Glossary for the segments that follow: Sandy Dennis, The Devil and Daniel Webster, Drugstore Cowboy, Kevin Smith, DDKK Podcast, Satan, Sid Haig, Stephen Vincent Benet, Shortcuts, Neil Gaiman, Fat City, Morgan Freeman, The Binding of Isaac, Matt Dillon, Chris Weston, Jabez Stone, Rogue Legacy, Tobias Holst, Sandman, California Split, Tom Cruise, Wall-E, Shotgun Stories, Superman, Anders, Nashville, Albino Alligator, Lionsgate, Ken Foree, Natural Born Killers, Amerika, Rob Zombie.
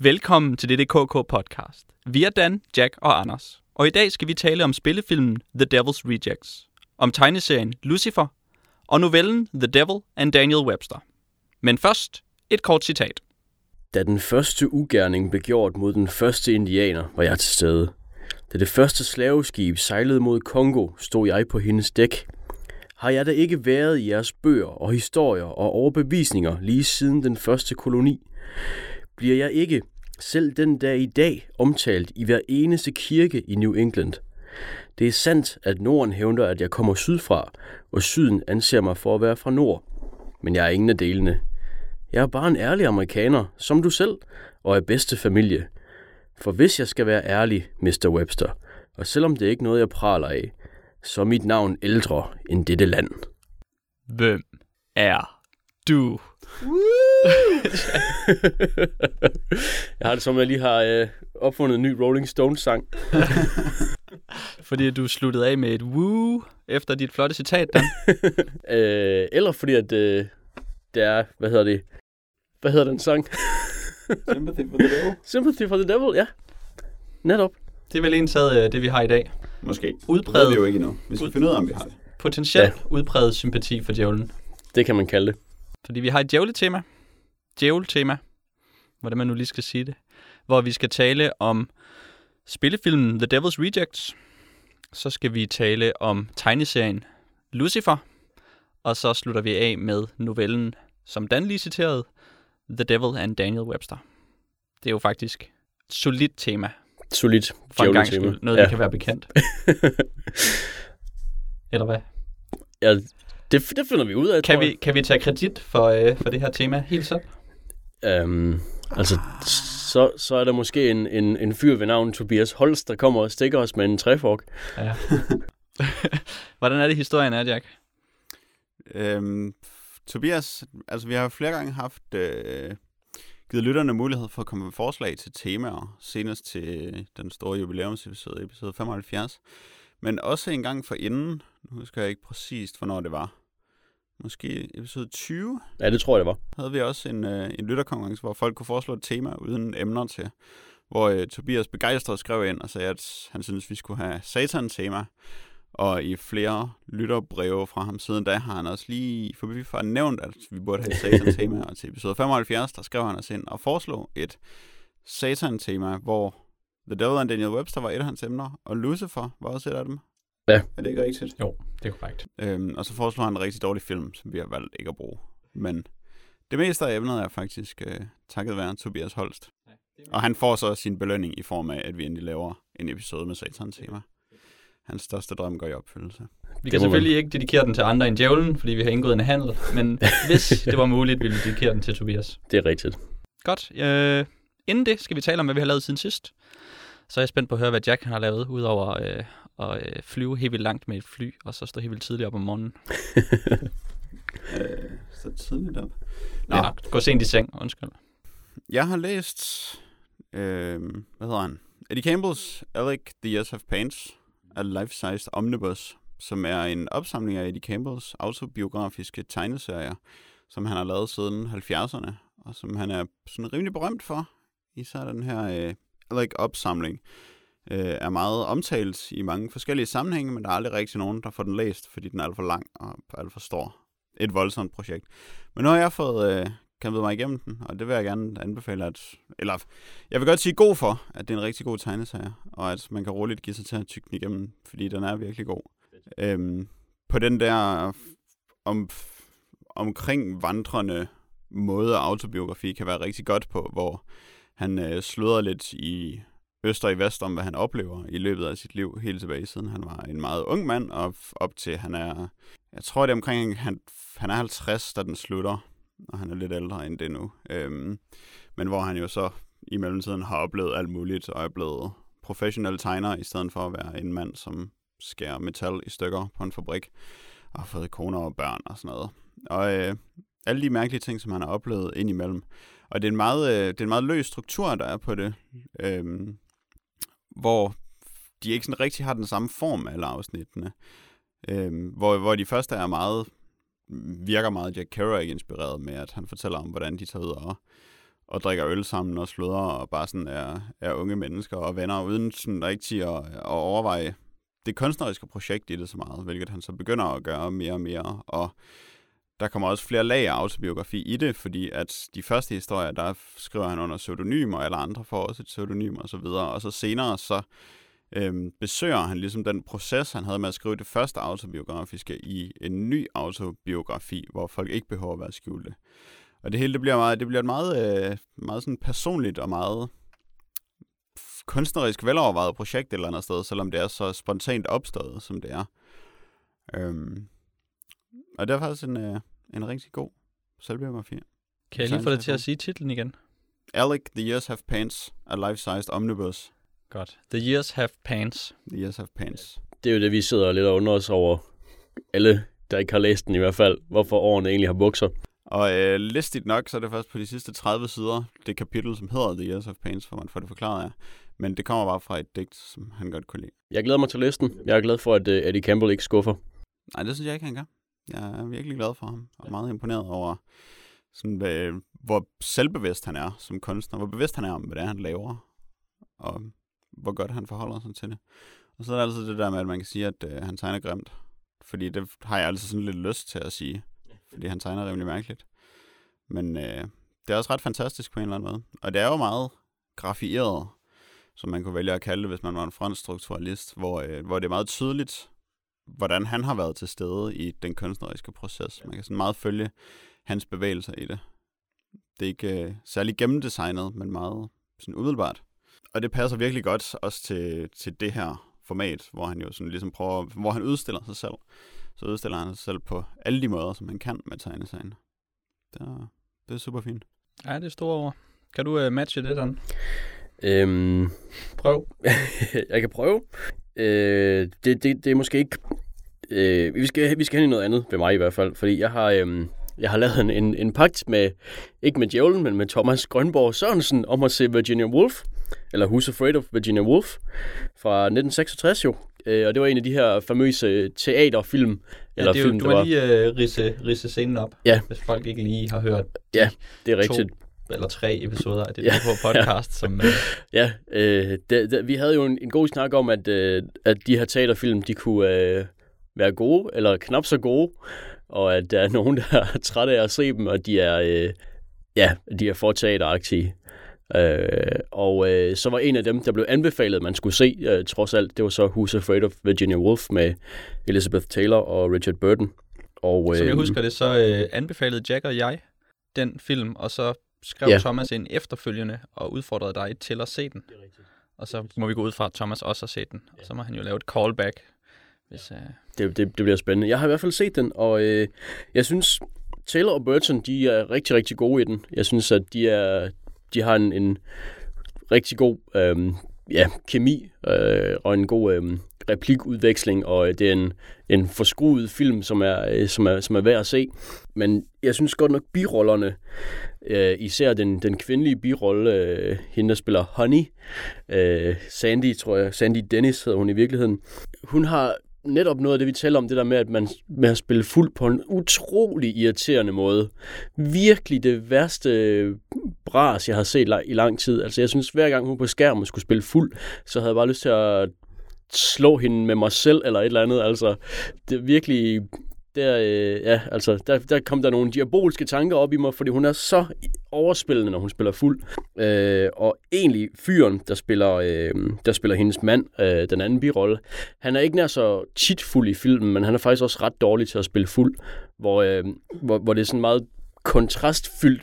Velkommen til dette KK-podcast. Vi er Dan, Jack og Anders, og i dag skal vi tale om spillefilmen The Devil's Rejects, om tegneserien Lucifer og novellen The Devil and Daniel Webster. Men først et kort citat. Da den første ugerning blev gjort mod den første indianer, var jeg til stede. Da det første slaveskib sejlede mod Kongo, stod jeg på hendes dæk. Har jeg da ikke været i jeres bøger og historier og overbevisninger lige siden den første koloni? Bliver jeg ikke, selv den dag i dag, omtalt i hver eneste kirke i New England? Det er sandt, at Norden hævder, at jeg kommer sydfra, og syden anser mig for at være fra Nord. Men jeg er ingen af delene. Jeg er bare en ærlig amerikaner, som du selv, og er bedste familie. For hvis jeg skal være ærlig, Mr. Webster, og selvom det ikke er noget, jeg praler af, så er mit navn ældre end dette land. Hvem er du? Jeg har det som, at jeg lige har opfundet en ny Rolling Stones-sang. Fordi du sluttede af med et woo efter dit flotte citat, Dan. Eller fordi, at det er, hvad hedder den sang? Sympathy for the Devil. Sympathy for the Devil, ja. Netop. Det er vel indtaget det, vi har i dag. Måske. Udpræget. Det er jo ikke endnu. Vi skal finde ud af, om vi har det. Potentielt ja. Udpræget sympati for djævlen. Det kan man kalde det. Fordi vi har et djævletema. Djævletema. Hvordan man nu lige skal sige det. Hvor vi skal tale om spillefilmen The Devil's Rejects. Så skal vi tale om tegneserien Lucifer. Og så slutter vi af med novellen, som Dan lige citerede, The Devil and Daniel Webster. Det er jo faktisk et solidt tema. Solidt djævletema. Noget, vi kan være bekendt. Eller hvad? Ja. Det finder vi ud af, tror jeg. Kan vi tage kredit for det her tema helt selv? Altså, så er der måske en fyr ved navn Tobias Holst, der kommer og stikker os med en træfork. Ja. Hvordan er det, historien er, Jack? Tobias, altså vi har flere gange haft givet lytterne mulighed for at komme med forslag til temaer, senest til den store jubilæumsepisode, episode 75. Men også en gang forinden, nu husker jeg ikke præcist, hvornår det var. Måske episode 20? Ja, det tror jeg, det var. Havde vi også en lytterkonkurrence, hvor folk kunne foreslå et tema uden emner til. Hvor Tobias begejstret skrev ind og sagde, at han synes, vi skulle have satan-tema. Og i flere lytterbreve fra ham siden da, har han også lige forbi nævnt, at vi burde have et satan-tema. Og til episode 75, der skrev han os ind og foreslog et satan-tema, hvor The Devil and Daniel Webster var et af hans emner, og Lucifer var også et af dem. Ja. Er det ikke rigtigt? Jo, det er korrekt. Og så foreslår han en rigtig dårlig film, som vi har valgt ikke at bruge. Men det meste af emnet er faktisk takket være Tobias Holst. Ja, og han får så sin belønning i form af, at vi endelig laver en episode med satan-tema. Hans største drøm går i opfyldelse. Vi kan selvfølgelig ikke dedikere den til andre end djævlen, fordi vi har indgået en handel. Men hvis det var muligt, ville vi dedikere den til Tobias. Det er rigtigt. Godt. Inden det skal vi tale om, hvad vi har lavet siden sidst. Så er jeg spændt på at høre, hvad Jack har lavet, udover at flyve helt vildt langt med et fly, og så stå helt vildt tidligt op om morgenen. Stå tidligt op? Nå. Ja, gå sent i seng, undskyld. Jeg har læst, hvad hedder han? Eddie Campbells Alec: The Years Have Pants, a Life-Size Omnibus, som er en opsamling af Eddie Campbells autobiografiske tegneserier, som han har lavet siden 70'erne, og som han er sådan rimelig berømt for, især den her opsamling er meget omtalt i mange forskellige sammenhænge, men der er aldrig rigtig nogen, der får den læst, fordi den er alt for lang og alt for stor. Et voldsomt projekt. Men nu har jeg fået kæmpet mig igennem den, og det vil jeg gerne anbefale, jeg vil godt sige god for, at det er en rigtig god tegneserie, og at man kan roligt give sig til at tygge den igennem, fordi den er virkelig god. På den der omkring vandrende måde, autobiografi kan være rigtig godt på, hvor han sludrer lidt i øst og i vest om, hvad han oplever i løbet af sit liv, helt tilbage siden han var en meget ung mand, og op til han er, jeg tror det er omkring, han er 50, da den slutter, og han er lidt ældre end det nu. Men hvor han jo så i mellemtiden har oplevet alt muligt, og er blevet professionel tegner, i stedet for at være en mand, som skærer metal i stykker på en fabrik, og har fået koner og børn og sådan noget. Og alle de mærkelige ting, som han har oplevet indimellem. Og det er en meget løs struktur, der er på det, hvor de ikke sådan rigtig har den samme form, alle afsnittene. Hvor de første er virker meget Jack Kerouac-inspireret med, at han fortæller om, hvordan de tager ud og og drikker øl sammen og sludrer og bare sådan er unge mennesker og venner, uden sådan rigtig at overveje det kunstneriske projekt i det så meget, hvilket han så begynder at gøre mere og mere. Og der kommer også flere lag af autobiografi i det, fordi at de første historier, der skriver han under pseudonym, og alle andre får også et pseudonym og så videre. Og så senere så besøger han ligesom den proces, han havde med at skrive det første autobiografiske i en ny autobiografi, hvor folk ikke behøver at være skjulte. Og det hele det bliver et meget sådan personligt og meget kunstnerisk velovervejet projekt et eller andet sted, selvom det er så spontant opstået, som det er. Og det er faktisk en rigtig god selvbiografi. Kan jeg lige få dig til at sige titlen igen? Alec: The Years Have Pants, a Life-Size Omnibus. Godt. The Years Have Pants. The Years Have Pants. Det er jo det, vi sidder lidt og undrer os over. Alle, der ikke har læst den i hvert fald. Hvorfor årene egentlig har bukser. Og listigt nok, så er det faktisk på de sidste 30 sider, det kapitel, som hedder The Years Have Pants, for man får det forklaret af. Men det kommer bare fra et digt, som han godt kunne lide. Jeg glæder mig til listen. Jeg er glad for, at Eddie Campbell ikke skuffer. Nej, det synes jeg ikke, han gør. Jeg er virkelig glad for ham, og meget imponeret over, sådan, hvor selvbevidst han er som kunstner, hvor bevidst han er om, hvad det er, han laver, og hvor godt han forholder sig til det. Og så er der altså det der med, at man kan sige, at han tegner grimt, fordi det har jeg altså sådan lidt lyst til at sige, fordi han tegner rimelig mærkeligt. Men det er også ret fantastisk på en eller anden måde, og det er jo meget grafieret, som man kunne vælge at kalde det, hvis man var en fransk strukturalist, hvor det er meget tydeligt, hvordan han har været til stede i den kunstneriske proces. Man kan sådan meget følge hans bevægelser i det. Det er ikke særlig gennemdesignet, men meget sådan umiddelbart. Og det passer virkelig godt også til det her format, hvor han jo sådan ligesom prøver, hvor han udstiller sig selv. Så udstiller han sig selv på alle de måder, som han kan med tegneserien. Det er super fint. Ja, det er store ord. Kan du matche det, Dan? Prøv. Jeg kan prøve. Det er måske ikke... Vi skal hen i noget andet, ved mig i hvert fald, fordi jeg har lavet en pagt med, ikke med djævlen, men med Thomas Grønborg Sørensen, om at se Virginia Woolf, eller Who's Afraid of Virginia Woolf, fra 1966 jo. Og det var en af de her famøse teaterfilm. Ja, eller det er jo, film, du må lige ridse scenen op, ja. Hvis folk ikke lige har hørt. Ja, det er rigtigt. 2 eller 3 episoder af det der på podcast. Som, ja, vi havde jo en god snak om, at de her teaterfilm, de kunne være gode, eller knap så gode, og at der er nogen, der er trætte af at se dem, og de er, de er for teateraktige. Så var en af dem, der blev anbefalet, man skulle se, trods alt, det var så Who's Afraid of Virginia Woolf med Elizabeth Taylor og Richard Burton. Og, som jeg husker det, så anbefalede Jack og jeg den film, og så skrev Thomas en efterfølgende og udfordrede dig til at se den. Og så må vi gå ud fra, at Thomas også har set den. Og så må han jo lave et callback. Hvis, det bliver spændende. Jeg har i hvert fald set den, og jeg synes, Taylor og Burton, de er rigtig, rigtig gode i den. Jeg synes, at de har en rigtig god kemi og en god replikudveksling, og det er en forskruet film, som er værd at se. Men jeg synes godt nok birollerne, især den kvindelige birolle, hende der spiller Honey, Sandy, tror jeg, Sandy Dennis hedder hun i virkeligheden. Hun har netop noget af det, vi taler om, det der med, at man med at spille fuld på en utrolig irriterende måde. Virkelig det værste bras, jeg har set i lang tid. Altså jeg synes, hver gang hun på skærmen skulle spille fuld, så havde jeg bare lyst til at slå hende med mig selv eller et eller andet. Altså det er virkelig der kom der nogle diaboliske tanker op i mig, fordi hun er så overspillende, når hun spiller fuld. Og egentlig fyren, der spiller hendes mand, den anden birolle, han er ikke nær så tit fuld i filmen, men han er faktisk også ret dårlig til at spille fuld, hvor det er sådan meget kontrastfyldt,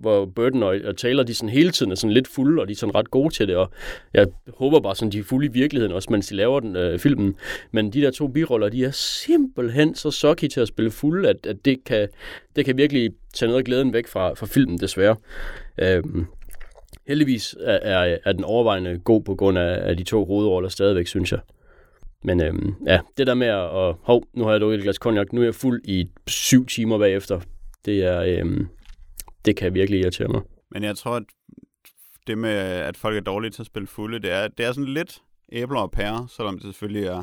hvor Burton og Taylor, de sådan hele tiden er sådan lidt fulde, og de er sådan ret gode til det, og jeg håber bare sådan, de er fulde i virkeligheden også, mens de laver den filmen. Men de der 2 biroller, de er simpelthen så sucky til at spille fulde, at det kan virkelig tage noget af glæden væk fra filmen, desværre. Heldigvis er den overvejende god på grund af de 2 hovedroller stadigvæk, synes jeg. Men det der med at nu har jeg drukket et glas konjak, nu er jeg fuld i 7 timer bagefter. Det kan virkelig irritere mig. Men jeg tror, at det med, at folk er dårlige til at spille fulde, det er sådan lidt æbler og pærer, selvom det selvfølgelig er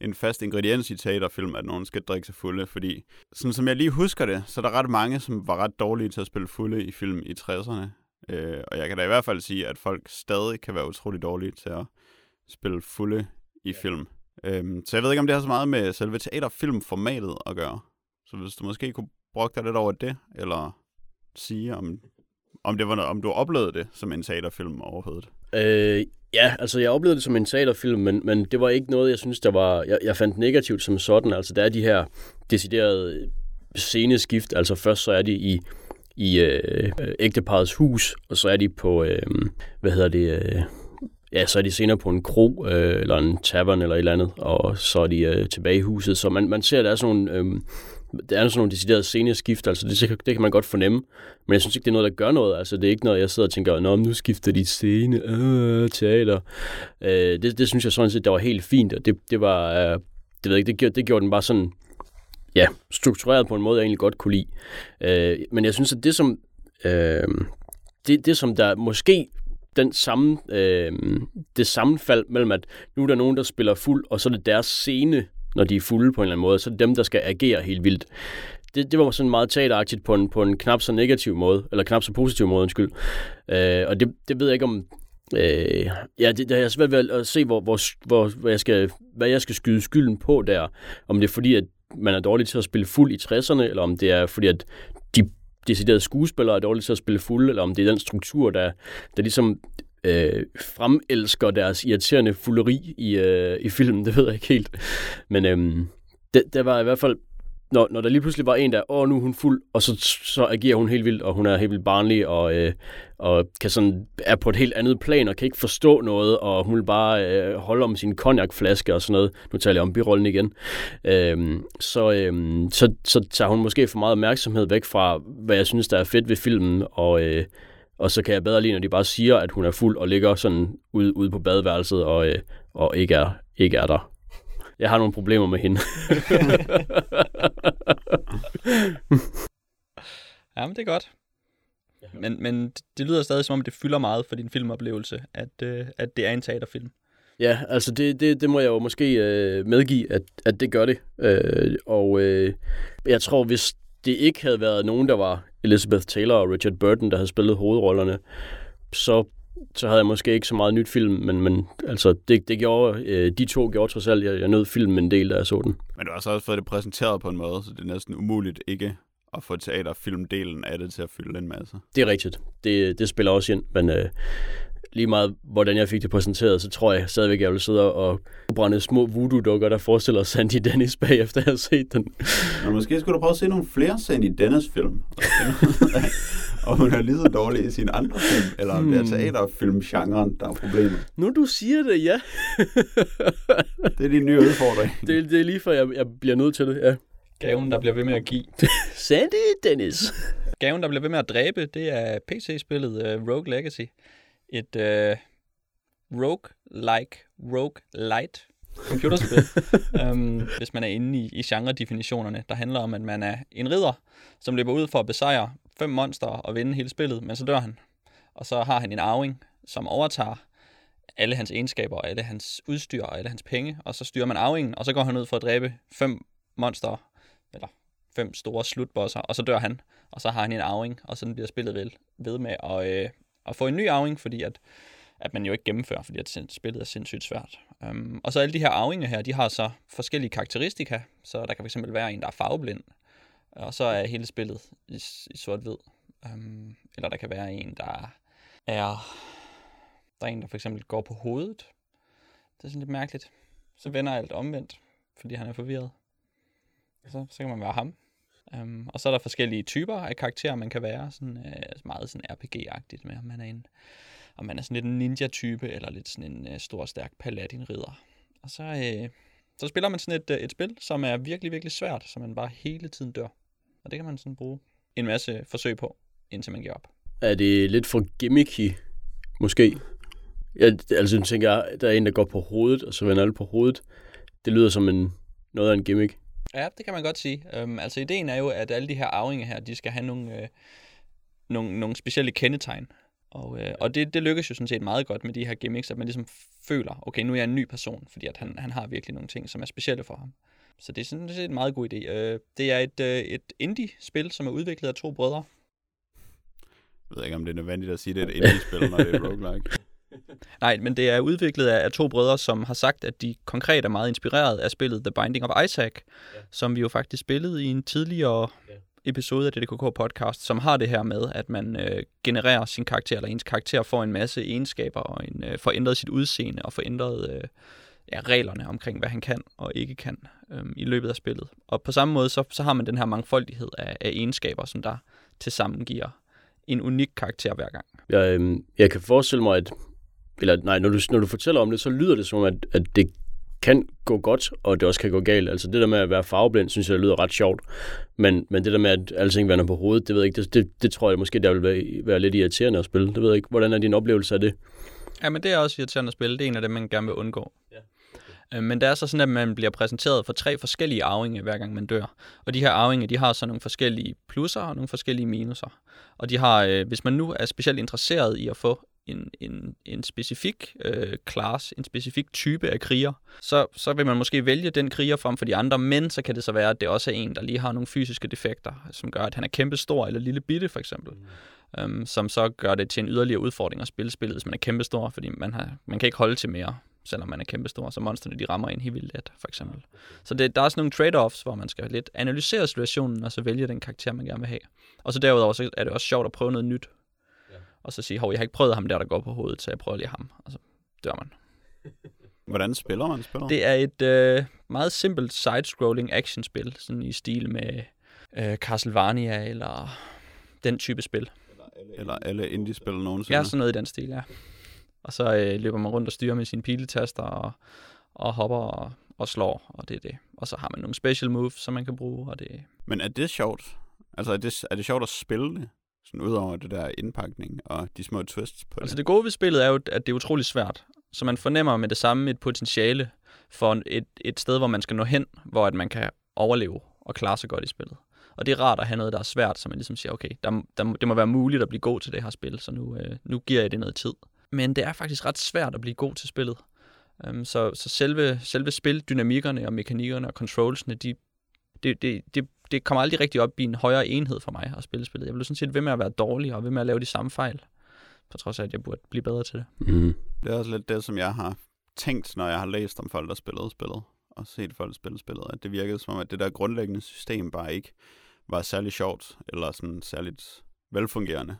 en fast ingrediens i teaterfilm, at nogen skal drikke sig fulde, fordi sådan som jeg lige husker det, så er der ret mange, som var ret dårlige til at spille fulde i film i 60'erne. Og jeg kan da i hvert fald sige, at folk stadig kan være utrolig dårlige til at spille fulde i film. Så jeg ved ikke, om det har så meget med selve teaterfilmformatet at gøre. Så hvis du måske kunne brokke dig lidt over det, eller sige, om det var noget, om du oplevede det som en teaterfilm overhovedet. Ja, altså jeg oplevede det som en teaterfilm, men det var ikke noget, jeg synes, der var... Jeg fandt negativt som sådan. Altså der er de her deciderede sceneskift. Altså først så er de i ægteparrets hus, og så er de på... Ja, så er de senere på en kro, eller en tavern, eller et eller andet, og så er de tilbage i huset. Så man ser, at der er sådan nogle... Der er sådan nogle deciderede sceneskift, altså det kan man godt fornemme, men jeg synes ikke, det er noget, der gør noget. Altså det er ikke noget, jeg sidder og tænker, nå, nu skifter de scene, teater. Det synes jeg sådan set, der var helt fint, og det var, det ved jeg ikke, det gjorde den bare sådan, ja, struktureret på en måde, jeg egentlig godt kunne lide. Men jeg synes, at det som, som der måske... det sammenfald mellem, at nu er der nogen, der spiller fuld, og så er det deres scene, når de er fulde på en eller anden måde, så er det dem, der skal agere helt vildt. Det var sådan meget teateragtigt på en knap så negativ måde, eller knap så positiv måde, undskyld. Og det ved jeg ikke om... det har svært ved at se, hvad jeg skal skyde skylden på der. Om det er fordi, at man er dårlig til at spille fuld i 60'erne, eller om det er fordi, at de deciderede skuespillere er dårligt til at spille fuld, eller om det er den struktur, der ligesom fremelsker deres irriterende fulderi i filmen, det ved jeg ikke helt. Men der var i hvert fald, når der lige pludselig var en, der, nu er hun fuld, og så agerer hun helt vildt, og hun er helt vildt barnlig, og kan sådan, er på et helt andet plan, og kan ikke forstå noget, og hun vil bare holde om sin konjakflaske og sådan noget. Nu taler jeg om birollen igen. Så tager hun måske for meget opmærksomhed væk fra, hvad jeg synes, der er fedt ved filmen, og så kan jeg bedre lide, når de bare siger, at hun er fuld, og ligger sådan ude på badeværelset, og ikke er der. Jeg har nogle problemer med hende. Jamen, det er godt. Men det lyder stadig, som om det fylder meget for din filmoplevelse, at det er en teaterfilm. Ja, altså det må jeg jo måske medgive, at det gør det. Jeg tror, hvis det ikke havde været nogen, der var Elizabeth Taylor og Richard Burton, der havde spillet hovedrollerne, så havde jeg måske ikke så meget nyt film, men altså, det gjorde, de to gjorde trods alt, jeg nød filmen en del, da jeg så den. Men du har så også fået det præsenteret på en måde, så det er næsten umuligt ikke at få teaterfilmdelen af det til at fylde en masse. Det er rigtigt. Det spiller også ind, men lige meget, hvordan jeg fik det præsenteret, så tror jeg stadigvæk, jeg ville sidde og brænde små voodoo-dukker, der forestiller Sandy Dennis bagefter, jeg har set den. Men måske skulle du prøve at se nogle flere Sandy Dennis-film. Og hun er lige så dårlig i sine andre film, eller om det er teaterfilm-genren, der er problemer. Nu du siger det, ja. Det er din nye udfordring. Det er lige før, jeg bliver nødt til det, ja. Gaven, der bliver ved med at give. Sandy Dennis. Gaven, der bliver ved med at dræbe, det er PC-spillet Rogue Legacy. Et roguelite computerspil, hvis man er inde i genre-definitionerne, der handler om, at man er en ridder, som løber ud for at besejre 5 monstre og vinde hele spillet, men så dør han. Og så har han en arving, som overtager alle hans egenskaber, alle hans udstyr og alle hans penge, og så styrer man arvingen, og så går han ud for at dræbe 5 monstre, eller 5 store slutbosser, og så dør han, og så har han en arving, og sådan bliver spillet ved med at få en ny arving, fordi at man jo ikke gennemfører, fordi at spillet er sindssygt svært. Og så alle de her arvinger her, de har så forskellige karakteristika, så der kan fx være en, der er farveblind, og så er hele spillet i sort-hvid. Eller der kan være en, der fx går på hovedet. Det er sådan lidt mærkeligt. Så vender alt omvendt, fordi han er forvirret. Så kan man være ham. Og så er der forskellige typer af karakterer, man kan være. Sådan, meget sådan RPG-agtigt med, om man er sådan lidt en ninja-type, eller lidt sådan en stor, stærk paladin-ridder. Og så spiller man sådan et spil, som er virkelig, virkelig svært, så man bare hele tiden dør. Og det kan man sådan bruge en masse forsøg på, indtil man giver op. Er det lidt for gimmicky, måske? Altså, jeg tænker, der er en, der går på hovedet, og så vender alle på hovedet. Det lyder som noget af en gimmick. Ja, det kan man godt sige. Altså ideen er jo, at alle de her arvinger her, de skal have nogle specielle kendetegn. Og det lykkes jo sådan set meget godt med de her gimmicks, at man ligesom føler, okay, nu er jeg en ny person, fordi at han har virkelig nogle ting, som er specielle for ham. Så det er sådan set en meget god idé. Det er et indie-spil, som er udviklet af 2 brødre. Jeg ved ikke, om det er nødvendigt at sige, det er et indie-spil, når det er roguelike. Nej, men det er udviklet af to brødre, som har sagt, at de konkret er meget inspireret af spillet The Binding of Isaac, ja, som vi jo faktisk spillede i en tidligere episode af DDKK-podcast, som har det her med, at man genererer sin karakter, eller ens karakter får en masse egenskaber, og forændret sit udseende, og forændret reglerne omkring, hvad han kan og ikke kan i løbet af spillet. Og på samme måde, så har man den her mangfoldighed af egenskaber, som der tilsammen giver en unik karakter hver gang. Jeg kan forestille mig, at når du fortæller om det, så lyder det som om, at det kan gå godt, og det også kan gå galt. Altså det der med at være farveblind, synes jeg, det lyder ret sjovt. Men det der med, at alting vender på hovedet, det ved jeg ikke. Det tror jeg måske, der vil være lidt irriterende at spille. Det ved jeg ikke. Hvordan er din oplevelse af det? Ja, men det er også irriterende at spille. Det er en af dem, man gerne vil undgå. Ja. Men det er så sådan, at man bliver præsenteret for 3 forskellige arvinge, hver gang man dør. Og de her arvinge, de har så nogle forskellige plusser og nogle forskellige minuser. Og de har, hvis man nu er specielt interesseret i at få en specifik class, en specifik type af kriger, så vil man måske vælge den kriger frem for de andre, men så kan det så være, at det også er en, der lige har nogle fysiske defekter, som gør, at han er kæmpestor eller lille bitte, for eksempel. Som så gør det til en yderligere udfordring at spille spillet, hvis man er kæmpestor, fordi man kan ikke holde til mere, selvom man er kæmpestor, så monsterne de rammer en helt vildt let, for eksempel. Så der er sådan nogle trade-offs, hvor man skal lidt analysere situationen, og så vælge den karakter, man gerne vil have. Og så derudover så er det også sjovt at prøve noget nyt, og så sige, jeg har ikke prøvet ham der går på hovedet, så jeg prøver lige ham, og så dør man. Hvordan spiller man? Det er et meget simpelt side-scrolling actionspil, sådan i stil med Castlevania, eller den type spil. Eller alle indie-spil nogensinde. Ja, sådan noget i den stil, ja. Og så løber man rundt og styrer med sine piletaster og hopper og slår, og det er det. Og så har man nogle special moves, som man kan bruge, og det... Men er det sjovt? Altså, er det sjovt at spille det? Sådan ud over det der indpakning og de små twists på det. Altså det gode ved spillet er jo, at det er utrolig svært. Så man fornemmer med det samme et potentiale for et sted, hvor man skal nå hen, hvor at man kan overleve og klare sig godt i spillet. Og det er rart at have noget, der er svært, så man ligesom siger, okay, det må være muligt at blive god til det her spil, så nu giver jeg det noget tid. Men det er faktisk ret svært at blive god til spillet. Så selve spildynamikkerne og mekanikkerne og controlsene, det kommer aldrig rigtig op i en højere enhed for mig at spille spillet. Jeg blev sådan set ved med at være dårlig, og ved med at lave de samme fejl, på trods af, at jeg burde blive bedre til det. Mm. Det er også lidt det, som jeg har tænkt, når jeg har læst om folk, der spillede spillet, og set folk spille spillet, at det virkede som om, at det der grundlæggende system bare ikke var særlig sjovt, eller sådan særligt velfungerende.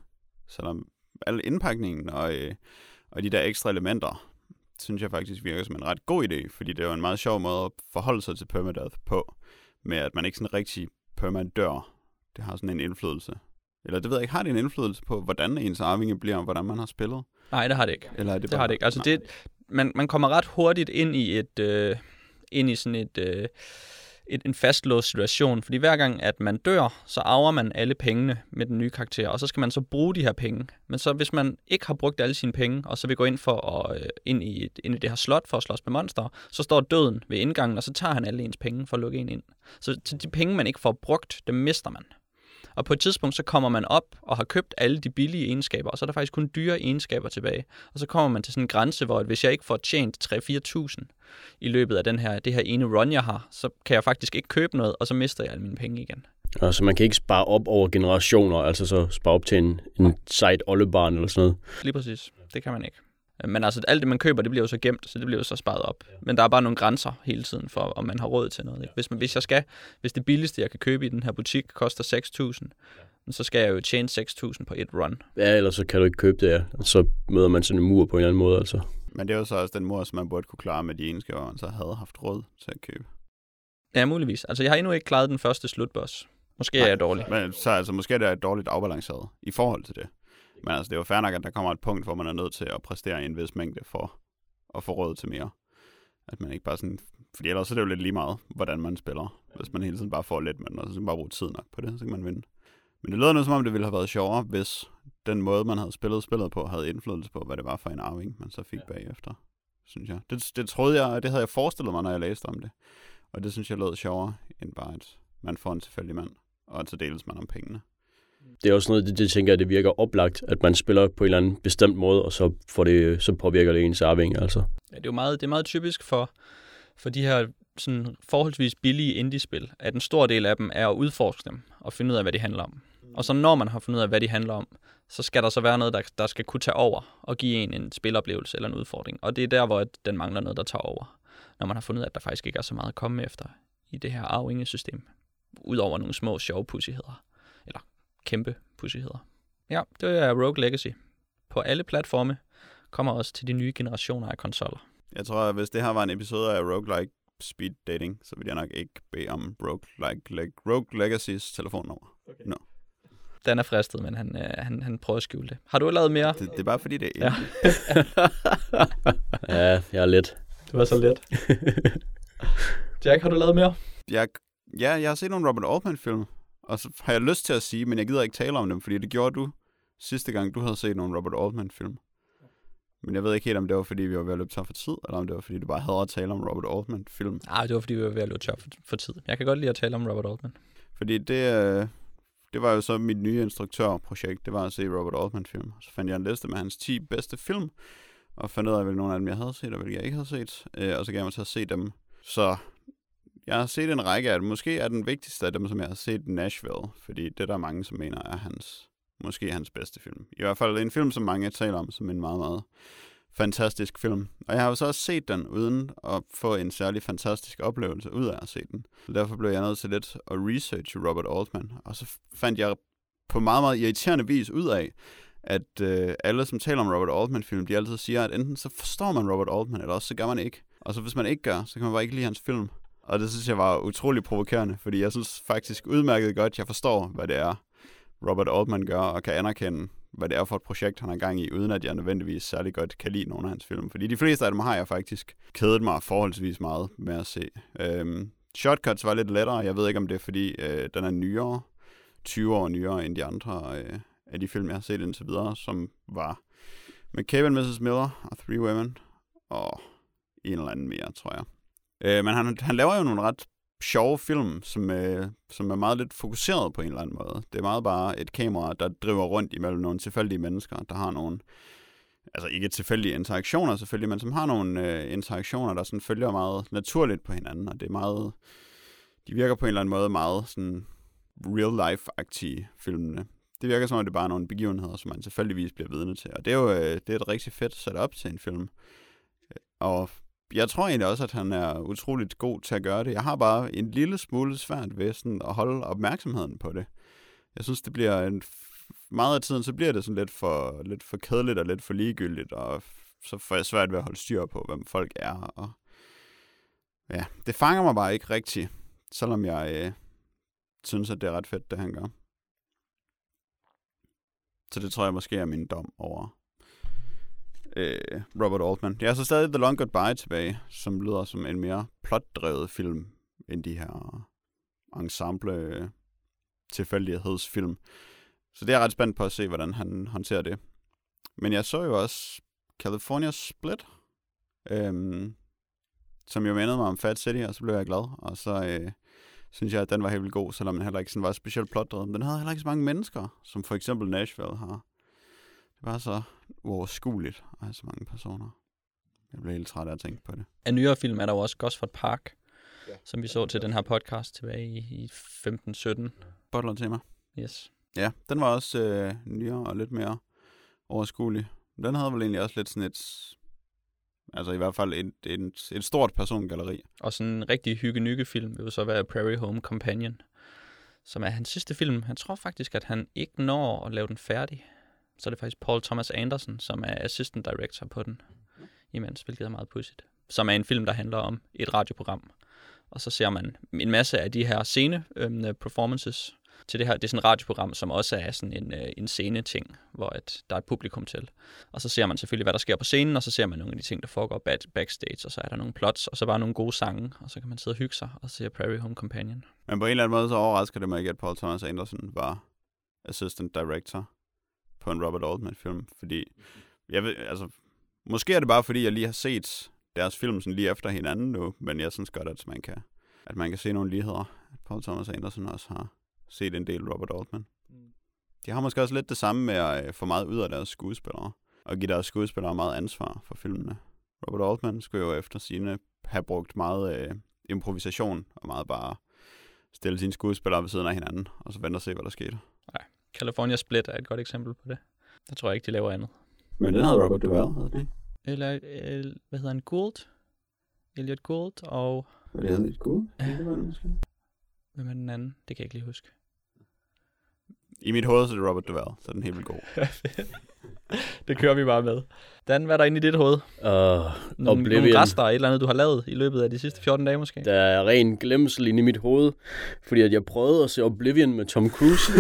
Selvom al indpakningen og de der ekstra elementer, synes jeg faktisk virker som en ret god idé, fordi det er jo en meget sjov måde at forholde sig til permadeath på, med at man ikke sådan rigtig permanent dør. Det har sådan en indflydelse. Eller det ved jeg ikke, har det en indflydelse på, hvordan ens arvinge bliver, og hvordan man har spillet? Nej, det har det ikke. Eller er det bare... har det ikke. Altså det, man kommer ret hurtigt ind i en fastlåst situation, fordi hver gang, at man dør, så arver man alle pengene med den nye karakter, og så skal man så bruge de her penge. Men så hvis man ikke har brugt alle sine penge, og så vil gå ind ind i det her slot for at slås med monster, så står døden ved indgangen, og så tager han alle ens penge for at lukke en ind. Så de penge, man ikke får brugt, dem mister man. Og på et tidspunkt, så kommer man op og har købt alle de billige egenskaber, og så er der faktisk kun dyre egenskaber tilbage. Og så kommer man til sådan en grænse, hvor hvis jeg ikke får tjent 3-4.000 i løbet af det her ene run, jeg har, så kan jeg faktisk ikke købe noget, og så mister jeg alle mine penge igen. Så altså, man kan ikke spare op over generationer, altså så spare op til en sejt oldebarn eller sådan noget? Lige præcis. Det kan man ikke. Men altså, alt det, man køber, det bliver jo så gemt, så det bliver jo så sparet op. Men der er bare nogle grænser hele tiden for, om man har råd til noget. Ikke? Hvis det billigste, jeg kan købe i den her butik, koster 6.000, så skal jeg jo tjene 6.000 på et run. Ja, ellers så kan du ikke købe det, ja. Så møder man sådan en mur på en eller anden måde, altså. Men det er jo så også den mur, som man burde kunne klare med de egenskaber, man så havde haft råd til at købe. Ja, muligvis. Altså, jeg har endnu ikke klaret den første slutboss. Måske er jeg dårlig. Men så altså, måske er det dårligt afbalanceret i forhold til det. Men altså, det er jo fair nok, at der kommer et punkt, hvor man er nødt til at præstere en vis mængde for at få råd til mere. At man ikke bare sådan... Fordi ellers er det jo lidt lige meget, hvordan man spiller. Hvis man hele tiden bare får lidt med den, og så kan man bare bruge tid nok på det, så kan man vinde. Men det lyder nu, som om det ville have været sjovere, hvis den måde, man havde spillet på, havde indflydelse på, hvad det var for en arving, man så fik bagefter, synes jeg. Det troede jeg, og det havde jeg forestillet mig, når jeg læste om det. Og det synes jeg lød sjovere, end bare, at man får en tilfældig mand, og så deles man om pengene. Det er også noget, det tænker jeg, det virker oplagt, at man spiller på en eller anden bestemt måde, og så påvirker det ens arving, altså. Ja, det er meget typisk for de her sådan forholdsvis billige indie-spil, at en stor del af dem er at udforske dem og finde ud af, hvad de handler om. Og så når man har fundet ud af, hvad de handler om, så skal der så være noget, der skal kunne tage over og give en spiloplevelse eller en udfordring. Og det er der, hvor den mangler noget, der tager over. Når man har fundet ud af, at der faktisk ikke er så meget at komme efter i det her arvingesystem. Udover nogle små sjove pudsigheder. Eller kæmpe pudsigheder. Ja, det er Rogue Legacy. På alle platforme kommer også til de nye generationer af konsoller. Jeg tror, at hvis det her var en episode af Roguelike Speed Dating, så ville jeg nok ikke bede om Rogue Legacy's telefonnummer. Okay. No. Den er fristet, men han prøver at skjule det. Har du lavet mere? Det er bare fordi, det er ja, jeg er let. Du var så let. Jack, har du lavet mere? Jeg har set nogle Robert Altman-film, og så har jeg lyst til at sige, men jeg gider ikke tale om dem, fordi det gjorde du sidste gang, du havde set nogle Robert Altman-film. Men jeg ved ikke helt, om det var, fordi vi var ved at løbe tør for tid, eller om det var, fordi du bare havde at tale om Robert Altman-film. Nej, det var, fordi vi var ved at løbe tør for tid. Jeg kan godt lide at tale om Robert Altman. Fordi det var jo så mit nye instruktørprojekt, det var at se Robert Altman-film. Så fandt jeg en liste med hans 10 bedste film, og fandt ud af, hvilke nogle af dem jeg havde set, og hvilke jeg ikke havde set. Og så gav jeg mig til at se dem. Så jeg har set en række af dem. Måske er den vigtigste af dem, som jeg har set, Nashville. Fordi det, der er mange, som mener, er måske hans bedste film. I hvert fald en film, som mange taler om som en meget, meget fantastisk film. Og jeg har jo så også set den, uden at få en særlig fantastisk oplevelse ud af at se den. Så derfor blev jeg nødt til lidt at researche Robert Altman. Og så fandt jeg på meget, meget irriterende vis ud af, at alle, som taler om Robert Altman-film, de altid siger, at enten så forstår man Robert Altman, eller også så gør man ikke. Og så hvis man ikke gør, så kan man bare ikke lide hans film. Og det synes jeg var utrolig provokerende, fordi jeg synes faktisk udmærket godt, at jeg forstår, hvad det er, Robert Altman gør, og kan anerkende, hvad det er for et projekt, han har gang i, uden at jeg nødvendigvis særlig godt kan lide nogle af hans film. Fordi de fleste af dem har jeg faktisk kædet mig forholdsvis meget med at se. Shortcuts var lidt lettere, jeg ved ikke, om det er, fordi den er nyere, 20 år nyere end de andre af de film, jeg har set indtil videre, som var McCabe & Mrs. Miller og Three Women, og en eller anden mere, tror jeg. Men han laver jo nogle ret sjove film, som er meget lidt fokuseret på en eller anden måde. Det er meget bare et kamera, der driver rundt imellem nogle tilfældige mennesker, der har nogle, altså ikke tilfældige interaktioner selvfølgelig, men som har nogle interaktioner, der sådan følger meget naturligt på hinanden, og det er meget, de virker på en eller anden måde meget sådan real-life-agtige filmene. Det virker som om, det bare er nogle begivenheder, som man tilfældigvis bliver vidne til, og det er jo det er et rigtig fedt setup til en film. Og jeg tror egentlig også, at han er utroligt god til at gøre det. Jeg har bare en lille smule svært ved sådan at holde opmærksomheden på det. Jeg synes, det bliver meget af tiden, så bliver det sådan lidt for kedeligt og lidt for ligegyldigt, og så får jeg svært ved at holde styr på, hvem folk er. Og ja, det fanger mig bare ikke rigtigt, selvom jeg synes, at det er ret fedt, det han gør. Så det tror jeg måske er min dom over Robert Altman. Jeg har så stadig The Long Goodbye tilbage, som lyder som en mere plotdrevet film end de her ensemble tilfældighedsfilm. Så det er ret spændt på at se, hvordan han håndterer det. Men jeg så jo også California Split, som jo mindede mig om Fat City, og så blev jeg glad. Og så synes jeg, at den var helt vildt god, selvom den heller ikke sådan var specielt plotdrevet. Men den havde heller ikke så mange mennesker, som for eksempel Nashville har. Det var så uoverskueligt at have så mange personer. Jeg blev helt træt af at tænke på det. Af nyere film er der også Gosford Park, som vi så til den her podcast tilbage i 15-17. Butler til mig. Yes. Ja, den var også nyere og lidt mere overskuelig. Den havde vel egentlig også lidt sådan et, altså i hvert fald et stort persongalleri. Og sådan en rigtig hygge-nygge-film vil jo så være Prairie Home Companion, som er hans sidste film. Jeg tror faktisk, at han ikke når at lave den færdig. Så er det faktisk Paul Thomas Anderson, som er assistant director på den, imens, hvilket er meget pudsigt. Som er en film, der handler om et radioprogram. Og så ser man en masse af de her scene-performances til det her. Det er sådan et radioprogram, som også er sådan en scene-ting, hvor at der er et publikum til. Og så ser man selvfølgelig, hvad der sker på scenen, og så ser man nogle af de ting, der foregår backstage, og så er der nogle plots, og så bare nogle gode sange, og så kan man sidde og hygge sig og se Prairie Home Companion. Men på en eller anden måde, så overrasker det mig ikke, at Paul Thomas Anderson var assistant director på en Robert Altman-film, fordi jeg ved, altså, måske er det bare, fordi jeg lige har set deres film sådan lige efter hinanden nu, men jeg synes godt, at man kan se nogle ligheder, at Paul Thomas Anderson også har set en del Robert Altman. De har måske også lidt det samme med at få meget ud af deres skuespillere, og give deres skuespillere meget ansvar for filmene. Robert Altman skulle jo efter sine have brugt meget improvisation, og meget bare stille sine skuespillere ved siden af hinanden, og så vente og se, hvad der skete. Nej. California Split er et godt eksempel på det. Der tror jeg ikke, de laver andet. Men den havde Robert Duvall, havde den ikke? Eller, hvad hedder han? Gould? Elliot Gould og... Var det Elliot Gould? Hvem er den anden? Det kan jeg ikke lige huske. I mit hoved så er det Robert Duvall, så er den helt vildt god. Det kører vi bare med. Dan, hvad er der inde i dit hoved? Nogle rester af et eller andet, du har lavet i løbet af de sidste 14 dage måske? Der er ren glemsel inde i mit hoved, fordi at jeg prøvede at se Oblivion med Tom Cruise.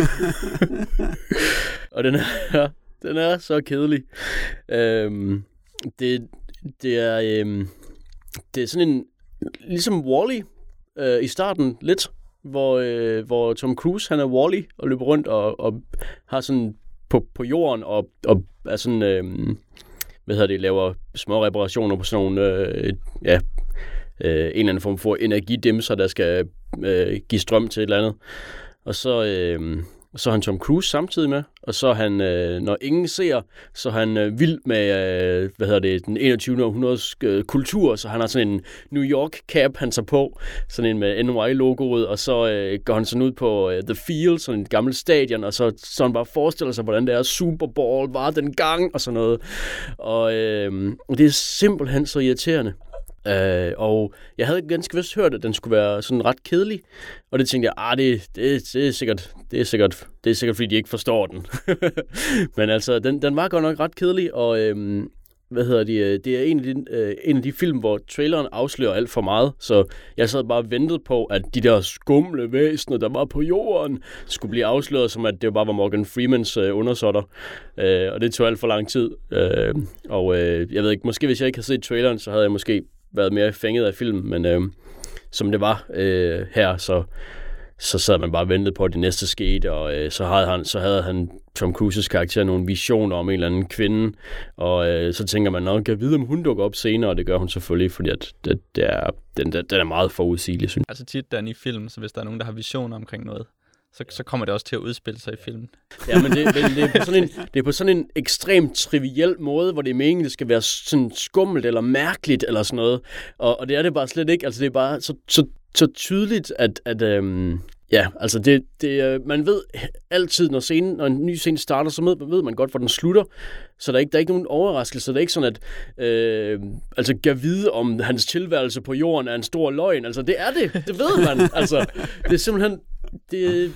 Og den er så kedelig. Det er sådan en... Ligesom Wall-E i starten lidt, hvor Tom Cruise, han er Wall-E og løber rundt og har sådan... På jorden og er sådan, laver små reparationer på sådan nogle, en eller anden form for energidimser, der skal give strøm til et eller andet. Og så er han Tom Cruise samtidig med, og så er han, når ingen ser, så er han vild med, den 21. århundredes kultur, så han har sådan en New York-cap, han tager på, sådan en med NY-logoet, og så går han sådan ud på The Field, sådan et gammelt stadion, og så han bare forestiller sig, hvordan det er Super Bowl var dengang, og sådan noget. Og det er simpelthen så irriterende. Og jeg havde ganske vist hørt, at den skulle være sådan ret kedelig, og det tænkte jeg, det er sikkert fordi de ikke forstår den. Men altså, den var godt nok ret kedelig, og det er en af de film, hvor traileren afslører alt for meget, så jeg sad bare og ventede på, at de der skumle væsener, der var på jorden, skulle blive afsløret, som at det bare var Morgan Freemans undersåtter. Og det tog alt for lang tid. Jeg ved ikke, måske hvis jeg ikke havde set traileren, så havde jeg måske været mere fænget af filmen, men som det var her, så sad man bare og ventede på, at det næste skete, og så havde han Tom Cruises karakter nogle visioner om en eller anden kvinde, og så tænker man, at kan vide, om hun dukker op senere, og det gør hun selvfølgelig, fordi at den er meget forudsigelig, synes jeg. Altså tit der i film, så hvis der er nogen, der har visioner omkring noget, så kommer det også til at udspille sig i filmen. Ja, men det er på sådan en ekstremt triviel måde, hvor det er meningen, det skal være sådan skummelt eller mærkeligt eller sådan noget, og det er det bare slet ikke. Altså det er bare så tydeligt, at man ved altid, når en ny scene starter, så ved man godt, hvor den slutter, så der er ikke nogen overraskelse. Det er ikke sådan, at gav vide om hans tilværelse på jorden er en stor løgn. Altså, det er det. Det ved man. Altså, det er simpelthen... Det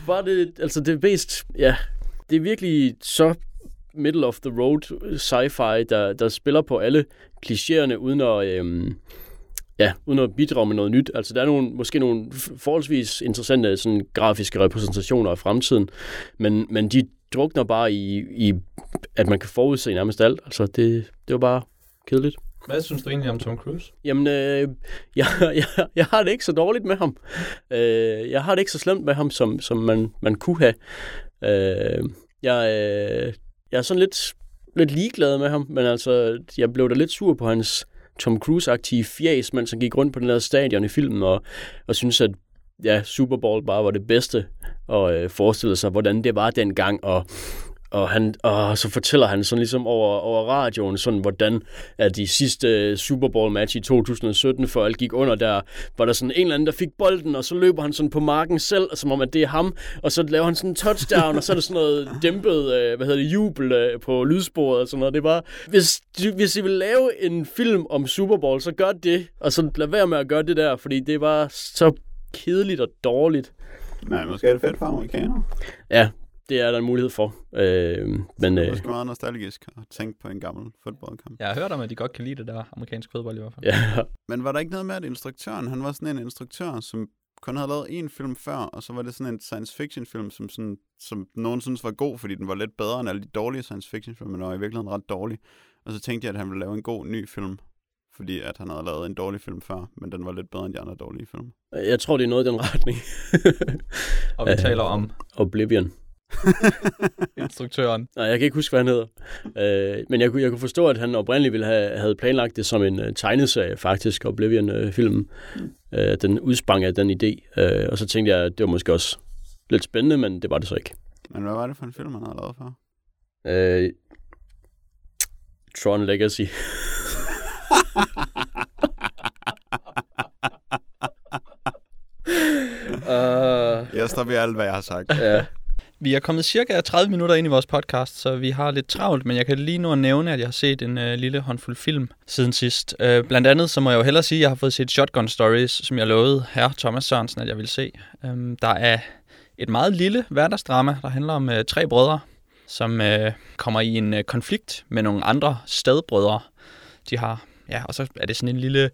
er virkelig så middle of the road sci-fi, der spiller på alle klichéerne, uden at bidrage med noget nyt. Altså, der er måske nogle forholdsvis interessante sådan, grafiske repræsentationer af fremtiden, men de drukner bare i at man kan forudse nærmest alt. Altså, det var bare kedeligt. Hvad synes du egentlig om Tom Cruise? Jamen, jeg har det ikke så dårligt med ham. Jeg har det ikke så slemt med ham, som man kunne have. Jeg er sådan lidt ligeglad med ham, men altså, jeg blev da lidt sur på hans Tom Cruise-aktive fjæs, mens han gik rundt på den der stadion i filmen, og synes, at Super Bowl bare var det bedste, og forestillede sig, hvordan det var dengang, og så fortæller han sådan ligesom over radioen, sådan hvordan at i sidste Super Bowl match i 2017, før alt gik under, der var der sådan en eller anden, der fik bolden, og så løber han sådan på marken selv, som om at det er ham, og så laver han sådan en touchdown, og så er der sådan noget dæmpet, jubel på lydsporet og sådan noget. Det er bare, hvis I vil lave en film om Super Bowl, så gør det, og så lad være med at gøre det der, fordi det var så kedeligt og dårligt. Nej, måske er det fedt for amerikanere. Ja, det er der en mulighed for. Men det er måske meget nostalgisk at tænke på en gammel fodboldkamp. Jeg har hørt om, at de godt kan lide det der amerikanske fodbold i hvert fald. Ja. Men var der ikke noget med, at instruktøren, han var sådan en instruktør, som kun havde lavet en film før, og så var det sådan en science fiction film, som nogen synes var god, fordi den var lidt bedre end alle de dårlige science fiction film, men den var i virkeligheden ret dårlig. Og så tænkte jeg, at han ville lave en god ny film, fordi at han havde lavet en dårlig film før, men den var lidt bedre end de andre dårlige film. Jeg tror, det er noget i den retning. Og vi taler om Oblivion. Instruktøren. Nej, jeg kan ikke huske, hvad han hedder. Men jeg kunne forstå, at han oprindeligt ville have planlagt det som en tegneserie, faktisk, Oblivion-filmen. Den udsprang af den idé. Og så tænkte jeg, at det var måske også lidt spændende, men det var det så ikke. Men hvad var det for en film, han havde lavet for? Tron Legacy. Jeg stopper alt, hvad jeg har sagt. Ja. Vi er kommet cirka 30 minutter ind i vores podcast, så vi har lidt travlt, men jeg kan lige nu nævne, at jeg har set en lille håndfuld film siden sidst. Blandt andet, så må jeg jo hellere sige, at jeg har fået set Shotgun Stories, som jeg lovede herre Thomas Sørensen, at jeg ville se. Der er et meget lille hverdagsdrama, der handler om tre brødre, som kommer i en konflikt med nogle andre stedbrødre, de har. Ja, og så er det sådan en lille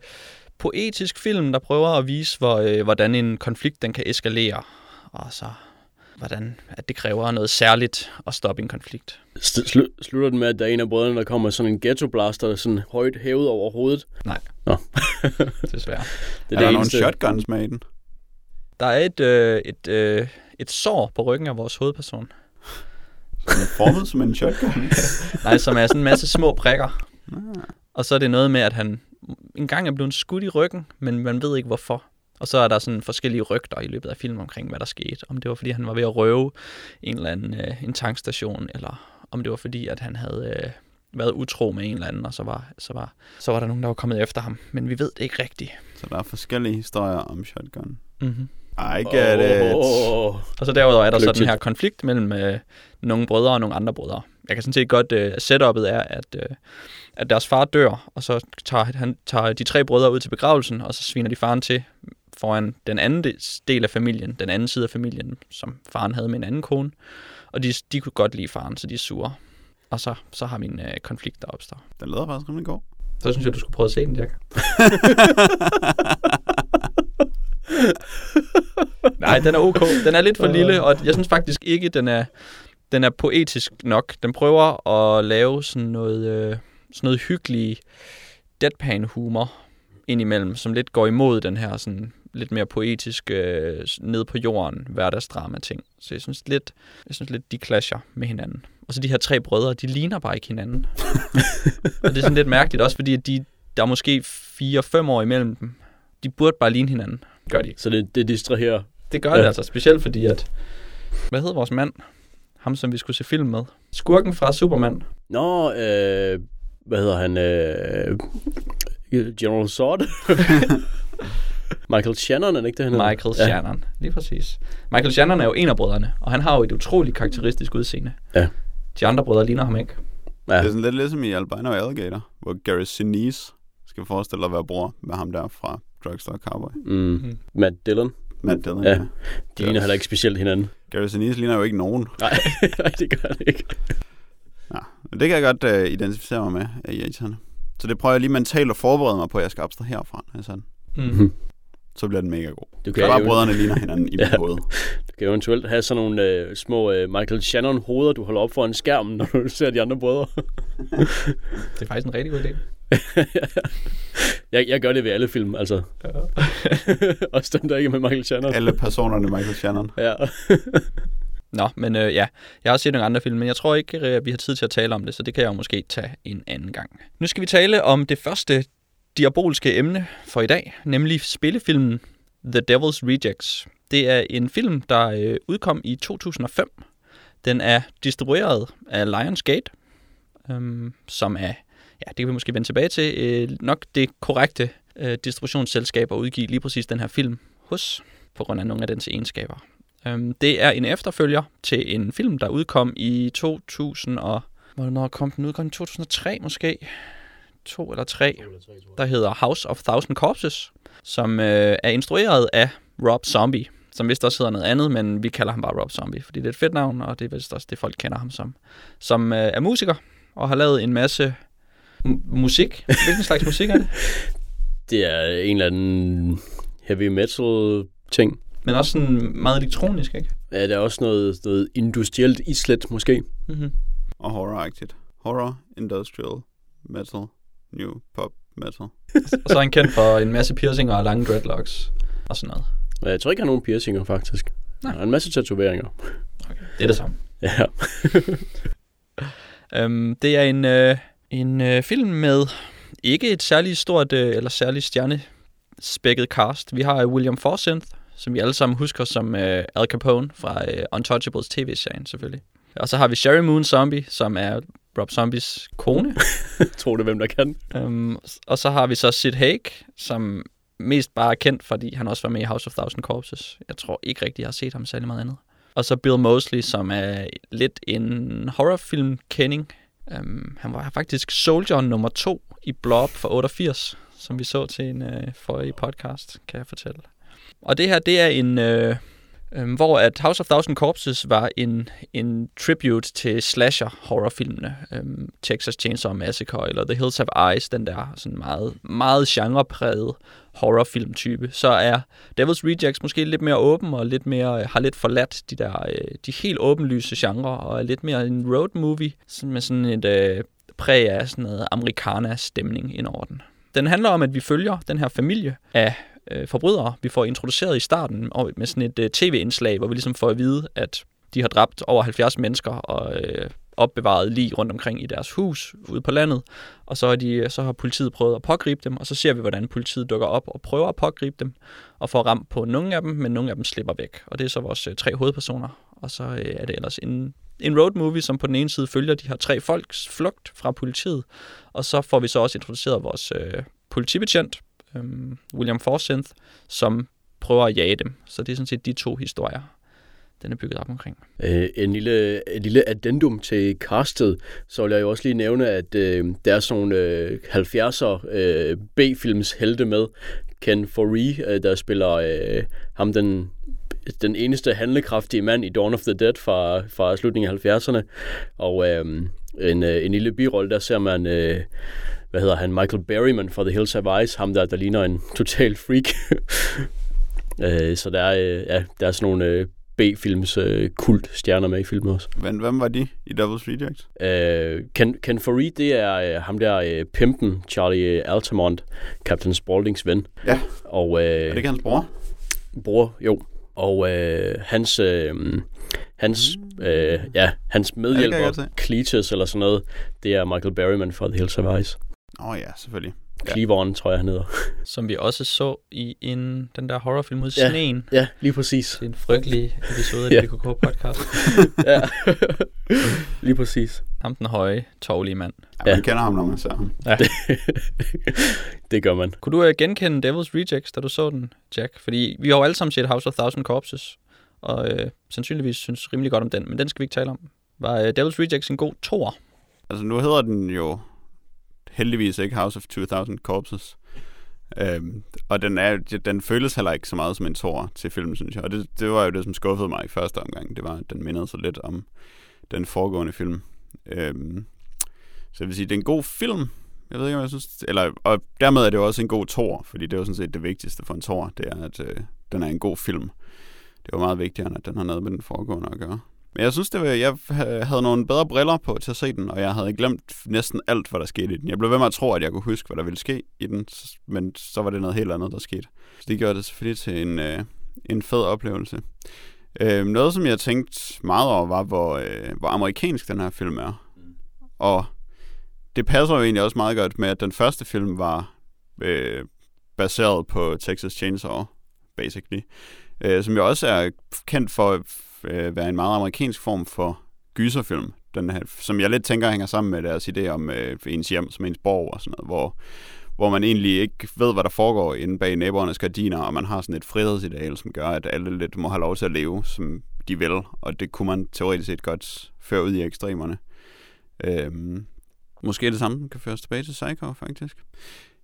poetisk film, der prøver at vise, hvordan en konflikt den kan eskalere, og så hvordan at det kræver noget særligt at stoppe en konflikt. Slutter den med, at der er en af brødrene, der kommer sådan en ghettoblaster, sådan højt hævet over hovedet? Nej. Nå. Desværre. Er der nogle shotguns med i den? Der er et sår på ryggen af vores hovedperson. Som er formet som en shotgun? Nej, som er sådan en masse små prikker. Og så er det noget med, at han engang er blevet skudt i ryggen, men man ved ikke hvorfor. Og så er der sådan forskellige rygter i løbet af filmen omkring, hvad der skete. Om det var, fordi han var ved at røve en eller anden en tankstation, eller om det var, fordi at han havde været utro med en eller anden, og så var der nogen, der var kommet efter ham. Men vi ved det ikke rigtigt. Så der er forskellige historier om shotgun. Mm-hmm. I get it. Og så derudover er der så den her konflikt mellem nogle brødre og nogle andre brødre. Jeg kan sådan set godt, setupet er, at deres far dør, og så tager de tre brødre ud til begravelsen, og så sviner de faren til foran den anden del af familien, den anden side af familien, som faren havde med en anden kone. Og de kunne godt lide faren, så de er sure. Og så har vi en konflikt, der opstår. Den lader faktisk rimelig god. Så synes jeg, du skulle prøve at se den, Jack. Nej, den er ok. Den er lidt for lille, og jeg synes faktisk ikke, den er poetisk nok. Den prøver at lave sådan noget hyggelig deadpan humor indimellem, som lidt går imod den her sådan lidt mere poetiske ned på jorden hverdagsdrama ting. Så jeg synes lidt de clasher med hinanden. Og så de her tre brødre, de ligner bare ikke hinanden. Og det er sådan lidt mærkeligt også, fordi der er måske 4-5 år imellem dem. De burde bare ligne hinanden. Gør de. Så det distraherer. Det gør det altså, specielt fordi at... Hvad hed vores mand? Ham, som vi skulle se film med. Skurken fra Superman. Nå, hvad hedder han? General Zod? Michael Shannon, er det ikke det, han hedder? Michael Shannon, lige præcis. Michael Shannon er jo en af brødrene, og han har jo et utroligt karakteristisk udseende. Ja. De andre brødre ligner ham ikke. Ja. Det er sådan lidt ligesom i Albino Alligator, hvor Gary Sinise skal forestille dig at være bror med ham der fra Drugstore Cowboy. Mm. Matt Dillon, ja. De ligner heller ikke specielt hinanden. Gary Sinise ligner jo ikke nogen. Nej, det gør det ikke. Ja, det kan jeg godt identificere mig med i Asian. Så det prøver jeg lige mentalt at forberede mig på, at jeg skal abstrahere herfra. Altså. Mm. Så bliver den mega god. Du kan så bare brødrene ligner hinanden i mit hoved. Du kan eventuelt have sådan nogle små Michael Shannon-hoveder, du holder op foran skærmen, når du ser de andre brødre. Det er faktisk en rigtig god idé. Jeg gør det ved alle film, altså. Ja. Også dem, der ikke med Michael Shannon. Alle personerne Michael Shannon. Ja. Nå, men ja, jeg har også set nogle andre film, men jeg tror ikke, at vi har tid til at tale om det, så det kan jeg jo måske tage en anden gang. Nu skal vi tale om det første diabolske emne for i dag, nemlig spillefilmen The Devil's Rejects. Det er en film, der udkom i 2005. Den er distribueret af Lionsgate, som er, ja, det kan vi måske vende tilbage til, nok det korrekte distributionsselskab at udgive lige præcis den her film hos, på grund af nogle af dens egenskaber. Det er en efterfølger til en film, der udkom i 2003 måske, 2 eller 3, der hedder House of 1000 Corpses, som er instrueret af Rob Zombie, som vist også hedder noget andet, men vi kalder ham bare Rob Zombie, fordi det er et fedt navn, og det er vist også det, folk kender ham som. Som er musiker, og har lavet en masse musik. Hvilken slags musik er det? Det er en eller anden heavy metal ting. Men også sådan meget elektronisk, ikke? Ja, det er også noget industrielt islet, måske. Mm-hmm. Og horror-agtigt. Horror, industrial, metal, new pop, metal. Og så er han kendt for en masse piercinger og lange dreadlocks og sådan noget. Ja, jeg tror ikke, han har nogen piercinger, faktisk. Nej. En masse tatoveringer. Okay. Det er det samme. Ja. Det er en film med ikke et særligt stort eller særligt stjernespækket cast. Vi har William Forsythe, som vi alle sammen husker som Al Capone fra Untouchables tv-serien, selvfølgelig. Og så har vi Sheri Moon Zombie, som er Rob Zombies kone. Tror det, hvem der kan. Og så har vi så Sid Haig, som mest bare er kendt, fordi han også var med i House of 1000 Corpses. Jeg tror ikke rigtig, jeg har set ham særlig meget andet. Og så Bill Moseley, som er lidt en horrorfilmkending. Han var faktisk Soldier nummer 2 i Blob fra 88, som vi så til en forrige podcast, kan jeg fortælle. Og det her, det er en... hvor at House of 1000 Corpses var en tribute til slasher-horrorfilmene. Texas Chainsaw Massacre eller The Hills Have Eyes, den der sådan meget, meget genrepræget horrorfilmtype. Så er Devil's Rejects måske lidt mere åben og lidt mere, har lidt forladt de helt åbenlyse genre og er lidt mere en road movie med sådan et præg af sådan noget americana-stemning indover den. Den handler om, at vi følger den her familie af forbrydere, vi får introduceret i starten med sådan et tv-indslag, hvor vi ligesom får at vide, at de har dræbt over 70 mennesker og opbevaret lig rundt omkring i deres hus ude på landet, og så har politiet prøvet at pågribe dem, og så ser vi, hvordan politiet dukker op og prøver at pågribe dem, og får ramt på nogle af dem, men nogle af dem slipper væk. Og det er så vores tre hovedpersoner, og så er det ellers en road movie, som på den ene side følger de her tre folks flugt fra politiet, og så får vi så også introduceret vores politibetjent, William Forsyth, som prøver at jage dem. Så det er sådan set de to historier, den er bygget op omkring. En lille addendum til castet, så vil jeg jo også lige nævne, at der er sådan nogle 70'er B-films helte med. Ken Foree, der spiller ham den eneste handlekraftige mand i Dawn of the Dead fra slutningen af 70'erne. Og en lille birolle, der ser man... hvad hedder han? Michael Berryman fra The Hills Have Eyes. Ham der ligner en total freak. Så der er sådan nogle B-films kultstjerner med i filmen også. Hvem var de i Devil's Rejects? Ken Foree, det er ham der pimpen, Charlie Altamont, Captain Spaldings ven. Ja, og er det ikke hans bror? Bror, jo. Og hans medhjælper, Cletus eller sådan noget, det er Michael Berryman fra The Hills Have Eyes. Ja, selvfølgelig. Cleavon, tror jeg, han hedder. Som vi også så i den der horrorfilm ud i sneen. Ja, lige præcis. Det er en frygtelig episode af det BKK-podcast. Ja, lige præcis. Ham den høje, tovlige mand. Ja, man kender ham, når man ser ham. Ja. Det gør man. Kunne du genkende Devil's Rejects, da du så den, Jack? Fordi vi har jo alle sammen set House of 1000 Corpses, og sandsynligvis synes rimelig godt om den, men den skal vi ikke tale om. Var Devil's Rejects en god toer? Altså, nu hedder den jo... heldigvis ikke House of 2000 Corpses. Og den føles heller ikke så meget som en toer til filmen, synes jeg. Og det var jo det, som skuffede mig i første omgang. Det var, at den mindede så lidt om den foregående film. Så jeg vil sige, det er en god film. Jeg ved ikke, om jeg synes... Og dermed er det jo også en god toer, fordi det er jo sådan set det vigtigste for en toer, det er, at den er en god film. Det var meget vigtigere, end at den har noget med den foregående at gøre. Men jeg synes, jeg havde nogle bedre briller på til at se den, og jeg havde glemt næsten alt, hvad der skete i den. Jeg blev ved med at tro, at jeg kunne huske, hvad der ville ske i den, men så var det noget helt andet, der skete. Så det gjorde det selvfølgelig til en fed oplevelse. Noget, som jeg tænkte meget over, var, hvor amerikansk den her film er. Og det passer jo egentlig også meget godt med, at den første film var baseret på Texas Chainsaw, basically. Som jo også er kendt for... være en meget amerikansk form for gyserfilm, den her, som jeg lidt tænker hænger sammen med deres idé om ens hjem som ens borg og sådan noget, hvor man egentlig ikke ved, hvad der foregår inde bag naboernes gardiner, og man har sådan et frihedsideal, som gør, at alle lidt må have lov til at leve, som de vil, og det kunne man teoretisk set godt føre ud i ekstremerne. Måske det samme kan føres tilbage til Psycho, faktisk.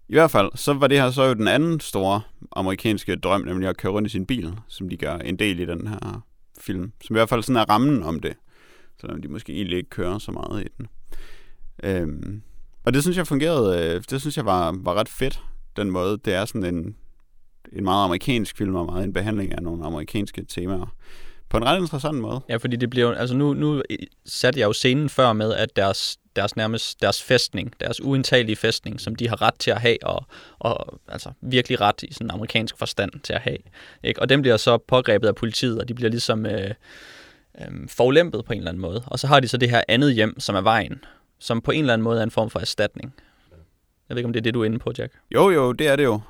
I hvert fald, så var det her så jo den anden store amerikanske drøm, nemlig at køre rundt i sin bil, som de gør en del i den her film, som i hvert fald sådan er rammen om det, selvom de måske egentlig ikke kører så meget i den. Og det synes jeg fungerede, det synes jeg var ret fedt, den måde. Det er sådan en meget amerikansk film, og meget en behandling af nogle amerikanske temaer, på en ret interessant måde. Ja, fordi det bliver, altså nu satte jeg jo scenen før med, at deres nærmest deres fæstning, deres uindtagelige fæstning, som de har ret til at have, og altså virkelig ret i sådan en amerikansk forstand til at have. Ikke? Og den bliver så pågrebet af politiet, og de bliver ligesom forulæmpet på en eller anden måde. Og så har de så det her andet hjem, som er vejen, som på en eller anden måde er en form for erstatning. Jeg ved ikke, om det er det, du er inde på, Jack? Jo, det er det jo.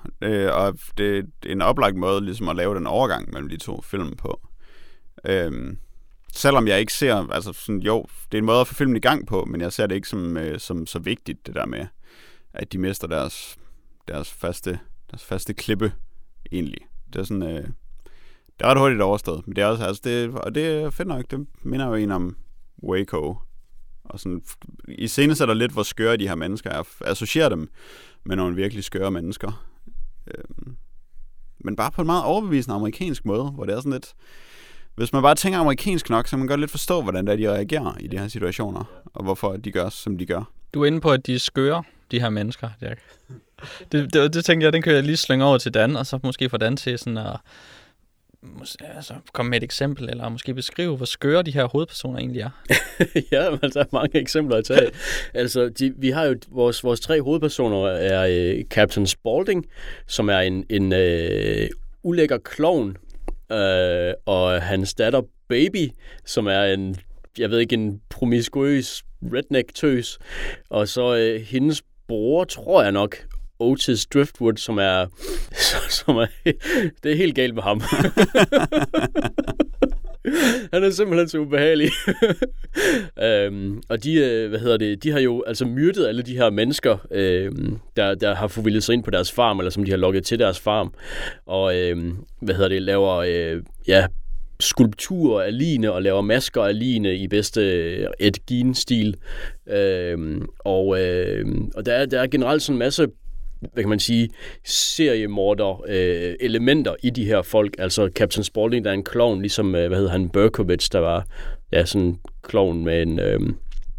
Og det er en oplagt måde ligesom at lave den overgang mellem de to film på. Selvom jeg ikke ser, altså sådan, jo, det er en måde at få filmen i gang på, men jeg ser det ikke som så vigtigt, det der med, at de mister deres faste klippe, egentlig. Det er sådan, Det er ret hurtigt overstået, men det er også, altså det, og det er fedt nok, det minder jo en om Waco. Og sådan, i scenen sætter lidt, hvor skøre de her mennesker er. Jeg associerer dem med nogle virkelig skøre mennesker. Men bare på en meget overbevisende amerikansk måde, hvor det er sådan lidt... Hvis man bare tænker amerikansk nok, så man kan godt lidt forstå, hvordan det er, de reagerer i de her situationer, og hvorfor de gør, som de gør. Du er inde på, at de skøre, de her mennesker, Jack. Det tænker jeg, den kan jeg lige slynge over til Dan, og så måske få Dan til sådan at... Altså, kom med et eksempel, eller måske beskrive, hvor skøre de her hovedpersoner egentlig er. Ja, men der er mange eksempler at tage. Altså, vi har jo vores tre hovedpersoner er Captain Spalding, som er en ulækker klovn, og hans datter Baby, som er en promiskuøs redneck-tøs, og så hendes bror, tror jeg nok, Otis Driftwood, som er det er helt galt med ham. Han er simpelthen så ubehagelig. Og de, de har jo altså myrdet alle de her mennesker, der har forvildet sig ind på deres farm, eller som de har lukket til deres farm, og laver skulpturer af line og laver masker af line i bedste Ed Gein-stil. Og der er generelt sådan en masse, hvad kan man sige, seriemorder elementer i de her folk. Altså Captain Spaulding, der er en klovn, ligesom, Berkowitz, der var sådan en klovn med en...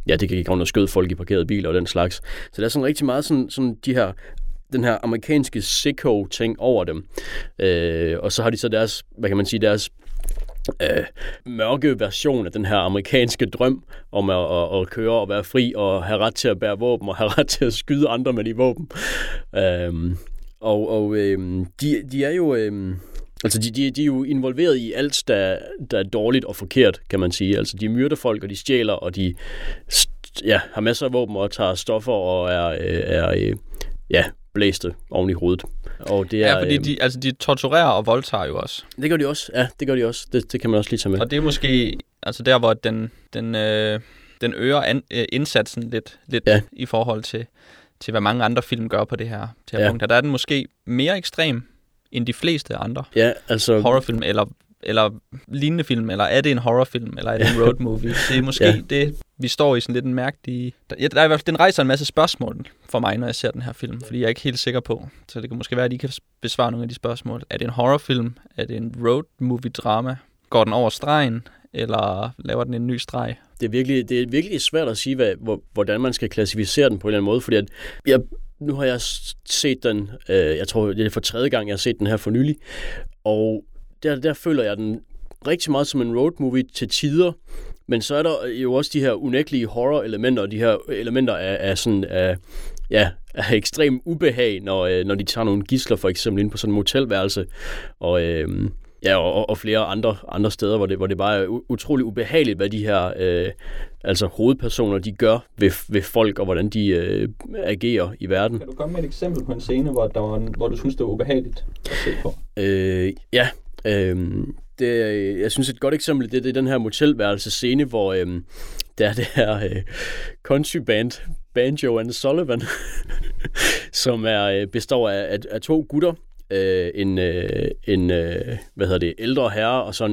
det kan ikke rundt og skøde folk i parkerede biler og den slags. Så der er sådan rigtig meget sådan de her... den her amerikanske sicko-ting over dem. Og så har de så deres, mørke version af den her amerikanske drøm om at køre og være fri og have ret til at bære våben og have ret til at skyde andre med de våben. De er jo... de er jo involveret i alt, der er dårligt og forkert, kan man sige. Altså, de myrder folk, og de stjæler, og de har masser af våben og tager stoffer og er blæste oven i hovedet. Og det er, fordi de torturerer og voldtager jo også. Det gør de også, ja, det gør de også. Det kan man også lige tage med. Og det er måske altså der, hvor den øger indsatsen lidt ja, i forhold til hvad mange andre film gør på det her punkt. Der er den måske mere ekstrem end de fleste andre horrorfilm eller lignende film, eller er det en horrorfilm, eller er det en road movie? Det er måske det, vi står i sådan lidt en mærkelig... Der er i hvert fald, den rejser en masse spørgsmål for mig, når jeg ser den her film, fordi jeg er ikke helt sikker på. Så det kan måske være, at I kan besvare nogle af de spørgsmål. Er det en horrorfilm? Er det en road movie drama? Går den over stregen, eller laver den en ny streg? Det er virkelig svært at sige, hvordan man skal klassificere den på en eller anden måde, fordi nu har jeg set den, jeg tror, det er for tredje gang, jeg har set den her for nylig, og der føler jeg den rigtig meget som en road movie til tider, men så er der jo også de her unægtelige horror-elementer, og de her elementer af ekstrem ubehag, når de tager nogle gidsler, for eksempel ind på sådan en motelværelse, og flere andre steder, hvor det bare er utrolig ubehageligt, hvad de her hovedpersoner, de gør ved folk, og hvordan de agerer i verden. Kan du komme med et eksempel på en scene, hvor du synes, det var ubehageligt at se på? Jeg synes et godt eksempel, det er den her motelværelse scene, hvor der er det her country band, Banjo and Sullivan, som består af to gutter, ældre herre og så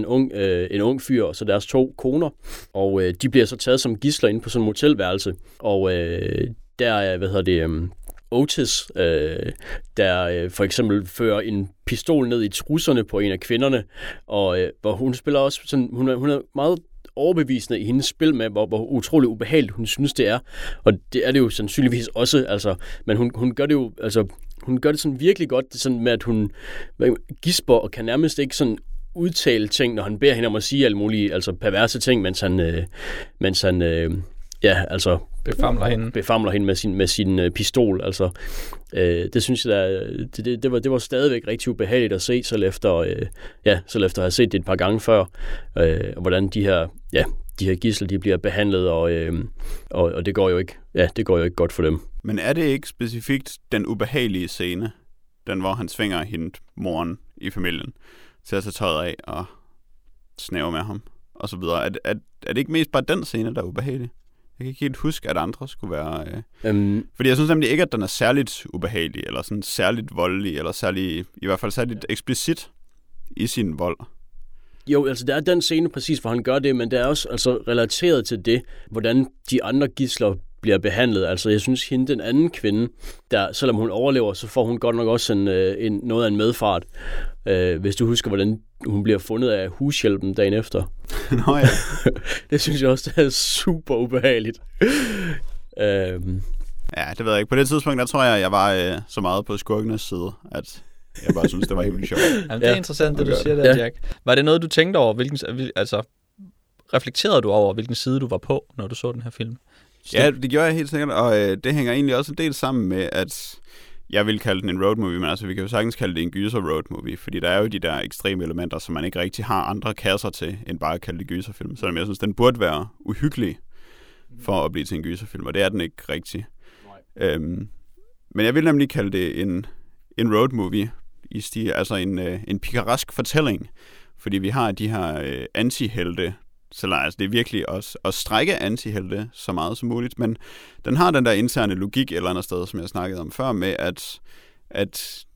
en ung fyr, og så deres to koner, og de bliver så taget som gidsler inde på sådan en motelværelse, og Otis, der for eksempel fører en pistol ned i trusserne på en af kvinderne, og hvor hun spiller også sådan, hun er meget overbevisende i hendes spil med, hvor utroligt ubehageligt hun synes, det er. Og det er det jo sandsynligvis også, altså, men hun gør det jo, altså, hun gør det sådan virkelig godt, sådan med, at hun gisper og kan nærmest ikke sådan udtale ting, når han beder hende om at sige alle mulige, altså perverse ting, mens han befamler hende med sin pistol. Altså, det synes jeg, det var stadigvæk rigtig ubehageligt at se, selv efter at have set det et par gange før, hvordan de her gidsler, de bliver behandlet, og det går jo ikke. Ja, det går jo ikke godt for dem. Men er det ikke specifikt den ubehagelige scene, den hvor han svinger hende, moren i familien, til at tage tøjet af og snæve med ham og så videre? Er det ikke mest bare den scene, der er ubehagelig? Jeg kan ikke helt huske, at andre skulle være... Fordi jeg synes nemlig ikke, at den er særligt ubehagelig, eller sådan særligt voldelig, eller i hvert fald særligt eksplicit i sin vold. Jo, altså der er den scene præcis, hvor han gør det, men det er også altså relateret til det, hvordan de andre gidsler bliver behandlet. Altså jeg synes hende, den anden kvinde, der selvom hun overlever, så får hun godt nok også en noget af en medfart. Hvis du husker, hvordan hun bliver fundet af hushjælpen dagen efter. Nå ja. Det synes jeg også, det er super ubehageligt. Ja, det ved jeg ikke. På det tidspunkt, der tror jeg var så meget på skurkenes side, at jeg bare synes, det var helt sjovt. Jamen, det er interessant, det du siger der, Jack. Var det noget, du tænkte over? Reflekterede du over, hvilken side du var på, når du så den her film? Ja, det gjorde jeg helt sikkert, og det hænger egentlig også en del sammen med, at jeg vil kalde den en road movie, men altså vi kan jo sagtens kalde det en gyser road movie, fordi der er jo de der ekstreme elementer, som man ikke rigtig har andre kasser til, end bare at kalde det gyserfilm. Selvom jeg synes, den burde være uhyggelig for at blive til en gyserfilm, og det er den ikke rigtig. Men jeg vil nemlig kalde det en road movie, altså en picaresk fortælling, fordi vi har de her antihelte. Så altså, det er virkelig at strække antihelte så meget som muligt, men den har den der interne logik et eller andet sted, som jeg snakkede om før, med at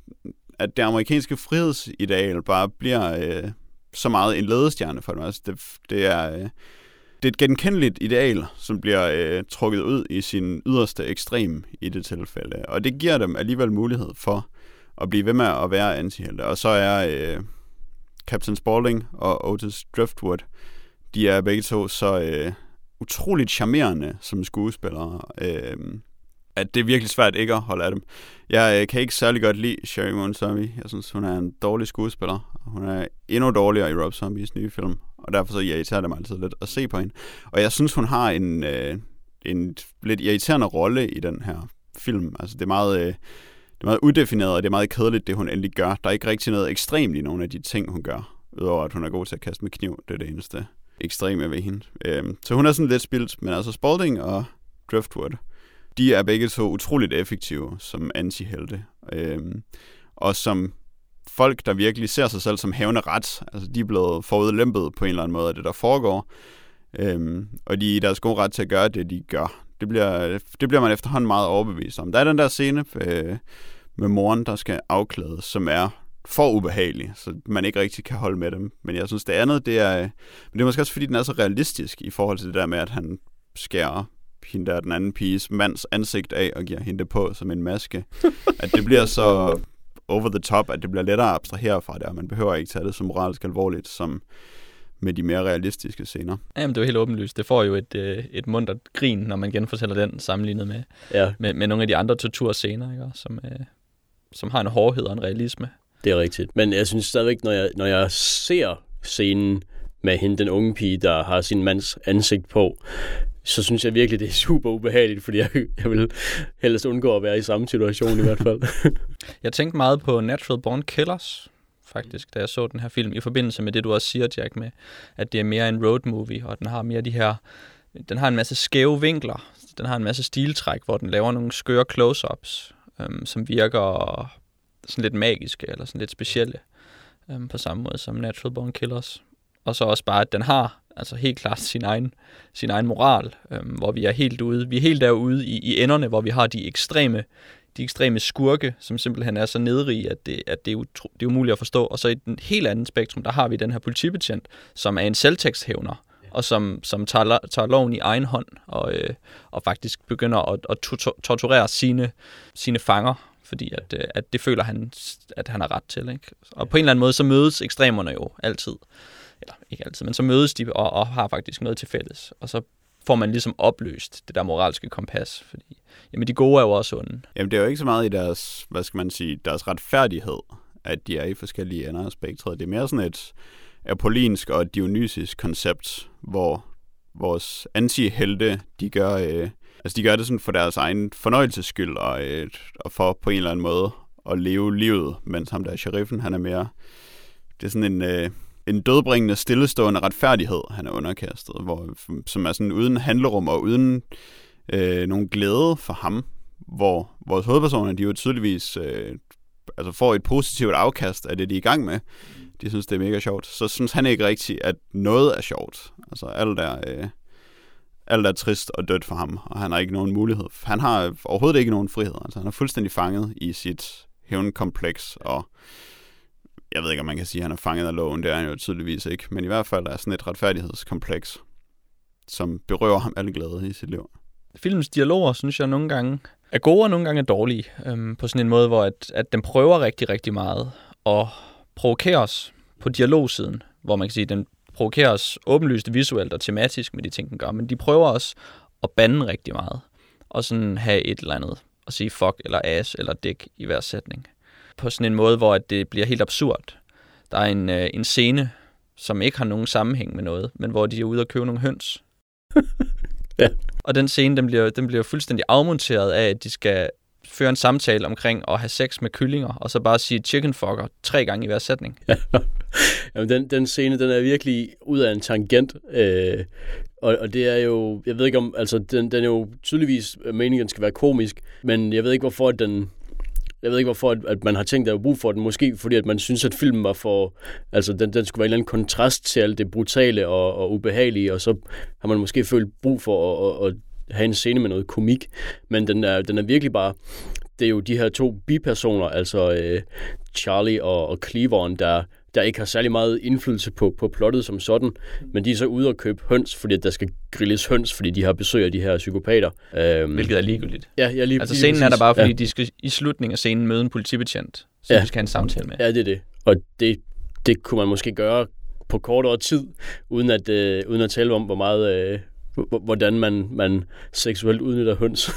det amerikanske frihedsideal bare bliver så meget en ledestjerne for dem. Altså, det er et genkendeligt ideal, som bliver trukket ud i sin yderste ekstrem i det tilfælde, og det giver dem alligevel mulighed for at blive ved med at være antihelte. Og så er Captain Spaulding og Otis Driftwood, de er begge to så utroligt charmerende som skuespillere, at det er virkelig svært ikke at holde af dem. Jeg kan ikke særlig godt lide Sheri Moon Zombie. Jeg synes, hun er en dårlig skuespiller. Hun er endnu dårligere i Rob Zombies nye film, og derfor så irriterer det mig altid lidt at se på hende. Og jeg synes, hun har en lidt irriterende rolle i den her film. Altså, det er meget udefineret, og det er meget kedeligt, det hun endelig gør. Der er ikke rigtig noget ekstremt i nogle af de ting, hun gør, udover at hun er god til at kaste med kniv. Det er det eneste ekstreme ved hende. Så hun er sådan lidt spildt, men altså Spalding og Driftwood, de er begge så utroligt effektive som antihelte. Og som folk, der virkelig ser sig selv som havende ret. Altså, de er blevet forudlempet på en eller anden måde af det, der foregår. Og de er i deres gode ret til at gøre det, de gør. Det bliver man efterhånden meget overbevist om. Der er den der scene med moren, der skal afklædes, som er for ubehagelig, så man ikke rigtig kan holde med dem. Men jeg synes, det andet, men det er måske også, fordi den er så realistisk i forhold til det der med, at han skærer hende der, den anden piges mands ansigt af og giver hende det på som en maske. At det bliver så over the top, at det bliver lettere at abstrahere fra det, og man behøver ikke tage det så moralsk alvorligt, som med de mere realistiske scener. Jamen, det er jo helt åbenlyst. Det får jo et muntert grin, når man genfortæller den, sammenlignet med nogle af de andre torturscener, ikke? Som har en hårdhed og en realisme. Det er rigtigt. Men jeg synes stadigvæk, når jeg ser scenen med hende, den unge pige, der har sin mands ansigt på, så synes jeg virkelig, det er super ubehageligt, fordi jeg vil helst undgå at være i samme situation i hvert fald. Jeg tænkte meget på Natural Born Killers, faktisk, da jeg så den her film, i forbindelse med det, du også siger, Jack, med, at det er mere en road movie, og den har mere den har en masse skæve vinkler, den har en masse stiltræk, hvor den laver nogle skøre close-ups, som virker sådan lidt magiske, eller sådan lidt specielle, på samme måde som Natural Born Killers. Og så også bare, at den har altså helt klart sin egen moral, hvor vi er helt derude i enderne, hvor vi har de ekstreme skurke, som simpelthen er så nedrige, at det er umuligt at forstå. Og så i den helt anden spektrum, der har vi den her politibetjent, som er en selvtægtshævner, og som tager loven i egen hånd, og faktisk begynder at torturere sine fanger, fordi at det føler han, at han har ret til, ikke? Og på en eller anden måde, så mødes ekstremerne jo altid. Eller ikke altid, men så mødes de og har faktisk noget til fælles. Og så får man ligesom opløst det der moralske kompas, fordi jamen, de gode er jo også onde. Jamen, det er jo ikke så meget i deres, hvad skal man sige, deres retfærdighed, at de er i forskellige ender af spektret. Det er mere sådan et apollinsk og dionysisk koncept, hvor vores antihelte, de gør... Altså, de gør det sådan for deres egen fornøjelses skyld, og for på en eller anden måde at leve livet, mens ham der sheriffen, han er mere... Det er sådan en dødbringende, stillestående retfærdighed, han er underkastet, som er sådan uden handlerum og uden nogen glæde for ham, hvor vores hovedpersoner, de jo tydeligvis får et positivt afkast af det, de er i gang med. De synes, det er mega sjovt. Så synes han ikke rigtigt, at noget er sjovt. Altså, alt er trist og dødt for ham, og han har ikke nogen mulighed. Han har overhovedet ikke nogen frihed. Altså, han er fuldstændig fanget i sit hævnkompleks og Jeg ved ikke, om man kan sige, at han er fanget af loven. Det er han jo tydeligvis ikke. Men i hvert fald er sådan et retfærdighedskompleks, som berøver ham alle glæde i sit liv. Filmens dialoger, synes jeg, nogle gange er gode og nogle gange er dårlige. På sådan en måde, hvor at den prøver rigtig, rigtig meget at provokere os på dialogsiden. Hvor man kan sige, at den provokerer os åbenlyst visuelt og tematisk med de ting, den gør. Men de prøver også at bande rigtig meget. Og sådan have et eller andet. Og sige fuck eller ass eller dick i hver sætning. På sådan en måde, hvor det bliver helt absurd. Der er en scene, som ikke har nogen sammenhæng med noget, men hvor de er ude og købe nogle høns. Ja. Og den scene, den bliver fuldstændig afmonteret af, at de skal føre en samtale omkring at have sex med kyllinger, og så bare sige chicken fucker 3 gange i hver sætning. Ja. Jamen, den scene, den er virkelig ud af en tangent. Og det er jo, jeg ved ikke om, altså den er jo tydeligvis, meningen skal være komisk, men jeg ved ikke, hvorfor den... Jeg ved ikke, hvorfor at man har tænkt, at der er brug for den. Måske fordi, at man synes, at filmen var for... Altså, den skulle være en eller anden kontrast til alt det brutale og ubehagelige, og så har man måske følt brug for at have en scene med noget komik. Men den er virkelig bare... Det er jo de her 2 bipersoner, altså Charlie og Cleaveren, der ikke har særlig meget indflydelse på plottet som sådan, men de er så ude at købe høns, fordi der skal grilles høns, fordi de har besøg af de her psykopater. Hvilket er ligegyldigt. Ja, lige altså scenen er der bare, fordi de skal i slutningen af scenen møde en politibetjent, som de skal have en samtale med. Ja, det er det. Og det kunne man måske gøre på kortere tid, uden at tale om, hvor meget, hvordan man seksuelt udnytter høns.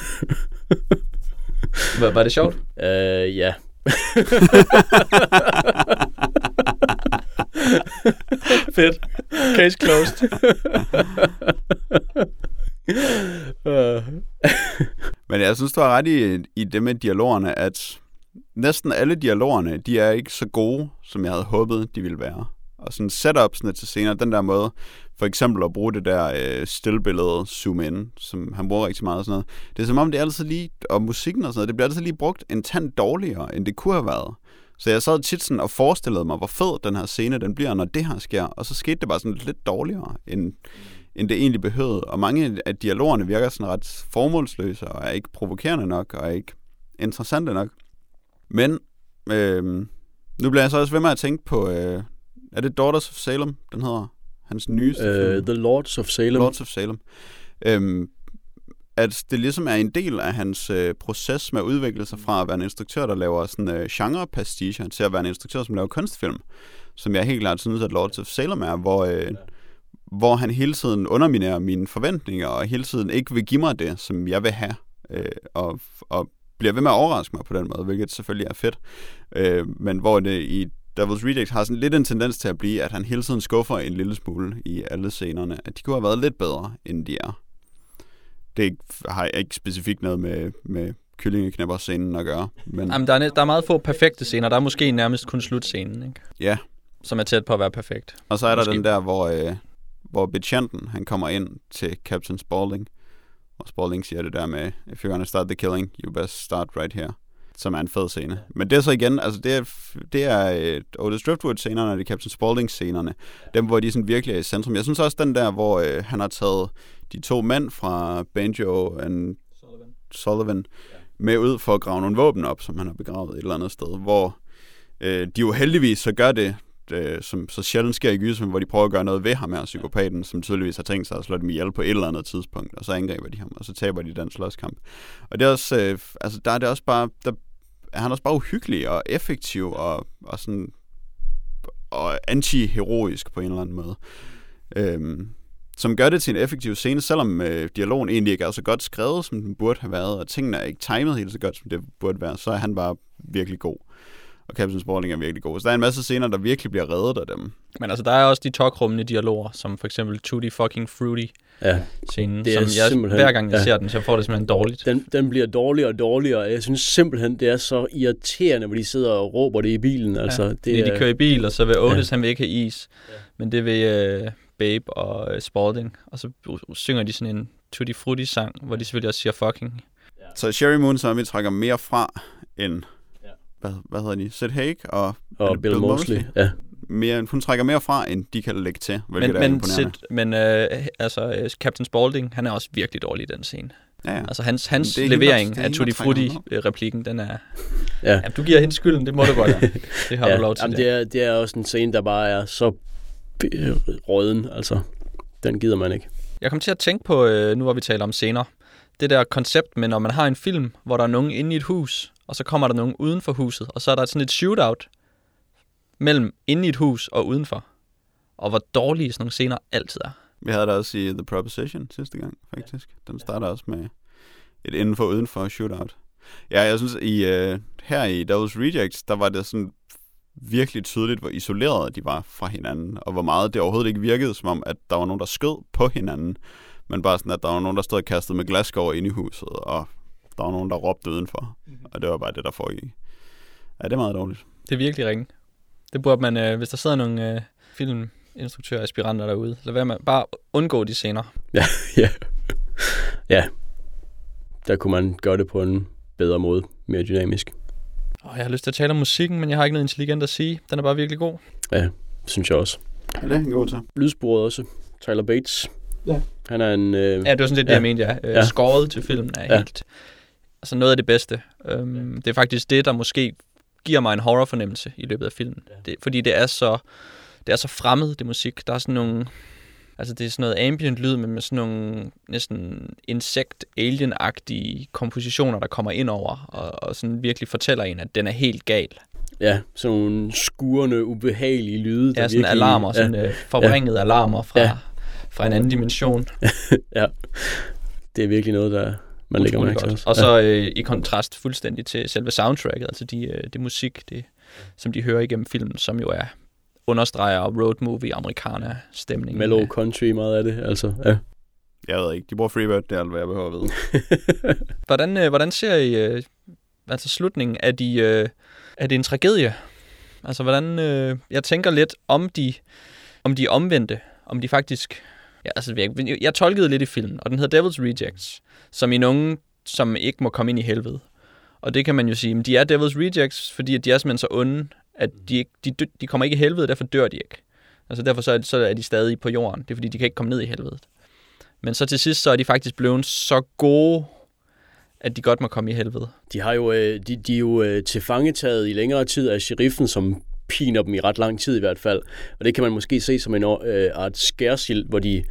Var det sjovt? Ja. Fedt. Case closed. Men jeg synes, du har ret i det med dialogerne, at næsten alle dialogerne, de er ikke så gode, som jeg havde håbet, de ville være. Og sådan setupsene til senere, den der måde, for eksempel at bruge det der stillbillede zoom in, som han bruger rigtig meget og sådan noget. Det er som om, det er altid lige, og musikken og sådan noget, det bliver altid lige brugt en tand dårligere, end det kunne have været. Så jeg sad tit sådan og forestillede mig, hvor fed den her scene den bliver, når det her sker. Og så skete det bare sådan lidt dårligere, end det egentlig behøvede. Og mange af dialogerne virker sådan ret formålsløse, og er ikke provokerende nok, og er ikke interessante nok. Men nu bliver jeg så også ved med at tænke på, er det Daughters of Salem, den hedder? Hans nyeste The Lords of Salem. Lords of Salem. At det ligesom er en del af hans proces med at udvikle sig fra at være en instruktør, der laver sådan genre-pastiger, til at være en instruktør, som laver kunstfilm, som jeg helt klart synes, at Lords of Salem er, hvor han hele tiden underminerer mine forventninger, og hele tiden ikke vil give mig det, som jeg vil have, og bliver ved med at overraske mig på den måde, hvilket selvfølgelig er fedt, men hvor det i Devil's Rejects har sådan lidt en tendens til at blive, at han hele tiden skuffer en lille smule i alle scenerne, at de kunne have været lidt bedre, end de er. Det har ikke specifikt noget med kyllingeknæpper-scenen at gøre. Men... Jamen, der er meget få perfekte scener. Der er måske nærmest kun slutscenen, ikke? Ja. Som er tæt på at være perfekt. Og så er der måske den der, hvor betjenten, han kommer ind til Captain Spalding, og Spalding siger det der med, if you're gonna start the killing, you best start right here, som er en fed scene. Men det er så igen, altså det er Otis Driftwood-scenerne og det Captain Spaulding-scenerne, dem hvor de sådan virkelig er i centrum. Jeg synes også den der, hvor han har taget de 2 mænd fra Banjo og Sullivan med ud for at grave nogle våben op, som han har begravet et eller andet sted, hvor de jo heldigvis så gør det, som så sjældent sker i gyserfilm, hvor de prøver at gøre noget ved ham her, psykopaten, som tydeligvis har tænkt sig at slå dem ihjel på et eller andet tidspunkt, og så angriber de ham, og så taber de den slåskamp. Og det er også, altså der er det også bare, der er han også bare uhyggelig og effektiv og sådan og anti-heroisk på en eller anden måde, som gør det til en effektiv scene, selvom dialogen egentlig ikke er så godt skrevet, som den burde have været, og tingene er ikke timet helt så godt, som det burde være, så er han bare virkelig god. Og Captain Spaulding er virkelig god. Så der er en masse scener, der virkelig bliver reddet af dem. Men altså, der er også de tokrummende dialoger, som for eksempel Tutti fucking Fruity scenen, som jeg simpelthen, hver gang jeg ser den, så får det simpelthen dårligt. Den bliver dårligere og dårligere. Jeg synes simpelthen, det er så irriterende, hvor de sidder og råber det i bilen. Altså, de kører i bil, og så vil Otis, han vil ikke have is. Men det vil Babe og Spaulding. Og så synger de sådan en Tutti Fruity sang, hvor de selvfølgelig også siger fucking. Ja. Så Sheri Moon Zombie trækker mere fra end... Hvad hedder de? Seth Haig og Bill Moseley. Ja. Hun trækker mere fra, end de kan lægge til, hvilket er imponerende. Men Captain Spaulding, han er også virkelig dårlig i den scene. Ja. Altså hans levering af Tutti Frutti-replikken, den er... Ja. Jamen, du giver hende skylden, det må du godt. Ja. Det har du lov til. Jamen, det er også en scene, der bare er så råden, altså. Den gider man ikke. Jeg kom til at tænke på, nu hvor vi taler om scener, det der koncept med, når man har en film, hvor der er nogen inde i et hus, og så kommer der nogen uden for huset, og så er der sådan et shootout mellem inde i et hus og udenfor. Og hvor dårlige sådan nogle scener altid er. Vi havde det også i The Proposition sidste gang, faktisk. Den starter også med et indenfor udenfor shootout. Ja, jeg synes, her i Devil's Rejects, der var det sådan virkelig tydeligt, hvor isolerede de var fra hinanden, og hvor meget det overhovedet ikke virkede, som om, at der var nogen, der skød på hinanden, men bare sådan, at der var nogen, der stod og kastede med glasskår ind i huset, og der var nogen, der råbte udenfor, og det var bare det, der foregik. Ja, det er meget dårligt. Det er virkelig ringe. Det burde man, hvis der sidder nogle filminstruktører og aspiranter derude, lad være med bare undgå de scener. Ja. Der kunne man gøre det på en bedre måde, mere dynamisk. Jeg har lyst til at tale om musikken, men jeg har ikke noget intelligent at sige. Den er bare virkelig god. Ja, synes jeg også. Ja, det er en god til. Lydsporet også. Tyler Bates. Ja. Han er en... Ja, det var sådan lidt det, jeg mente, ja. Skåret til filmen er helt... Altså noget af det bedste. Det er faktisk det, der måske giver mig en horrorfornemmelse i løbet af filmen. Ja. Fordi det er så fremmed, det musik. Der er sådan nogle... Altså det er sådan noget ambient lyd, men med sådan nogle næsten insect-alien-agtige kompositioner, der kommer ind over, og sådan virkelig fortæller en, at den er helt gal. Ja, sådan nogle skurrende, ubehagelige lyde. Der sådan virkelig... alarmer, sådan forvrængede alarmer fra en anden dimension. Ja, det er virkelig noget, der man lægger mærke til. Og så i kontrast fuldstændig til selve soundtracket, altså det musik, som de hører igennem filmen, som jo er... understreger road movie, americana stemning. Mellow country, meget af det, altså. Ja. Jeg ved ikke, de bruger Freebird, det er alt, hvad jeg behøver at vide. Hvordan ser I, altså slutningen, er det en tragedie? Altså hvordan, jeg tænker lidt om de omvendte, om de faktisk, ja, altså jeg tolkede lidt i filmen, og den hedder Devil's Rejects, som i nogen, som ikke må komme ind i helvede. Og det kan man jo sige, men de er Devil's Rejects, fordi de er simpelthen så onde, at de kommer ikke i helvede, derfor dør de ikke. Altså derfor så er de stadig på jorden. Det er fordi, de kan ikke komme ned i helvedet. Men så til sidst, så er de faktisk blevet så gode, at de godt må komme i helvede. De har jo, de er jo tilfangetaget i længere tid af sheriffen, som piner dem i ret lang tid i hvert fald. Og det kan man måske se som en art skærsild, hvor de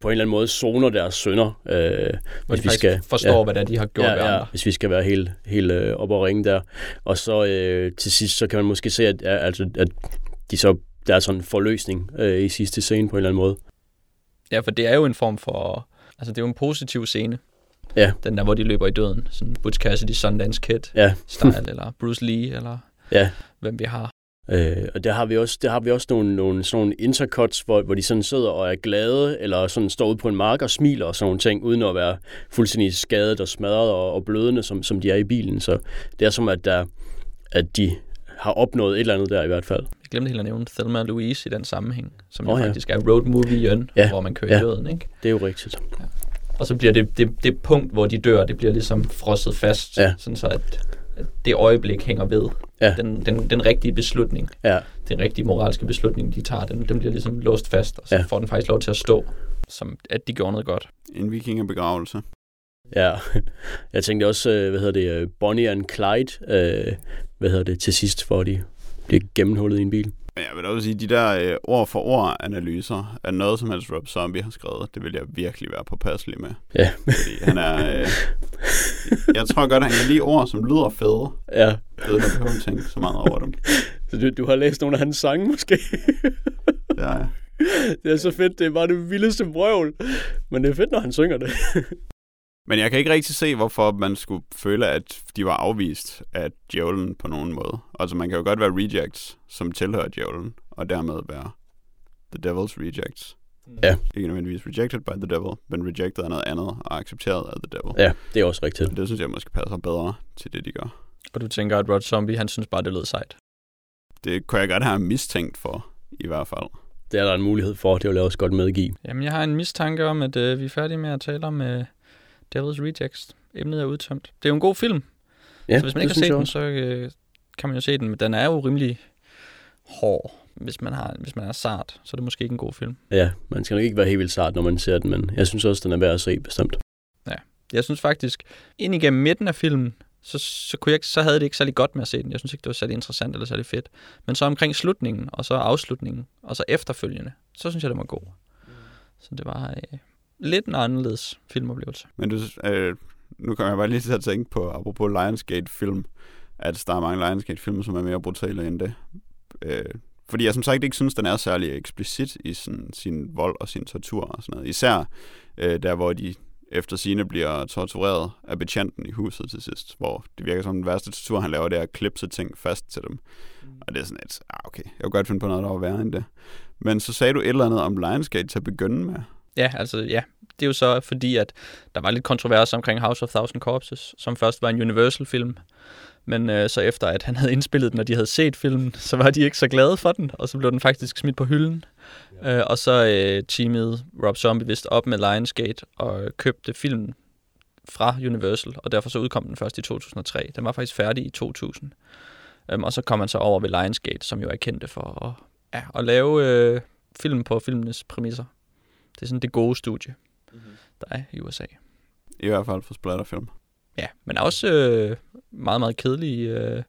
på en eller anden måde zoner deres sønder. Hvor de faktisk forstår, hvad det er, de har gjort ved andre. Hvis vi skal være helt oppe og ringe der. Og så til sidst, så kan man måske se, at de så, der er sådan en forløsning i sidste scene på en eller anden måde. Ja, for det er jo en form for... Altså, det er jo en positiv scene. Ja. Den der, hvor de løber i døden. Sådan Butch Cassidy, Sundance Kid style, eller Bruce Lee, eller hvem vi har. Og der har vi også nogle sådan nogle intercuts, hvor de sådan sidder og er glade, eller sådan står ude på en mark og smiler og sådan nogle ting, uden at være fuldstændig skadet og smadret og blødende, som de er i bilen. Så det er som, at de har opnået et eller andet der i hvert fald. Jeg glemte helt at nævne Thelma og Louise i den sammenhæng, som faktisk er road movie-jøn, hvor man kører i døden, ikke? Det er jo rigtigt. Ja. Og så bliver det punkt, hvor de dør, det bliver ligesom frosset fast, sådan så at det øjeblik hænger ved. Ja. Den rigtige beslutning, den rigtige moralske beslutning, de tager, den bliver ligesom låst fast, og så får den faktisk lov til at stå, som at de gjorde noget godt. En vikingebegravelse. Ja, jeg tænkte også, Bonnie and Clyde, til sidst, hvor de bliver gennemhullet i en bil. Men jeg vil da også sige, de der ord-for-ord-analyser af noget, som helst Rob Zombie har skrevet, det vil jeg virkelig være påpasselig med. Ja. Fordi han er... jeg tror godt, at han kan lide ord, som lyder fede. Ja. Jeg ved, at behøver at tænke så meget over dem. Så du har læst nogle af hans sange, måske? Ja. Det er så fedt. Det er bare det vildeste brøvl. Men det er fedt, når han synger det. Men jeg kan ikke rigtig se, hvorfor man skulle føle, at de var afvist af djævlen på nogen måde. Altså, man kan jo godt være rejects, som tilhører djævlen, og dermed være The Devil's Rejects. Ja. Ikke nødvendigvis rejected by the devil, men rejected af noget andet og accepteret af the devil. Ja, det er også rigtigt. Men det synes jeg måske passer bedre til det, de gør. Og du tænker, at Rob Zombie, han synes bare, det lød sejt? Det kunne jeg godt have mistænkt for, i hvert fald. Det er der en mulighed for, det vil jeg også godt medgive. Jamen, jeg har en mistanke om, at vi er færdige med at tale om... Devil's Rejects. Emnet er udtømt. Det er jo en god film. Ja, så hvis man ikke har set den, så kan man jo se den. Men den er jo rimelig hård. Hvis man er sart, så er det måske ikke en god film. Ja, man skal nok ikke være helt vildt sart, når man ser den. Men jeg synes også, den er værd at se, bestemt. Ja, jeg synes faktisk, ind igennem midten af filmen, så havde det ikke særlig godt med at se den. Jeg synes ikke, det var særlig interessant eller særlig fedt. Men så omkring slutningen, og så afslutningen, og så efterfølgende, så synes jeg, det var god. Så det var lidt en anderledes filmoplevelse. Men du, nu kan jeg bare lige til at tænke på, apropos Lionsgate-film, at der er mange Lionsgate-filmer, som er mere brutale end det. Fordi jeg som sagt ikke synes, den er særlig eksplicit i sådan, sin vold og sin tortur og sådan noget. Især der, hvor de efter sigende bliver tortureret af betjenten i huset til sidst, hvor det virker som den værste tortur, han laver, det er at klipse ting fast til dem. Og det er sådan et, okay, jeg kunne godt finde på noget, der var værre end det. Men så sagde du et eller andet om Lionsgate til at begynde med. Ja, altså ja. Det er jo så fordi, at der var lidt kontrovers omkring House of 1000 Corpses, som først var en Universal-film. Men så efter, at han havde indspillet den, og de havde set filmen, så var de ikke så glade for den, og så blev den faktisk smidt på hylden. Ja. Og så teamede Rob Zombie vist op med Lionsgate og købte filmen fra Universal, og derfor så udkom den først i 2003. Den var faktisk færdig i 2000. Og så kom man så over ved Lionsgate, som jo er kendte for at lave film på filmenes præmisser. Det er sådan det gode studie, der er i USA. I hvert fald for splatterfilm. Ja, men også meget, meget kedelige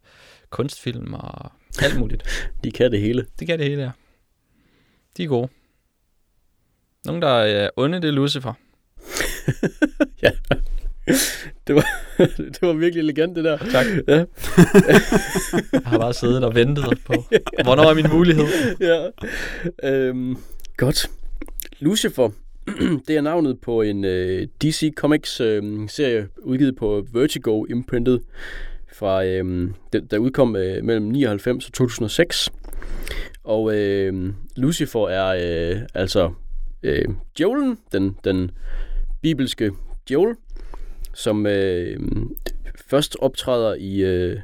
kunstfilm og alt muligt. De kan det hele. De kan det hele, ja. De er gode. Nogen, der er onde, det er Lucifer. Ja. Det var virkelig elegant, det der. Tak. Ja. Jeg har bare siddet og ventet på, hvornår er min mulighed? Ja. Godt. Lucifer. Det er navnet på en DC Comics-serie udgivet på Vertigo Imprinted, fra, der udkom mellem 1999 og 2006. Og Lucifer er altså djævlen, den bibelske djævel, som først optræder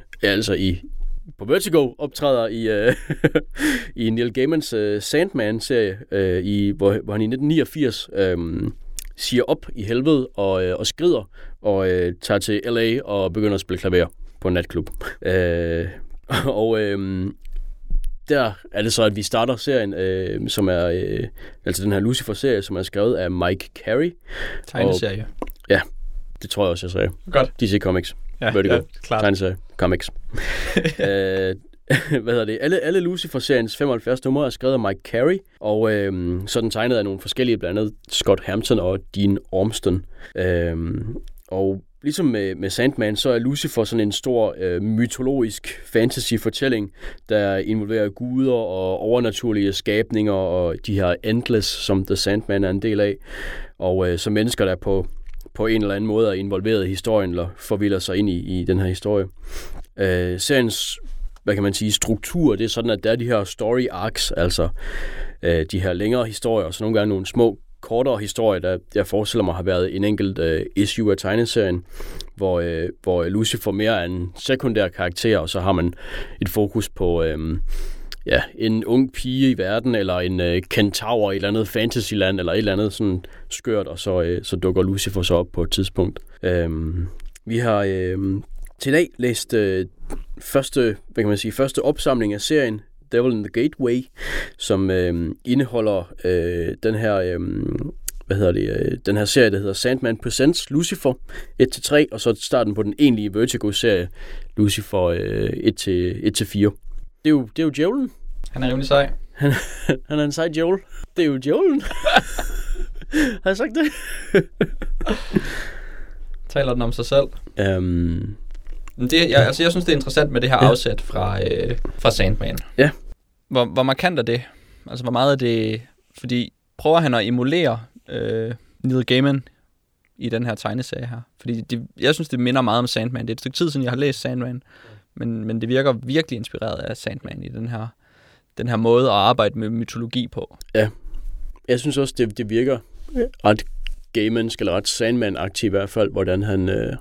på Vertigo optræder i Neil Gaimans Sandman-serie, hvor han i 1989 siger op i helvede og skrider og tager til LA og begynder at spille klaver på en natklub. Der er det så, at vi starter serien, som er altså den her Lucifer-serie, som er skrevet af Mike Carey. Tegneserie. Ja, det tror jeg også, jeg sagde. Godt. DC Comics. Ja, Vertigo, klart. Tegneserie, comics. Hvad hedder det? Alle Lucifer-seriens 75 numre er skrevet af Mike Carey, og så den tegnet af nogle forskellige, blandt andet Scott Hampton og Dean Ormston. Og ligesom med Sandman, så er Lucifer sådan en stor mytologisk fantasy-fortælling, der involverer guder og overnaturlige skabninger og de her Endless, som The Sandman er en del af, og så mennesker, der på en eller anden måde er involveret i historien, eller forvilder sig ind i den her historie. Seriens, hvad kan man sige, struktur, det er sådan, at der er de her story arcs, altså de her længere historier, og så nogle gange nogle små, kortere historier, der jeg forestiller mig har været en enkelt issue af tegneserien, hvor Lucifer mere er en sekundær karakter, og så har man et fokus på en ung pige i verden, eller en kentaur i et eller andet fantasyland, eller et eller andet sådan skørt, og så dukker Lucifer så op på et tidspunkt. Vi har til dag læst første opsamling af serien, Devil in the Gateway, som indeholder den her... den her serie, der hedder Sandman Presents Lucifer 1-3, og så starten på den egentlige Vertigo-serie Lucifer 1-4. Det er jo djævlen. Han er rimelig sej. Han er en sej djævel. Det er jo djævlen. Har jeg sagt det? Taler den om sig selv? Jeg synes, det er interessant med det her afsæt fra Sandman. Ja. Hvor markant er det? Altså, hvor meget er det... Fordi prøver han at emulere Neil Gaiman i den her tegneserie her? Fordi jeg synes, det minder meget om Sandman. Det er et stykke tid siden, jeg har læst Sandman. Men det virker virkelig inspireret af Sandman i den her måde at arbejde med mytologi på. Ja, jeg synes også, det virker ret Gaimansk eller ret Sandman-aktiv i hvert fald, hvordan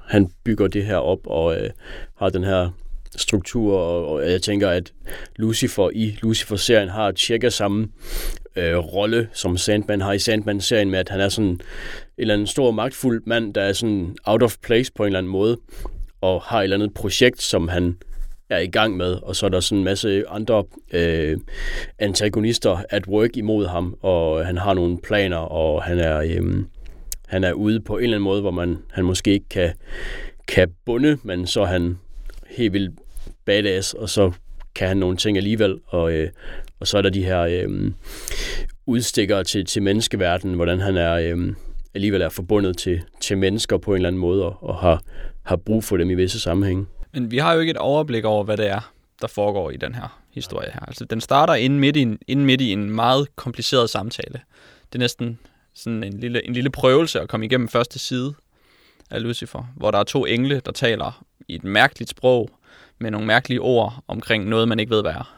han bygger det her op og har den her struktur. Og jeg tænker, at Lucifer i Lucifer-serien har cirka samme rolle, som Sandman har i Sandman-serien, med at han er sådan en eller anden stor magtfuld mand, der er sådan out of place på en eller anden måde, og har et eller andet projekt, som han er i gang med, og så er der sådan en masse andre antagonister at work imod ham, og han har nogle planer, og han er ude på en eller anden måde, hvor han måske ikke kan kan bunde, men så er han helt vildt badass, og så kan han nogle ting alligevel, og så er der de her udstikkere til menneskeverdenen, hvordan han er alligevel er forbundet til mennesker på en eller anden måde, og har brug for dem i visse sammenhænge. Men vi har jo ikke et overblik over, hvad det er, der foregår i den her historie her. Altså, den starter inde midt i en meget kompliceret samtale. Det er næsten sådan en lille prøvelse at komme igennem første side af Lucifer, hvor der er to engle, der taler i et mærkeligt sprog med nogle mærkelige ord omkring noget, man ikke ved, hvad er.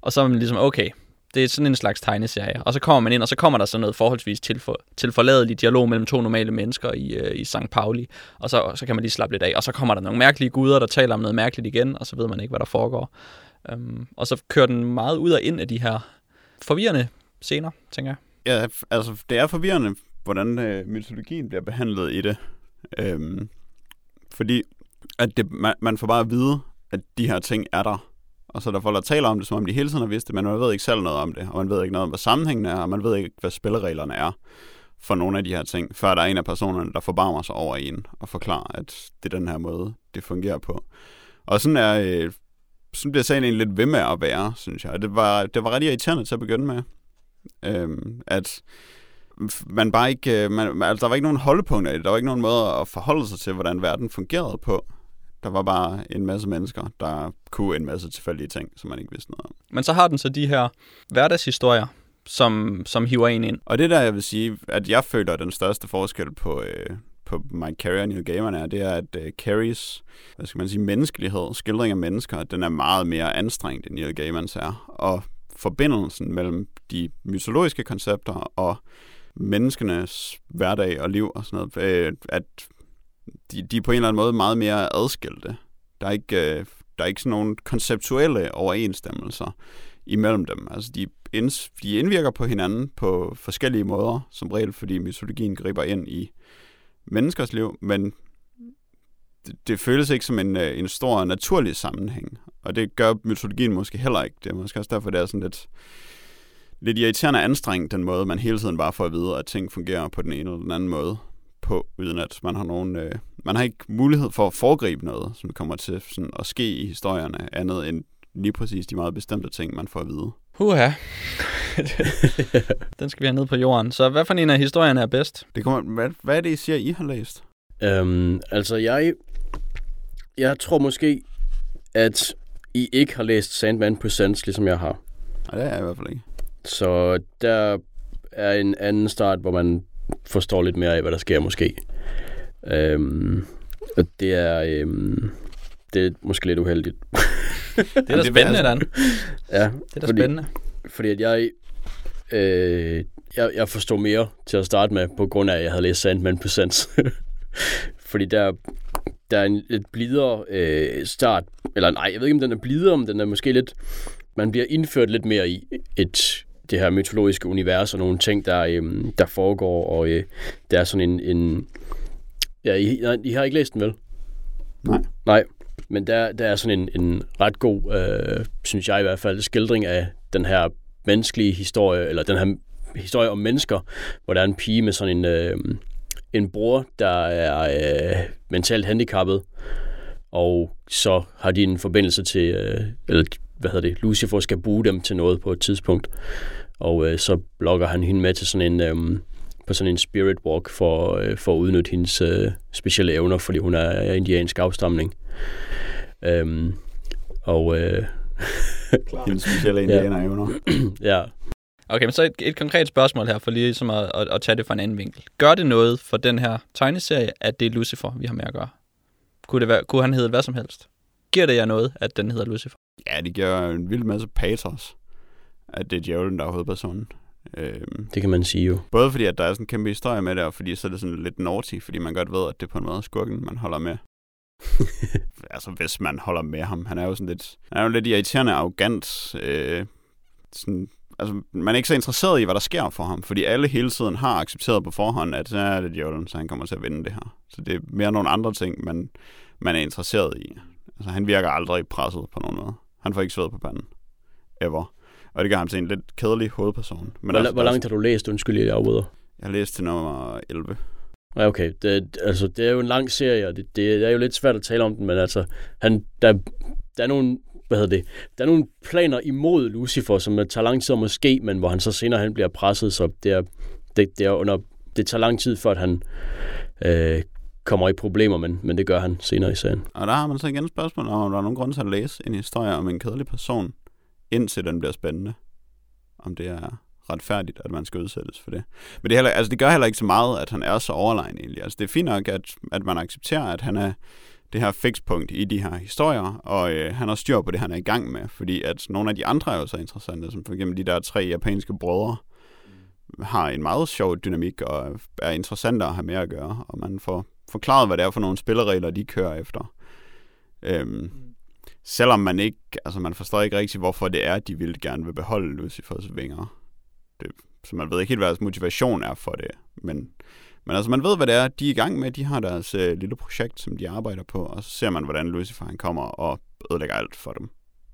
Og så er man ligesom, okay, det er sådan en slags tegneserie. Og så kommer man ind, og så kommer der sådan noget forholdsvis tilforladelig dialog mellem to normale mennesker i St. Pauli. Og så kan man lige slappe lidt af. Og så kommer der nogle mærkelige guder, der taler om noget mærkeligt igen, og så ved man ikke, hvad der foregår. Og så kører den meget ud og ind af de her forvirrende scener, tænker jeg. Ja, altså det er forvirrende, hvordan mytologien bliver behandlet i det. Fordi at man får bare at vide, at de her ting er der. Og så er der folk, der taler om det, som om de hele tiden har vidst det, men man ved ikke selv noget om det, og man ved ikke noget om, hvad sammenhængen er, og man ved ikke, hvad spillereglerne er for nogle af de her ting, før der er en af personerne, der forbarmer sig over en og forklarer, at det er den her måde, det fungerer på. Og sådan bliver sagen egentlig lidt ved med at være, synes jeg. Det var ret irriterende til at begynde med, at man bare ikke... der var ikke nogen holdepunkter i det, der var ikke nogen måde at forholde sig til, hvordan verden fungerede på. Der var bare en masse mennesker, der kunne en masse tilfældige ting, som man ikke vidste noget om. Men så har den så de her hverdagshistorier, som hiver en ind. Og det der, jeg vil sige, at jeg føler, at den største forskel på Mike Carey og Neil Gaiman er, det er, at Careys, hvad skal man sige, menneskelighed, skildring af mennesker, den er meget mere anstrengt, end Neil Gaimans er. Og forbindelsen mellem de mytologiske koncepter og menneskenes hverdag og liv og sådan noget, at de er på en eller anden måde meget mere adskilte. Der er ikke sådan nogle konceptuelle overensstemmelser imellem dem. Altså, de indvirker på hinanden på forskellige måder, som regel, fordi mytologien griber ind i menneskers liv, men det føles ikke som en stor naturlig sammenhæng. Og det gør mytologien måske heller ikke. Det er måske også derfor, det er sådan lidt irriterende anstrengt, den måde, man hele tiden bare får at vide, at ting fungerer på den ene eller den anden måde. På, uden at man har nogen... man har ikke mulighed for at foregribe noget, som kommer til sådan at ske i historierne, andet end lige præcis de meget bestemte ting, man får at vide. Huha. Den skal vi have ned på jorden. Så hvad for en af historierne er bedst? Hvad er det, I siger, I har læst? Altså, jeg tror måske, at I ikke har læst Sandman på sans, ligesom jeg har. Nej, det er jeg i hvert fald ikke. Så der er en anden start, hvor man forstår lidt mere af, hvad der sker måske. Og det er måske lidt uheldigt. Det er da spændende, Dan. Ja, det er da spændende. Fordi at jeg forstod mere til at starte med, på grund af, at jeg havde læst Sandman på sans. Fordi der er en lidt blidere start, eller nej, jeg ved ikke, om den er blidere, men den er måske lidt, man bliver indført lidt mere i det her mytologiske univers og nogle ting, der foregår, og der er sådan en... Ja, I har ikke læst den, vel? Nej. Nej, men der er sådan en ret god, synes jeg i hvert fald, skildring af den her menneskelige historie, eller den her historie om mennesker, hvor der er en pige med sådan en bror, der er mentalt handicappet, og så har de en forbindelse til... Lucifer skal bruge dem til noget på et tidspunkt, og så blokker han hende med til sådan en, på sådan en spirit walk for at udnytte hendes specielle evner, fordi hun er indiansk afstamning. Hendes specielle indianer evner. Ja. Okay, men så et konkret spørgsmål her, for lige som at tage det fra en anden vinkel. Gør det noget for den her tegneserie, at det er Lucifer, vi har med at gøre? Kunne han hedde hvad som helst? Giver det jer noget, at den hedder Lucifer? Ja, det giver en vild masse pathos, at det er djævlen, der er hovedpersonen. Det kan man sige jo. Både fordi, at der er sådan en kæmpe historie med det, og fordi så er det sådan lidt naughty, fordi man godt ved, at det er på en måde skurken, man holder med. Altså, hvis man holder med ham. Han er jo sådan lidt... Han er jo lidt irriterende og arrogant. Altså, man er ikke så interesseret i, hvad der sker for ham, fordi alle hele tiden har accepteret på forhånd, at ja, det er djævlen, så han kommer til at vinde det her. Så det er mere nogle andre ting, man er interesseret i. Altså, han virker aldrig presset på nogen måde. Han får ikke sved på panden. Ever. Og det gør ham til en lidt kedelig hovedperson. Men hvor langt har du læst? Undskyld, jeg afbryder. Jeg har læst til nummer 11. Okay, det er jo en lang serie, og det er jo lidt svært at tale om den, men altså, der er nogle... Der er nogle planer imod Lucifer, som tager lang tid om at ske, men hvor han så senere hen bliver presset, så det tager lang tid, før han kommer i problemer, men det gør han senere i serien. Og der har man så igen et spørgsmål, om der er nogen grund til at læse en historie om en kedelig person, indtil den bliver spændende. Om det er retfærdigt, at man skal udsættes for det. Men det, det gør heller ikke så meget, at han er så overlegen egentlig. Altså, det er fint nok, at man accepterer, at han er det her fikspunkt i de her historier, og han har styr på det, han er i gang med, fordi at nogle af de andre er jo så interessante, som for eksempel de der 3 japanske brødre, har en meget sjov dynamik, og er interessante at have med at gøre, og man får forklaret, hvad det er for nogle spilleregler, de kører efter. Selvom man ikke, altså man forstår ikke rigtigt, hvorfor det er, de vildt gerne vil beholde Lucifers vinger. Så man ved ikke helt, hvad deres motivation er for det, men altså, man ved, hvad det er, de er i gang med. De har deres lille projekt, som de arbejder på, og så ser man, hvordan Lucifer han kommer og ødelægger alt for dem.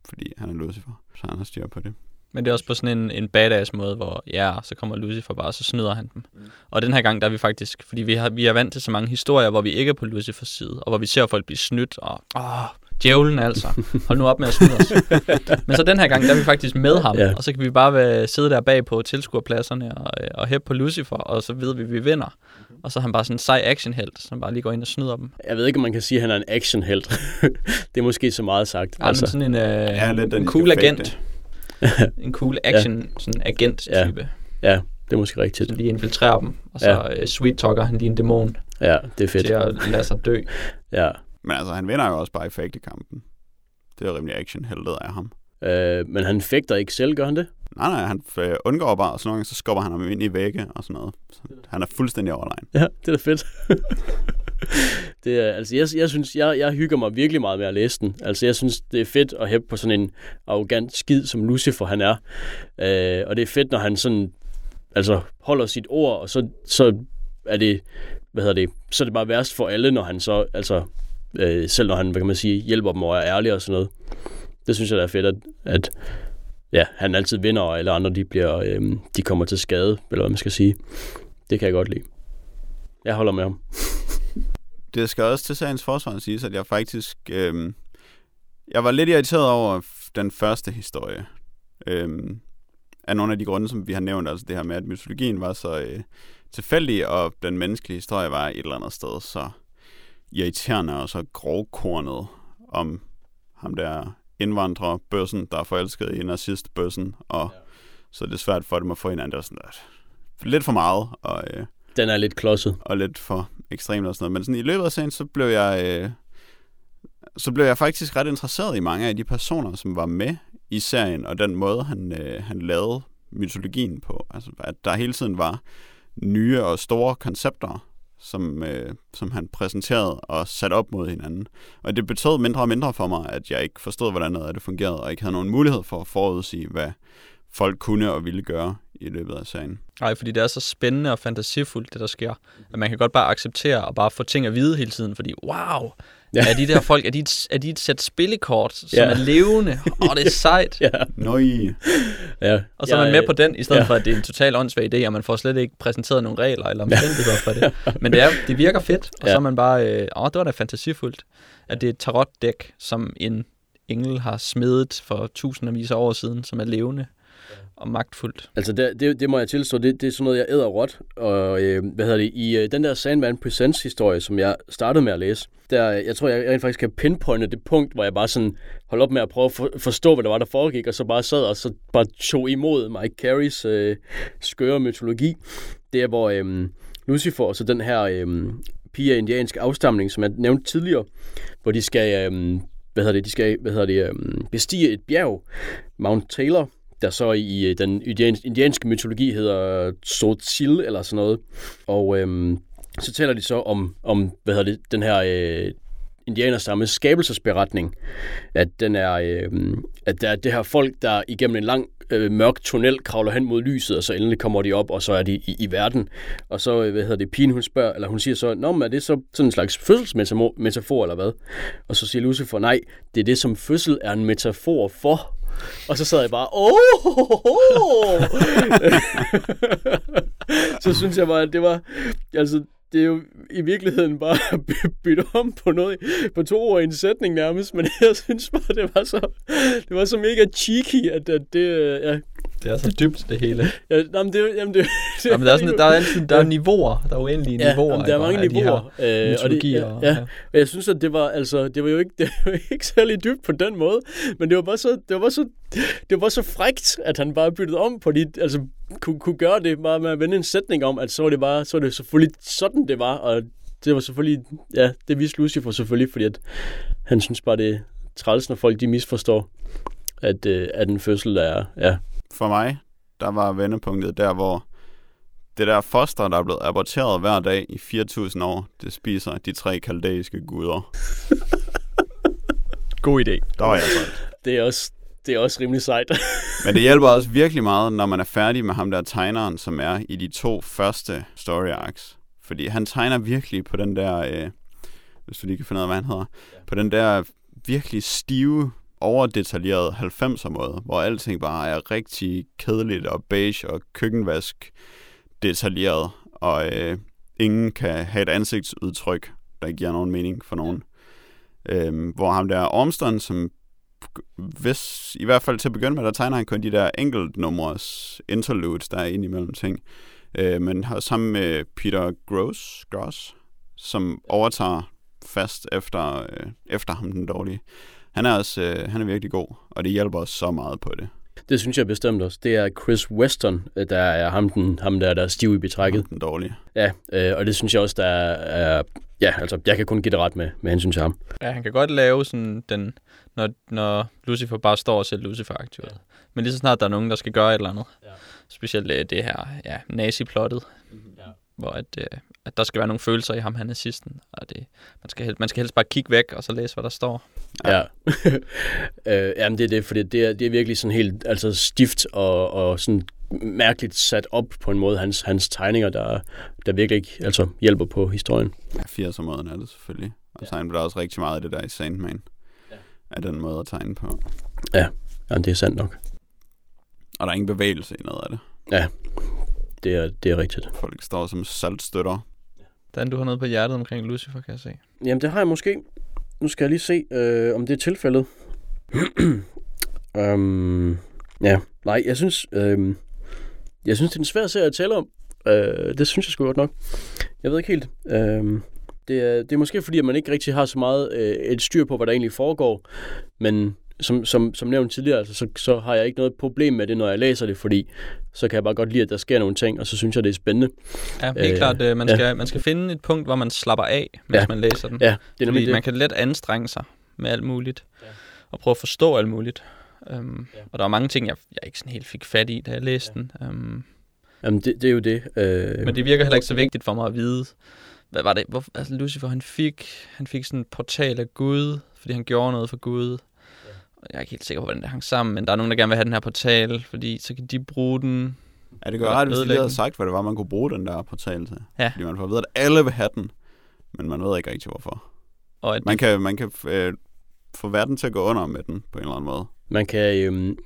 Fordi han er Lucifer, så han har styr på det. Men det er også på sådan en badass måde, hvor ja, så kommer Lucifer bare, og så snyder han dem. Mm. Og den her gang, der er vi faktisk, fordi vi er vant til så mange historier, hvor vi ikke er på Lucifers side, og hvor vi ser folk blive snydt, og djævlen altså, hold nu op med at snyde os. Men så den her gang, der er vi faktisk med ham, og så kan vi bare sidde der bag på tilskuerpladserne og hæppe på Lucifer, og så ved vi, at vi vinder. Og så er han bare sådan en sej actionhelt, som bare lige går ind og snyder dem. Jeg ved ikke, om man kan sige, at han er en actionhelt. Det er måske så meget sagt. Ja, altså. Sådan en cool agent. En cool action-agent-type. Ja, det er måske rigtigt. Så lige infiltrerer dem, og så sweet-talker han lige en dæmon. Ja, det er fedt. Til at lade sig dø. Ja. Men altså, han vinder jo også bare i fægtekampen. Det er rimelig action-heltet af ham. Men han fægter ikke selv, gør han det? Nej, han undgår bare, og sådan nogle gange, så skubber han ham ind i vægge og sådan noget. Så han er fuldstændig overlegen. Ja, det er da fedt. Det er, altså, jeg synes, jeg hygger mig virkelig meget med at læse den. Altså, jeg synes, det er fedt at hæppe på sådan en arrogant skid, som Lucifer han er. Og det er fedt, når han sådan, altså, holder sit ord, og så er det, så er det bare værst for alle, når han så, altså... selv når han, hvad kan man sige, hjælper dem og er ærlig og sådan noget. Det synes jeg, der er fedt, at ja, han altid vinder, og alle andre, de kommer til skade, eller hvad man skal sige. Det kan jeg godt lide. Jeg holder med ham. Det skal også til sagens forsvar siges, at jeg faktisk... jeg var lidt irriteret over den første historie. Af nogle af de grunde, som vi har nævnt, altså det her med, at mytologien var så tilfældig, og den menneskelige historie var et eller andet sted, så... irriterende og så grovkornet om ham der indvandrerbøssen, der er forelsket i nazistbøssen, og så er det svært for dem at få hinanden. Det er sådan lidt for meget. Og, den er lidt klodset. Og lidt for ekstremt og sådan noget. Men sådan, i løbet af serien, så blev jeg faktisk ret interesseret i mange af de personer, som var med i serien, og den måde, han lavede mytologien på. Altså, at der hele tiden var nye og store koncepter, som han præsenterede og satte op mod hinanden. Og det betød mindre og mindre for mig, at jeg ikke forstod, hvordan noget af det fungerede, og ikke havde nogen mulighed for at forudsige, hvad folk kunne og ville gøre i løbet af serien. Nej, fordi det er så spændende og fantasifuldt, det der sker. At man kan godt bare acceptere og bare få ting at vide hele tiden, fordi wow, er de der folk, er de et sæt spillekort, som er levende? Det er sejt. Nøj. Ja. Og så er man med på den, i stedet for, at det er en total åndssvag idé, og man får slet ikke præsenteret nogle regler eller omstændigheder for det. Men det virker fedt, og så er man bare, det var da fantasifuldt, at det er et tarotdæk, som en engel har smedet for tusindvis af år siden, som er levende og magtfuldt. Altså, det må jeg tilstå, det er sådan noget, jeg æder råt. Og i den der Sandman Presents-historie, som jeg startede med at læse, der, jeg tror, jeg rent faktisk kan pinpointe det punkt, hvor jeg bare sådan holdt op med at prøve at forstå, hvad der var, der foregik, og så bare sad og så bare tog imod Mike Careys skøre mytologi. Det er, hvor Lucifer og så den her pige af indiansk afstamning, som jeg nævnte tidligere, hvor de skal, bestige et bjerg, Mount Taylor, der så i den indianske mytologi hedder Sotil eller sådan noget. Og så taler de så om den her indianerstammes skabelsesberetning, at den er at der er det her folk, der igennem en lang mørk tunnel kravler hen mod lyset, og så endelig kommer de op, og så er de i verden. Og så pigen, hun spørger, eller hun siger så, nå, men er det så sådan en slags fødselsmetafor eller hvad? Og så siger Lucifer, nej, det er det, som fødsel er en metafor for. Og så sad jeg bare, så synes jeg bare, at det var, altså, det er jo i virkeligheden bare bytte om på noget på to ord i en sætning nærmest, men jeg synes bare, det var så mega cheeky, at det... Ja. Det er så dybt, det hele. Ja, jamen, det jamen, der er niveauer, der er uendelige niveauer. Jamen, der er mange niveauer. Mytologier. Og jeg synes, at det var, altså, det var jo ikke særlig dybt på den måde, men det var så frækt, at han bare byttede om på de, altså, kunne gøre det bare med at vende en sætning om, at så var det selvfølgelig sådan, det var, og det var selvfølgelig, ja, det viste Lucifer selvfølgelig, fordi at han synes bare, det er træls, når folk de misforstår, at en fødsel er, ja. For mig, der var vendepunktet der, hvor det der foster, der er blevet aborteret hver dag i 4.000 år, det spiser de 3 kaldæiske guder. God idé. Der var jeg solgt. Det er også rimelig sejt. Men det hjælper også virkelig meget, når man er færdig med ham der tegneren, som er i de 2 første story arcs. Fordi han tegner virkelig på den der, hvis du lige kan finde ud af, hvad han hedder, på den der virkelig stive, overdetaljeret 90'er måde, hvor alting bare er rigtig kedeligt og beige og køkkenvask detaljeret, og ingen kan have et ansigtsudtryk, der giver nogen mening for nogen. Hvor ham der Ormston, som hvis, i hvert fald til at begynde med, der tegner han kun de der enkeltnumres interludes, der er ind imellem ting. Men sammen med Peter Gross, som overtager fast efter ham den dårlige. Han er virkelig god, og det hjælper os så meget på det. Det synes jeg bestemt også. Det er Chris Weston, der er ham der er stiv i betrækket. Den dårlige. Ja, og det synes jeg også, der er... Ja, altså, jeg kan kun give det ret med hensyn til ham. Ja, han kan godt lave sådan den... Når Lucifer bare står og ser Lucifer-aktivet. Ja. Men lige så snart der er nogen, der skal gøre et eller andet. Ja. Specielt det her nazi-plottet. Ja. Hvor at der skal være nogle følelser i ham, han er sidsten, og det, man skal helst bare kigge væk, og så læse, hvad der står. Ja. Jamen, det er det, for det er virkelig sådan helt altså stift og sådan mærkeligt sat op på en måde, hans tegninger, der virkelig ikke altså, hjælper på historien. Ja, 80'er måden er det selvfølgelig. Og så blev der også rigtig meget af det der i Sandman, af den måde at tegne på. Ja, jamen, det er sandt nok. Og der er ingen bevægelse i noget af det. Ja. Det er rigtigt. Folk står som saltstøtter. Dan, du har noget på hjertet omkring Lucifer, kan jeg se. Jamen, det har jeg måske. Nu skal jeg lige se, om det er tilfældet. Ja, nej, jeg synes, det er en svær serie at tale om. Det synes jeg sgu godt nok. Jeg ved ikke helt. Det er måske fordi, at man ikke rigtig har så meget et styr på, hvad der egentlig foregår. Men... Som nævnt tidligere, altså, så har jeg ikke noget problem med det, når jeg læser det, fordi så kan jeg bare godt lide, at der sker nogle ting, og så synes jeg, det er spændende. Ja, helt klart. Man skal finde et punkt, hvor man slapper af, mens man læser den. Ja, det er fordi det. Man kan let anstrenge sig med alt muligt, og prøve at forstå alt muligt. Og der er mange ting, jeg ikke sådan helt fik fat i, da jeg læste den. Jamen, det er jo det. Men det virker heller ikke så vigtigt for mig at vide, hvad var det? Altså, Lucifer, han fik sådan en portal af Gud, fordi han gjorde noget for Gud. Jeg er ikke helt sikker på, hvordan det hang sammen, men der er nogen, der gerne vil have den her portal, fordi så kan de bruge den. Ja, det gør ret, hvis de havde sagt, hvad det var, man kunne bruge den der portal til. Ja. Fordi man får at vide, at alle vil have den, men man ved ikke rigtig, hvorfor. Og at man kan få verden til at gå under med den, på en eller anden måde. Man kan,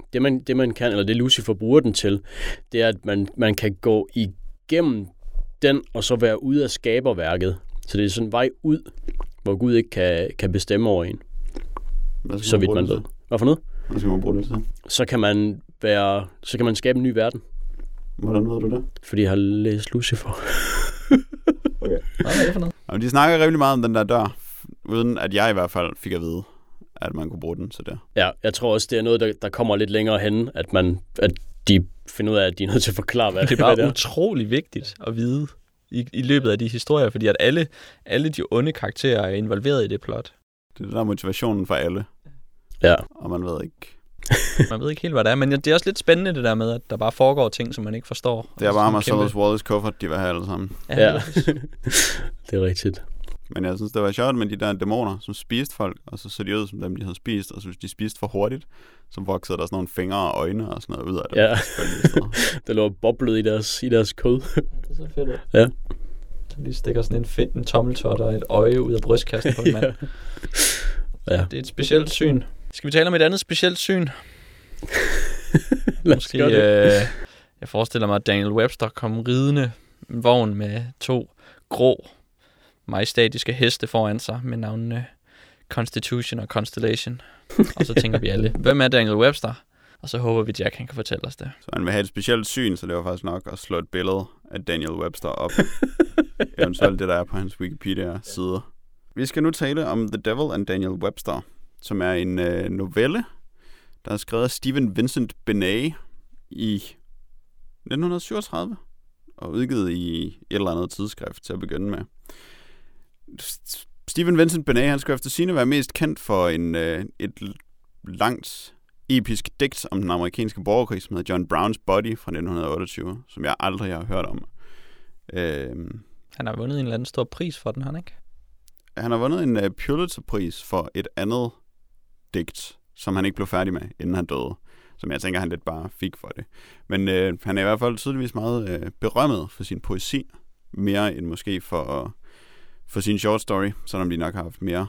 det man kan, eller det Lucifer bruger den til, det er, at man kan gå igennem den, og så være ude af skaberværket. Så det er sådan en vej ud, hvor Gud ikke kan bestemme over en. Så vidt man ved. Hvad for noget? Hvad skal man bruge det til? Så kan man skabe en ny verden. Hvordan ved du det? Fordi jeg har læst Lucifer. Okay. Hvad er det for noget? Jamen, de snakker rimelig meget om den der dør, uden at jeg i hvert fald fik at vide, at man kunne bruge den til det. Ja, jeg tror også, det er noget, der kommer lidt længere hen, at de finder ud af, at de er nødt til at forklare, hvad det er. Det er bare utrolig vigtigt at vide i løbet af de historier, fordi at alle de onde karakterer er involveret i det plot. Det er der motivationen for alle. Ja. Og man ved ikke... man ved ikke helt, hvad det er, men det er også lidt spændende det der med, at der bare foregår ting, som man ikke forstår. Det er bare Marcellus Wallace kuffert, de var her alle sammen. Ja. Det er rigtigt. Men jeg synes, det var sjovt med de der dæmoner, som spiste folk, og så så de ud som dem, de havde spist, og så hvis de spiste for hurtigt, så voksede der sådan nogle fingre og øjne og sådan noget ud af det. Ja. Der lå boblet i deres kød. Det er så fedt. Ja. Lige stikker sådan en tommeltot og et øje ud af brystkassen på en mand. Ja. Det er et specielt syn. Skal vi tale om et andet specielt syn? Måske, jeg forestiller mig, at Daniel Webster kom ridende en vogn med 2 grå, majestatiske heste foran sig med navnene Constitution og Constellation. Og så tænker vi alle, hvem er Daniel Webster? Og så håber vi, Jack han kan fortælle os det. Så han vil have et specielt syn, så det var faktisk nok at slå et billede af Daniel Webster op. Eventuelt det, der er på hans Wikipedia-sider. Vi skal nu tale om The Devil and Daniel Webster, som er en novelle, der er skrevet af Stephen Vincent Benet i 1937 og udgivet i et eller andet tidsskrift til at begynde med. Stephen Vincent Benet, han skulle efter sigende være mest kendt for et langt episk digt om den amerikanske borgerkrig, som hedder John Browns Body fra 1928, som jeg aldrig har hørt om. Han har vundet en eller anden stor pris for den, han ikke? Han har vundet en Pulitzer-pris for et andet digt, som han ikke blev færdig med, inden han døde. Som jeg tænker, han lidt bare fik for det. Men han er i hvert fald tydeligvis meget berømmet for sin poesi, mere end måske for sin short story, selvom de nok har haft mere,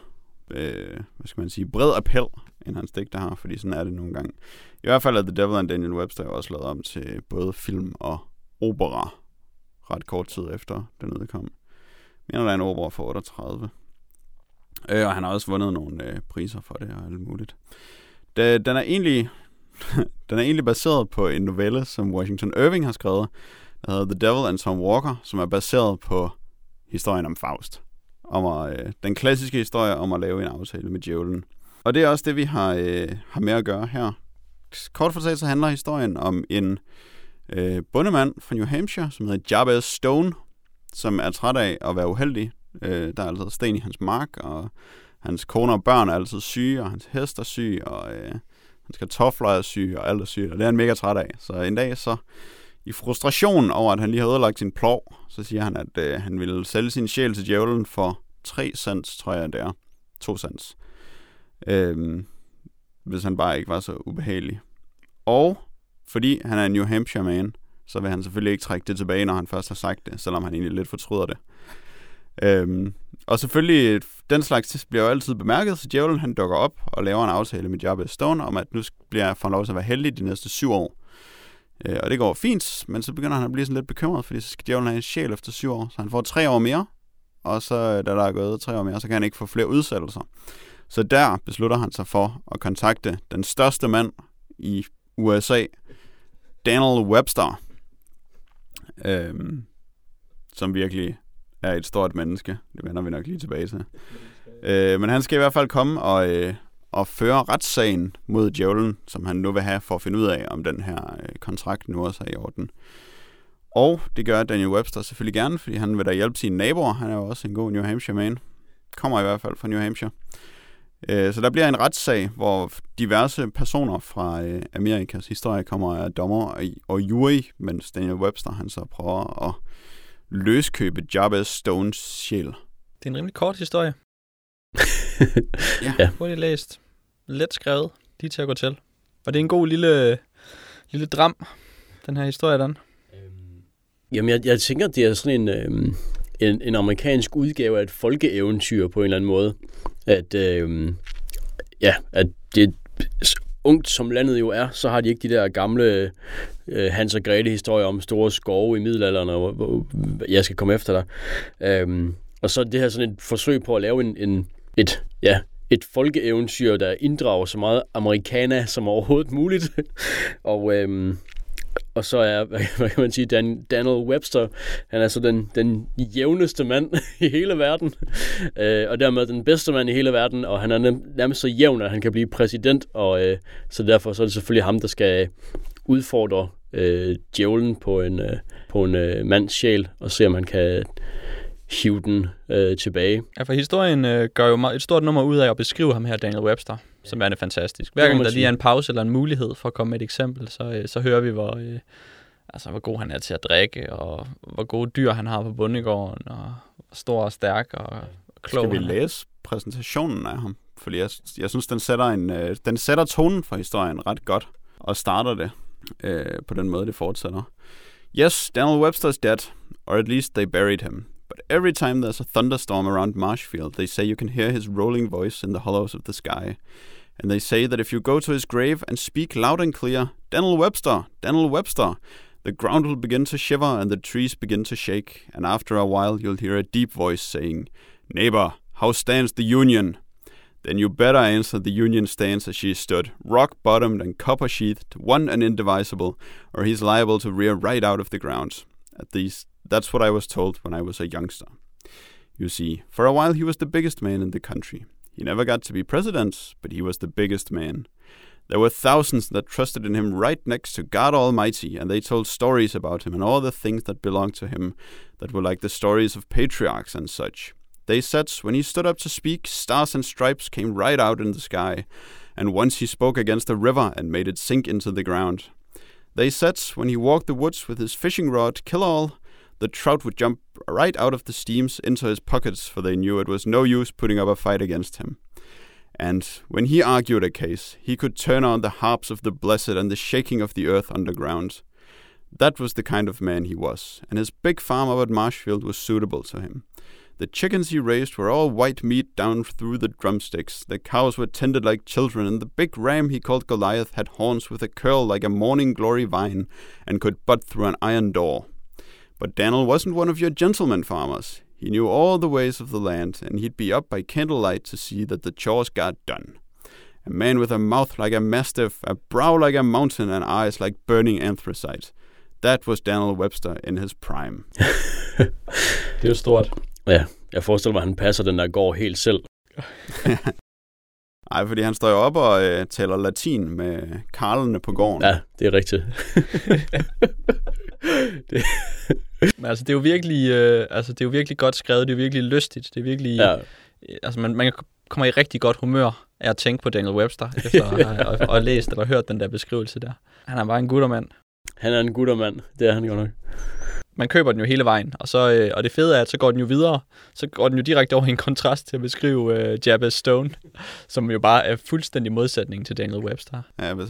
hvad skal man sige, bred appel, end hans digte har, fordi sådan er det nogle gange. I hvert fald er The Devil and Daniel Webster også lavet om til både film og opera, ret kort tid efter den udkom. Men der er en opera for 38. Og han har også vundet nogle priser for det og alt muligt. Den er egentlig baseret på en novelle, som Washington Irving har skrevet, der hedder The Devil and Tom Walker, som er baseret på historien om Faust. Den klassiske historie om at lave en aftale med djævlen. Og det er også det, vi har med at gøre her. Kort fortalt så handler historien om en bondemand fra New Hampshire, som hedder Jabez Stone, som er træt af at være uheldig. Der er altid sten i hans mark, og hans kone og børn er altid syge, og hans hest er syg, og hans kartofler er syge, og alt er sygt, og det er han mega træt af. Så en dag så, i frustration over, at han lige har ødelagt sin plov, så siger han, at han ville sælge sin sjæl til djævlen for 3 cents, tror jeg det er. 2 cents. Hvis han bare ikke var så ubehagelig. Og fordi han er en New Hampshire man, så vil han selvfølgelig ikke trække det tilbage, når han først har sagt det, selvom han egentlig lidt fortryder det. Og selvfølgelig, den slags bliver jo altid bemærket, så djævlen han dukker op og laver en aftale med Jabez Stone om, at nu bliver han lov til at være heldig de næste 7 år. Og det går fint, men så begynder han at blive sådan lidt bekymret, fordi så skal djævlen have en sjæl efter 7 år, så han får 3 år mere, og så da der er gået 3 år mere, så kan han ikke få flere udsættelser. Så der beslutter han sig for at kontakte den største mand i USA, Daniel Webster, som virkelig er et stort menneske. Det vender vi nok lige tilbage til. Men han skal i hvert fald komme og føre retssagen mod djævlen, som han nu vil have for at finde ud af, om den her kontrakt nu også er i orden. Og det gør Daniel Webster selvfølgelig gerne, fordi han vil da hjælpe sine naboer. Han er jo også en god New Hampshire man. Kommer i hvert fald fra New Hampshire. Så der bliver en retssag, hvor diverse personer fra Amerikas historie kommer af dommer og jury, mens Daniel Webster han så prøver at løskøbe Jabez Stones sjæl. Det er en rimelig kort historie. Ja. Hurtigt læst. Let skrevet. Lige til at gå til. Og det er en god lille dram, den her historie, den. Jamen, jeg tænker, det er sådan en amerikansk udgave af et folkeeventyr på en eller anden måde. At det ungt som landet jo er, så har de ikke de der gamle Hans og Grete-historier om store skove i middelalderen, og jeg skal komme efter dig. Og så er det her sådan et forsøg på at lave et folkeeventyr, der inddrager så meget americana som overhovedet muligt. Og så er, hvad kan man sige, Daniel Webster, han er så den jævneste mand i hele verden, og dermed den bedste mand i hele verden, og han er nærmest så jævn, at han kan blive præsident, og så derfor så er det selvfølgelig ham, der skal udfordre djævlen på en mands sjæl, og se, om han kan hive den tilbage. Ja, for historien gør jo et stort nummer ud af at beskrive ham her, Daniel Webster, som er fantastisk. Hver gang der lige er en pause eller en mulighed for at komme med et eksempel, så hører vi, hvor god han er til at drikke, og hvor gode dyr han har på bondegården, og stor og stærk og klog. Skal vi læse præsentationen af ham? Fordi jeg synes, den sætter tonen for historien ret godt, og starter det på den måde, det fortsætter. Yes, Daniel Webster's dead, or at least they buried him. But every time there's a thunderstorm around Marshfield, they say you can hear his rolling voice in the hollows of the sky. And they say that if you go to his grave and speak loud and clear, Daniel Webster, Daniel Webster, The ground will begin to shiver and the trees begin to shake, and after a while you'll hear a deep voice saying, "Neighbor, how stands the Union?" Then you better answer the Union stands as she stood, rock-bottomed and copper-sheathed, one and indivisible, or he's liable to rear right out of the ground. At least, that's what I was told when I was a youngster. You see, for a while he was the biggest man in the country. He never got to be president, but he was the biggest man. There were thousands that trusted in him right next to God Almighty, and they told stories about him and all the things that belonged to him that were like the stories of patriarchs and such. They said when he stood up to speak, stars and stripes came right out in the sky, and once he spoke against a river and made it sink into the ground. They said when he walked the woods with his fishing rod, kill all, the trout would jump right out of the steams into his pockets, for they knew it was no use putting up a fight against him. And when he argued a case, he could turn on the harps of the blessed and the shaking of the earth underground. That was the kind of man he was, and his big farm up at Marshfield was suitable to him. The chickens he raised were all white meat down through the drumsticks, the cows were tended like children, and the big ram he called Goliath had horns with a curl like a morning glory vine and could butt through an iron door. But Dan'l wasn't one of your gentleman farmers. He knew all the ways of the land, and he'd be up by candlelight to see that the chores got done. A man with a mouth like a mastiff, a brow like a mountain, and eyes like burning anthracite. That was Dan'l Webster in his prime. Det er jo stort. Ja, jeg forestiller mig, at han passer den der går helt selv. Nej, fordi han står jo op og taler latin med karlene på gården. Ja, det er rigtigt. Det. Men altså, det er jo virkelig, det er jo virkelig godt skrevet, det er virkelig lystigt, det er virkelig, ja. Altså man kommer i rigtig godt humør af at tænke på Daniel Webster efter at have læst eller hørt den der beskrivelse der. Han er bare en guttermand. Han er en guttermand, det er han godt nok. Man køber den jo hele vejen, og så og det fede er, at så går den jo videre, så går den jo direkte over i en kontrast til at beskrive Jabez Stone, som jo bare er fuldstændig modsætning til Daniel Webster. Ja, hvis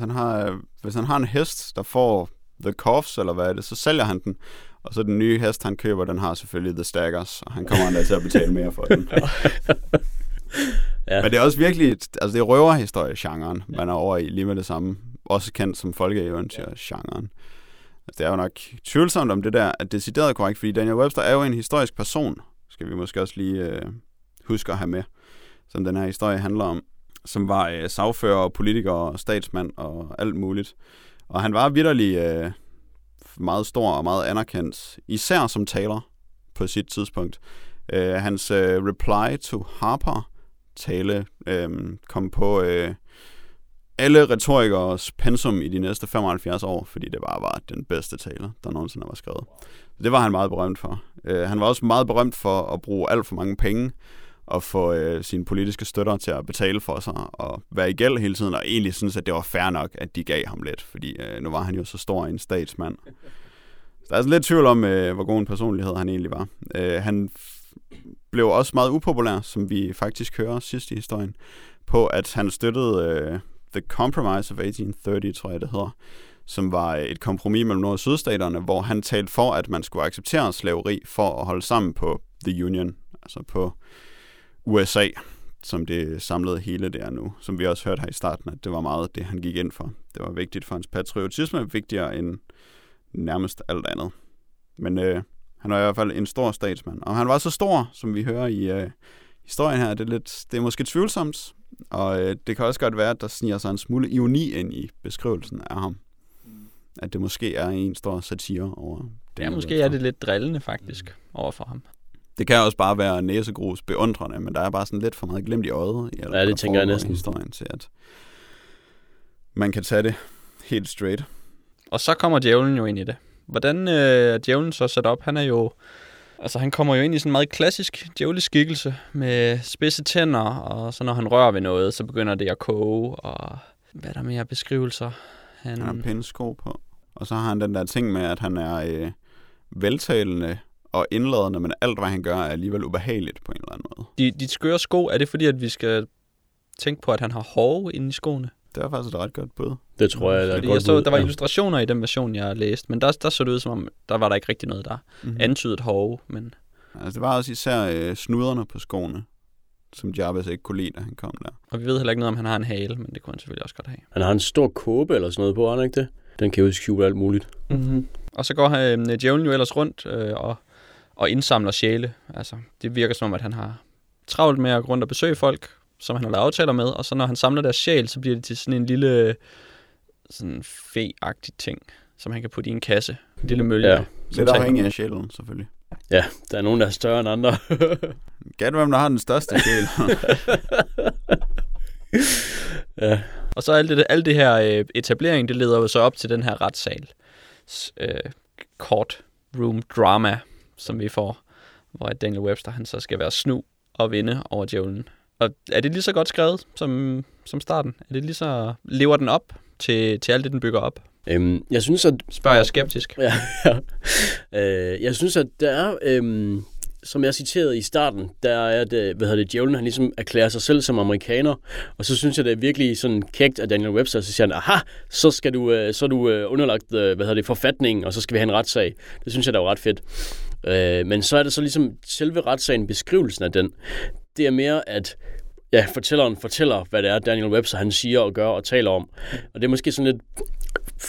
han har en hest, der får The Coughs, eller hvad er det, så sælger han den. Og så den nye hest, han køber, den har selvfølgelig The Staggers, og han kommer endda til at betale mere for den. Ja. Men det er også virkelig, altså det er røverhistorie-genren, man er over i lige med det samme. Også kendt som folkeeventyr-genren. Det er jo nok tvivlsomt om det der, at decideret korrekt, fordi Daniel Webster er jo en historisk person, skal vi måske også lige huske at have med, som den her historie handler om, som var sagfører, politiker og statsmand og alt muligt. Og han var vitterlig meget stor og meget anerkendt, især som taler på sit tidspunkt. Hans Reply to Harper-tale kom på alle retorikers pensum i de næste 75 år, fordi det bare var den bedste tale, der nogensinde var skrevet. Så det var han meget berømt for. Han var også meget berømt for at bruge alt for mange penge og få sine politiske støtter til at betale for sig og være i gæld hele tiden, og egentlig synes, at det var fair nok, at de gav ham lidt, fordi nu var han jo så stor en statsmand. Så der er altså lidt tvivl om, hvor god en personlighed han egentlig var. Han blev også meget upopulær, som vi faktisk hører sidst i historien, på at han støttede The Compromise of 1830, tror jeg det hedder, som var et kompromis mellem nord- og sydstaterne, hvor han talte for, at man skulle acceptere slaveri for at holde sammen på The Union, altså på USA, som det samlede hele der nu, som vi også hørte her i starten, at det var meget det, han gik ind for. Det var vigtigt for hans patriotisme, vigtigere end nærmest alt andet. Men han var i hvert fald en stor statsmand, og han var så stor, som vi hører i historien her, det er måske tvivlsomt, og det kan også godt være, at der sniger sig en smule ironi ind i beskrivelsen af ham. At det måske er en stor satire over det. Ja, måske er det lidt drillende faktisk over for ham. Det kan også bare være næsegrus beundrende, men der er bare sådan lidt for meget glemt i øjet. Ja, det tænker jeg næsten. Historien til, at man kan tage det helt straight. Og så kommer djævlen jo ind i det. Hvordan er djævlen så sat op? Han er jo, altså han kommer jo ind i sådan en meget klassisk djævleskikkelse med spidse tænder, og så når han rører ved noget, så begynder det at koge, og hvad er der mere beskrivelser? Han har pindesko på, og så har han den der ting med, at han er veltalende og indladende, men alt, hvad han gør, er alligevel ubehageligt på en eller anden måde. De skøre sko, er det fordi, at vi skal tænke på, at han har hove inde i skoene? Det var faktisk et ret godt bud. Det tror jeg, det er godt bud. Der var illustrationer i den version, jeg læste, men der så det ud, som om der var der ikke rigtig noget, der antydede hove. Men altså, det var også især snuderne på skoene, som Jabez ikke kunne lide, da han kom der. Og vi ved heller ikke noget, om han har en hale, men det kunne han selvfølgelig også godt have. Han har en stor kåbe eller sådan noget på, han ikke det? Den kan jo skjule alt muligt. Mm-hmm. Og så går han, djævlen jo ellers rundt og indsamler sjæle. Altså, det virker som om, at han har travlt med at gå rundt og besøge folk, som han har lavet aftaler med. Og så når han samler deres sjæl, så bliver det til sådan en lille sådan fe-agtig ting, som han kan putte i en kasse. En lille mølje. Ja. Lidt afhængig af sjælen, selvfølgelig. Ja, der er nogen, der er større end andre. Gæt hvem, der har den største sjæl. Ja. Og så alt det her etablering, det leder jo så op til den her retssal. Court room drama, som vi får, hvor Daniel Webster, han så skal være snu og vinde over djævlen. Og er det lige så godt skrevet som starten? Er det lige så, lever den op til alt det, den bygger op? Jeg synes, at... Spørger jeg skeptisk? Ja. Jeg synes, at der er... som jeg citerede i starten, der er det, djævlen, han ligesom erklærer sig selv som amerikaner, og så synes jeg, det er virkelig sådan kægt af Daniel Webster, så siger han, aha, så er du underlagt, forfatningen, og så skal vi have en retssag. Det synes jeg, der er ret fedt. Men så er det så ligesom selve retssagen, beskrivelsen af den, det er mere, at ja, fortælleren fortæller, hvad det er, Daniel Webster, han siger og gør og taler om. Og det er måske sådan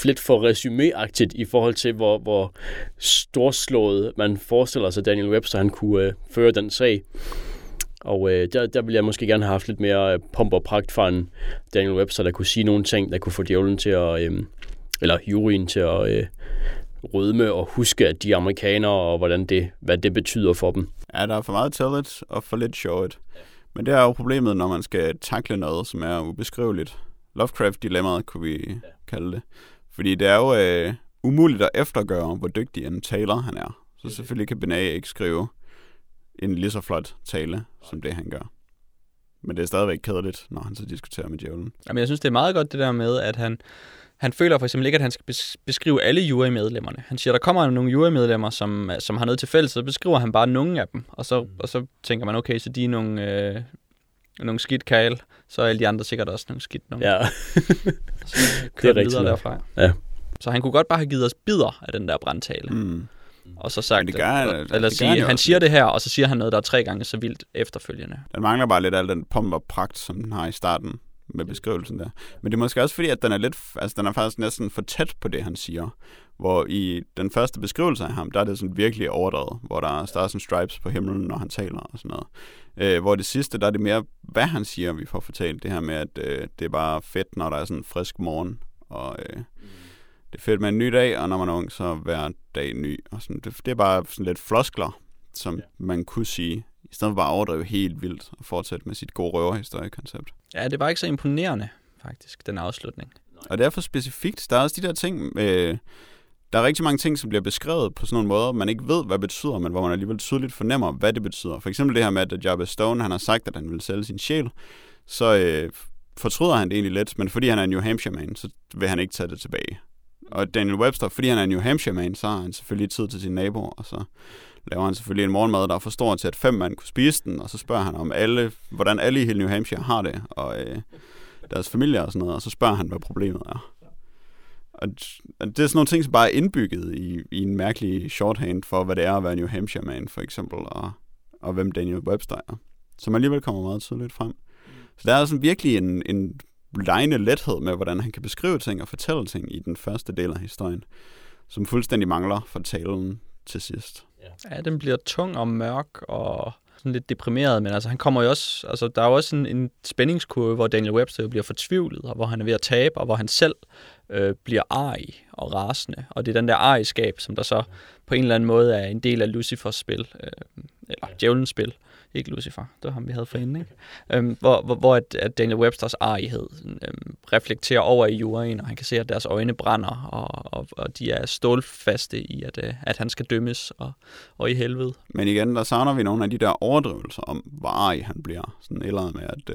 lidt for resuméagtigt i forhold til, hvor storslået man forestiller sig, Daniel Webster, han kunne føre den sag. Og der ville jeg måske gerne have haft lidt mere pomp og pragt fra en Daniel Webster, der kunne sige nogle ting, der kunne få djævlen til at, eller juryen til at rødme og huske, at de er amerikanere, og hvad det betyder for dem. Ja, der er for meget tell it og for lidt show it. Men det er jo problemet, når man skal takle noget, som er ubeskriveligt. Lovecraft-dilemmaet, kunne vi kalde det. Fordi det er jo umuligt at eftergøre, hvor dygtig en taler han er. Så selvfølgelig kan Benage ikke skrive en lige så flot tale, som det han gør. Men det er stadigvæk kedeligt, når han så diskuterer med djævlen. Jamen, jeg synes, det er meget godt det der med, at han føler for eksempel ikke, at han skal beskrive alle jurymedlemmerne. Han siger, der kommer nogle jurymedlemmer, som har noget til fælles, så beskriver han bare nogle af dem. Og så tænker man, okay, så de er nogle skidt kajl, så er alle de andre sikkert også nogle skidt nogen. Ja. Så kører det videre derfra. Ja. Så han kunne godt bare have givet os bidder af den der brandtale. Mm. Og så sagt, han siger det her, og så siger han noget, der er 3 gange så vildt efterfølgende. Den mangler bare lidt af den pomp og pragt, som den har i starten med beskrivelsen der. Men det er måske også fordi, at den er lidt, altså den er faktisk næsten for tæt på det, han siger. Hvor i den første beskrivelse af ham, der er det sådan virkelig overdrevet, hvor der er stars and stripes på himlen, når han taler og sådan noget. Hvor det sidste, der er det mere, hvad han siger, vi får fortalt. Det her med, at det er bare fedt, når der er sådan en frisk morgen, og det er fedt med en ny dag, og når man er ung, så hver dag ny. Og sådan. Det er bare sådan lidt floskler, som man kunne sige, i stedet for bare at overdrive helt vildt og fortsætte med sit gode røverhistorie-koncept. Ja, det var ikke så imponerende, faktisk, den afslutning. Og derfor specifikt, der er også de der ting... Der er rigtig mange ting, som bliver beskrevet på sådan nogle måder, man ikke ved, hvad det betyder, men hvor man alligevel tydeligt fornemmer, hvad det betyder. For eksempel det her med, at Jabba Stone, han har sagt, at han vil sælge sin sjæl, så fortryder han det egentlig lidt, men fordi han er en New Hampshire-man, så vil han ikke tage det tilbage. Og Daniel Webster, fordi han er en New Hampshire-man, så har han selvfølgelig tid til sin nabo, og så laver han selvfølgelig en morgenmad, der er for stor til, at 5 mand kunne spise den, og så spørger han om hvordan alle i hele New Hampshire har det, og deres familier og sådan noget, og så spørger han, hvad problemet er. Og det er sådan nogle ting, som bare er indbygget i en mærkelig shorthand for, hvad det er at være New Hampshire-man, for eksempel, og hvem Daniel Webster er, som alligevel kommer meget tydeligt frem. Så der er sådan virkelig en lejende lethed med, hvordan han kan beskrive ting og fortælle ting i den første del af historien, som fuldstændig mangler fra talen til sidst. Ja, den bliver tung og mørk og sådan lidt deprimeret, men altså, han kommer jo også, altså, der er jo også en spændingskurve, hvor Daniel Webster bliver fortvivlet, og hvor han er ved at tabe, og hvor han selv bliver arg og rasende. Og det er den der argskab, som der så på en eller anden måde er en del af Lucifers spil, eller djævelens spil, ikke Lucifer, det var ham, vi havde for hende, ikke? Hvor at Daniel Websters arghed reflekterer over i juryen, og han kan se, at deres øjne brænder, og de er stålfaste i, at han skal dømmes og i helvede. Men igen, der savner vi nogle af de der overdrivelser om, hvor arg han bliver, sådan eller med, at...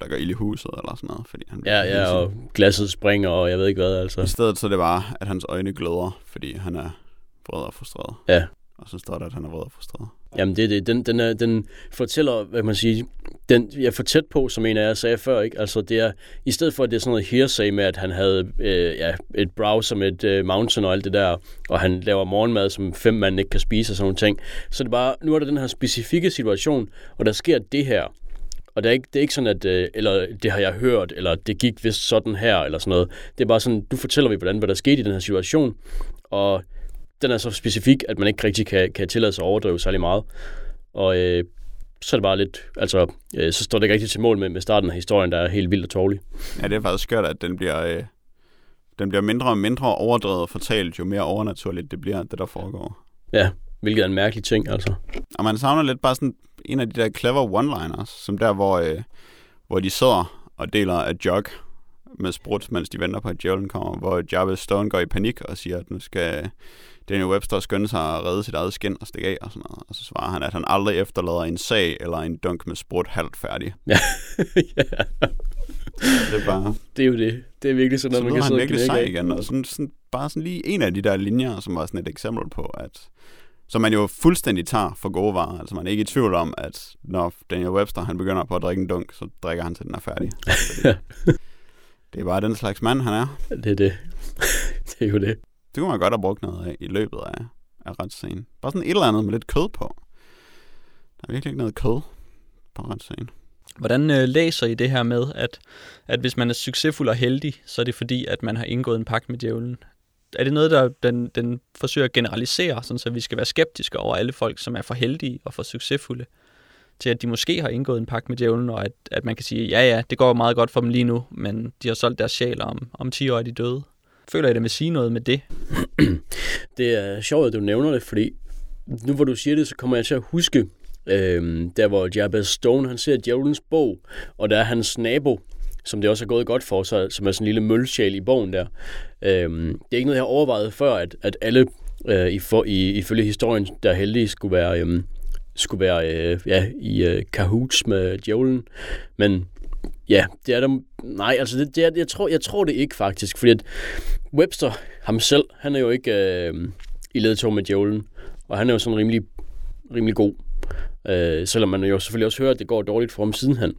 der går ild i huset eller sådan noget. Fordi han og glasset springer, og jeg ved ikke hvad, altså. I stedet så det var, at hans øjne gløder, fordi han er vred og frustreret. Ja. Og så står der, at han er vred og frustreret. Jamen det er det. Den fortæller, hvad kan man sige, den er for tæt på, som en af jer sagde før, ikke? Altså det er, i stedet for, at det er sådan noget hearsay med, at han havde et brow som et mountain og alt det der, og han laver morgenmad, som 5 mand ikke kan spise og sådan nogle ting. Så det er bare, nu er der den her specifikke situation, og der sker det her. Og det er ikke sådan, at eller det har jeg hørt, eller det gik vist sådan her, eller sådan noget. Det er bare sådan, du fortæller vi, hvad der skete i den her situation, og den er så specifik, at man ikke rigtig kan tillade sig at overdrive særlig meget. Og så er det bare lidt, altså, så står det ikke rigtig til mål med starten af historien, der er helt vildt og tårlig. Ja, det er faktisk skørt, at den bliver mindre og mindre overdrevet og fortalt, jo mere overnaturligt det bliver, det der foregår. Ja, hvilket er en mærkelig ting, altså. Og man savner lidt bare sådan en af de der clever one-liners, som der, hvor de sidder og deler af jog med sprut, mens de venter på, at djævlen kommer, hvor Jarvis Stone går i panik og siger, at nu skal Daniel Webster skynde sig at redde sit eget skin og stikke af og sådan noget. Og så svarer han, at han aldrig efterlader en sag eller en dunk med sprut halvt færdig. Ja. Ja. Det er bare... Det er jo det. Det er virkelig sådan noget, så man kan sidde og knække af. Så han virkelig sej igen, og sådan, bare sådan lige en af de der linjer, som var sådan et eksempel på, at... som man jo fuldstændig tager for gode varer. Altså man er ikke i tvivl om, at når Daniel Webster, han begynder på at drikke en dunk, så drikker han til den er færdig. Det er bare den slags mand, han er. Det er det. Det er jo det. Det kunne man godt have brugt noget af i løbet af retsscenen. Bare sådan et eller andet med lidt kød på. Der er virkelig ikke noget kød på retsscenen. Hvordan læser I det her med, at hvis man er succesfuld og heldig, så er det fordi, at man har indgået en pagt med djævlen? Er det noget, der den forsøger at generalisere, sådan så vi skal være skeptiske over alle folk, som er for heldige og for succesfulde, til at de måske har indgået en pagt med djævlen, og at man kan sige, ja, det går meget godt for dem lige nu, men de har solgt deres sjæler om 10 år, de døde. Føler I, at vil sige noget med det? Det er sjovt, at du nævner det, fordi nu hvor du siger det, så kommer jeg til at huske, der hvor Jabez Stone, han ser djævlens bog, og der er hans nabo, som det også er gået godt for, så, som er sådan en lille mølsjæl i bogen der. Det er ikke noget, jeg har overvejet før, at alle ifølge historien, der er heldige, skulle være i kahoots med djævlen. Men ja, det er der... Nej, altså, det er, jeg tror det ikke faktisk, fordi at Webster, ham selv, han er jo ikke i ledtog med djævlen, og han er jo sådan rimelig god. Selvom man jo selvfølgelig også hører, at det går dårligt for ham sidenhen.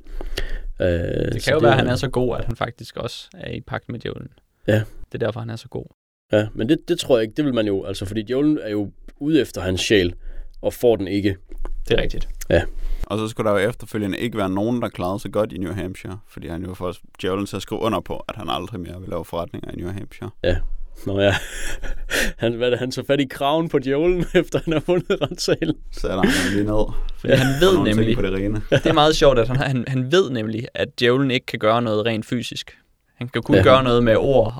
Det kan jo være, at han er så god, at han faktisk også er i pagt med djævlen. Ja. Det er derfor, han er så god. Ja, men det tror jeg ikke. Det vil man jo, altså, fordi djævlen er jo ude efter hans sjæl, og får den ikke. Det er rigtigt. Ja. Og så skulle der jo efterfølgende ikke være nogen, der klarede sig godt i New Hampshire, fordi han jo får djævlen til at skrive under på, at han aldrig mere vil lave forretninger i New Hampshire. Ja. Nå ja, han så fat i kraven på djævlen, efter han har vundet retssalen. Så er der lige ned. Ja, han ved nemlig, det er meget sjovt, at han ved nemlig, at djævlen ikke kan gøre noget rent fysisk. Han kan kun gøre noget med ord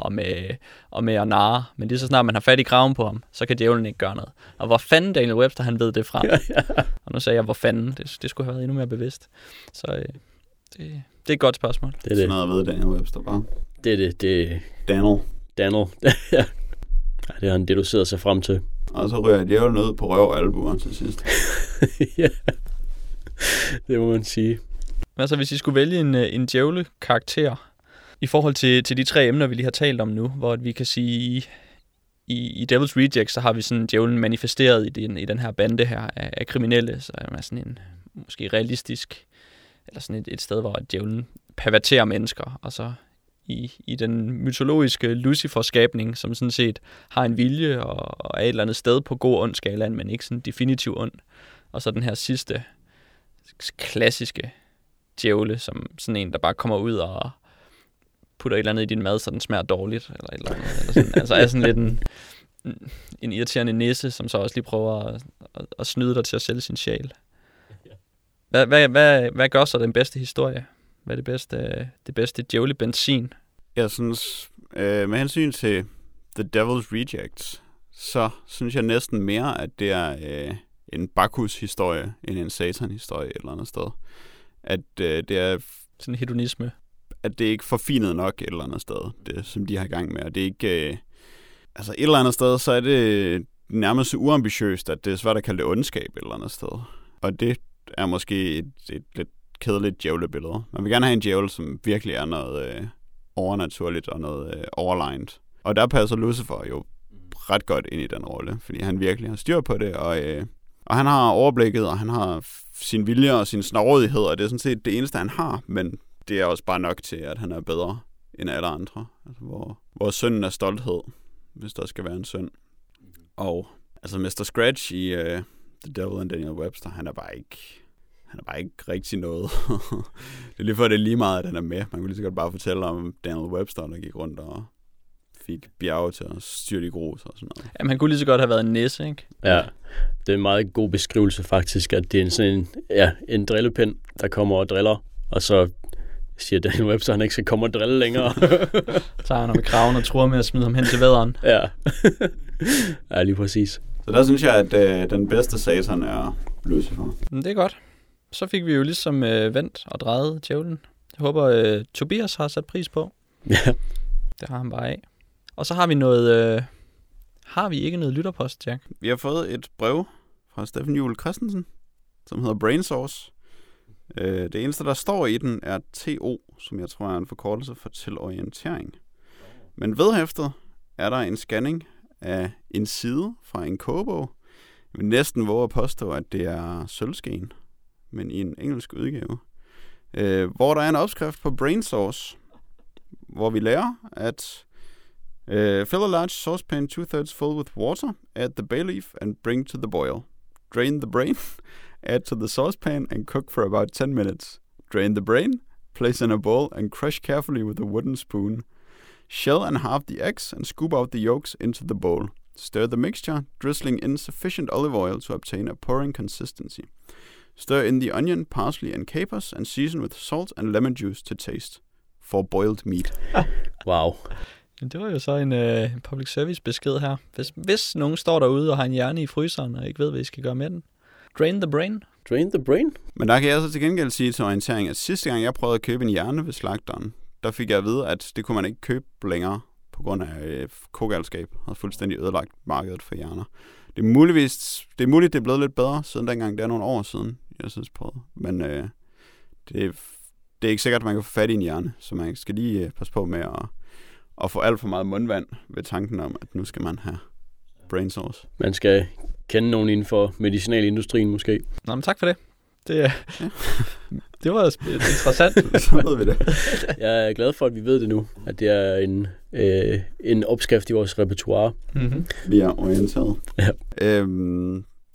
og med at narre, men lige så snart man har fat i kraven på ham, så kan djævlen ikke gøre noget. Og hvor fanden Daniel Webster, han ved det fra. Ja, ja. Og nu sagde jeg, hvor fanden, det skulle have været endnu mere bevidst. Så det er et godt spørgsmål. Det er sådan noget ved Daniel Webster bare. Det. Daniel. Ja. Det er han deduceret sig frem til. Og så ryger djævlen ud på røv og albuer til sidst. Ja, det må man sige. Altså, hvis I skulle vælge en djævlekarakter i forhold til de tre emner, vi lige har talt om nu, hvor vi kan sige, i Devil's Rejects, så har vi sådan djævlen manifesteret i den her bande her af kriminelle, så er man sådan en måske realistisk, eller sådan et sted, hvor djævlen perverterer mennesker, og så i den mytologiske Lucifer-skabning, som sådan set har en vilje og er et eller andet sted på god ond skalaen, men ikke sådan definitiv ond. Og så den her sidste klassiske djævle, som sådan en, der bare kommer ud og putter et eller andet i din mad, så den smager dårligt, eller et eller andet. Eller sådan. Altså er sådan lidt en irriterende nisse, som så også lige prøver at snyde dig til at sælge sin sjæl. Hvad gør så den bedste historie? Hvad er det bedste djævlebenzin? Jeg synes, med hensyn til The Devil's Rejects, så synes jeg næsten mere, at det er en Bacchus-historie, end en Satan-historie et eller andet sted. At det er... sådan en hedonisme. At det er ikke forfinet nok et eller andet sted, det som de har i gang med. Og det er ikke... altså et eller andet sted, så er det nærmest uambitiøst, at det er svært at kalde det ondskab et eller andet sted. Og det er måske et lidt kedeligt djævlebillede. Man vil gerne have en djævel, som virkelig er noget overnaturligt og noget overlegent. Og der passer Lucifer jo ret godt ind i den rolle, fordi han virkelig har styr på det, og han har overblikket, og han har sin vilje og sin snarrådighed, og det er sådan set det eneste, han har, men det er også bare nok til, at han er bedre end alle andre. Altså, hvor synden er stolthed, hvis der skal være en synd. Og altså Mr. Scratch i The Devil and Daniel Webster, han er bare ikke rigtig noget. Det er lige for, det er lige meget, at han er med. Man kunne lige så godt bare fortælle om Daniel Webster, der gik rundt og fik bjerge til at styrte i grus og sådan noget. Jamen, han kunne lige så godt have været en næse, ikke? Ja, det er en meget god beskrivelse faktisk, at det er sådan en drillepind, der kommer og driller, og så siger Daniel Webster, han ikke skal komme og drille længere. Tager han ham i kraven og truer med at smide ham hen til vædderen. Ja. Ja, lige præcis. Så der synes jeg, at den bedste satan er Lucifer. Det er godt. Så fik vi jo ligesom vendt og drejet djævlen. Jeg håber, Tobias har sat pris på. Ja. Det har han bare af. Og så har vi noget... har vi ikke noget lytterpost, Jack? Vi har fået et brev fra Steffen Juhl Christensen, som hedder Brain Source. Det eneste, der står i den, er TO, som jeg tror er en forkortelse for til orientering. Men ved hæftet er der en scanning af en side fra en kogebog. Jeg vil næsten våge at påstå, at det er sølvskeen, men i en engelsk udgave. Hvor der er en opskrift på Brain Source, hvor vi lærer, at fill a large saucepan 2/3 full with water, add the bay leaf and bring to the boil. Drain the brain, add to the saucepan and cook for about 10 minutes. Drain the brain, place in a bowl and crush carefully with a wooden spoon. Shell and halve the eggs and scoop out the yolks into the bowl. Stir the mixture, drizzling in sufficient olive oil to obtain a pouring consistency. Stir in the onion, parsley and capers and season with salt and lemon juice to taste. For boiled meat. Wow. Det var jo så en public service besked her. Hvis nogen står derude og har en hjerne i fryseren og ikke ved, hvad I skal gøre med den. Drain the brain. Drain the brain. Men der kan jeg så til gengæld sige til orientering, at sidste gang jeg prøvede at købe en hjerne ved slagteren, der fik jeg at vide, at det kunne man ikke købe længere på grund af kogalskab og fuldstændig ødelagt markedet for hjerner. Det er muligt, det er blevet lidt bedre siden dengang. Det er nogle år siden, jeg synes prøvede. Men det er ikke sikkert, at man kan få fat i en hjerne, så man skal lige passe på med at få alt for meget mundvand ved tanken om, at nu skal man have brain source. Man skal kende nogen inden for medicinalindustrien måske. Nå, men tak for det. Det var interessant. Så ved vi det. Jeg er glad for, at vi ved det nu, at det er en opskrift i vores repertoire. Mm-hmm. Vi er orienteret. Ja.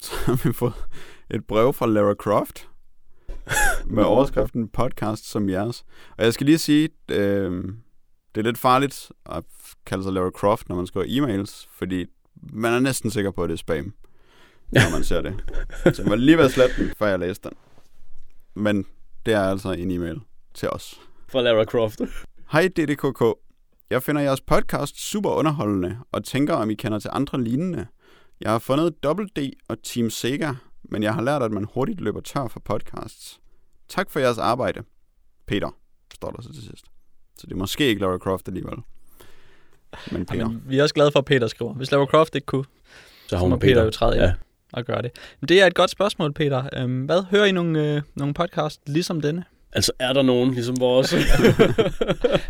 Så har vi fået et brev fra Lara Croft, med overskriften podcast som jeres. Og jeg skal lige sige, det er lidt farligt at kalde sig Lara Croft, når man skriver e-mails, fordi man er næsten sikker på, at det er spam, når man ser det. Så jeg må lige være slet den, før jeg læste den. Men det er altså en e-mail til os. Fra Lara Croft. Hej DDKK. Jeg finder jeres podcast super underholdende, og tænker, om I kender til andre lignende. Jeg har fundet Double D og Team Sega, men jeg har lært, at man hurtigt løber tør for podcasts. Tak for jeres arbejde. Peter, står der så til sidst. Så det er måske ikke Lara Croft alligevel. Men Peter. Jamen, vi er også glade for, at Peter skriver. Hvis Lara Croft ikke kunne, så må Peter jo træde ind og gøre det. Men det er et godt spørgsmål, Peter. Hvad hører I nogle podcasts ligesom denne? Altså er der nogen ligesom vores?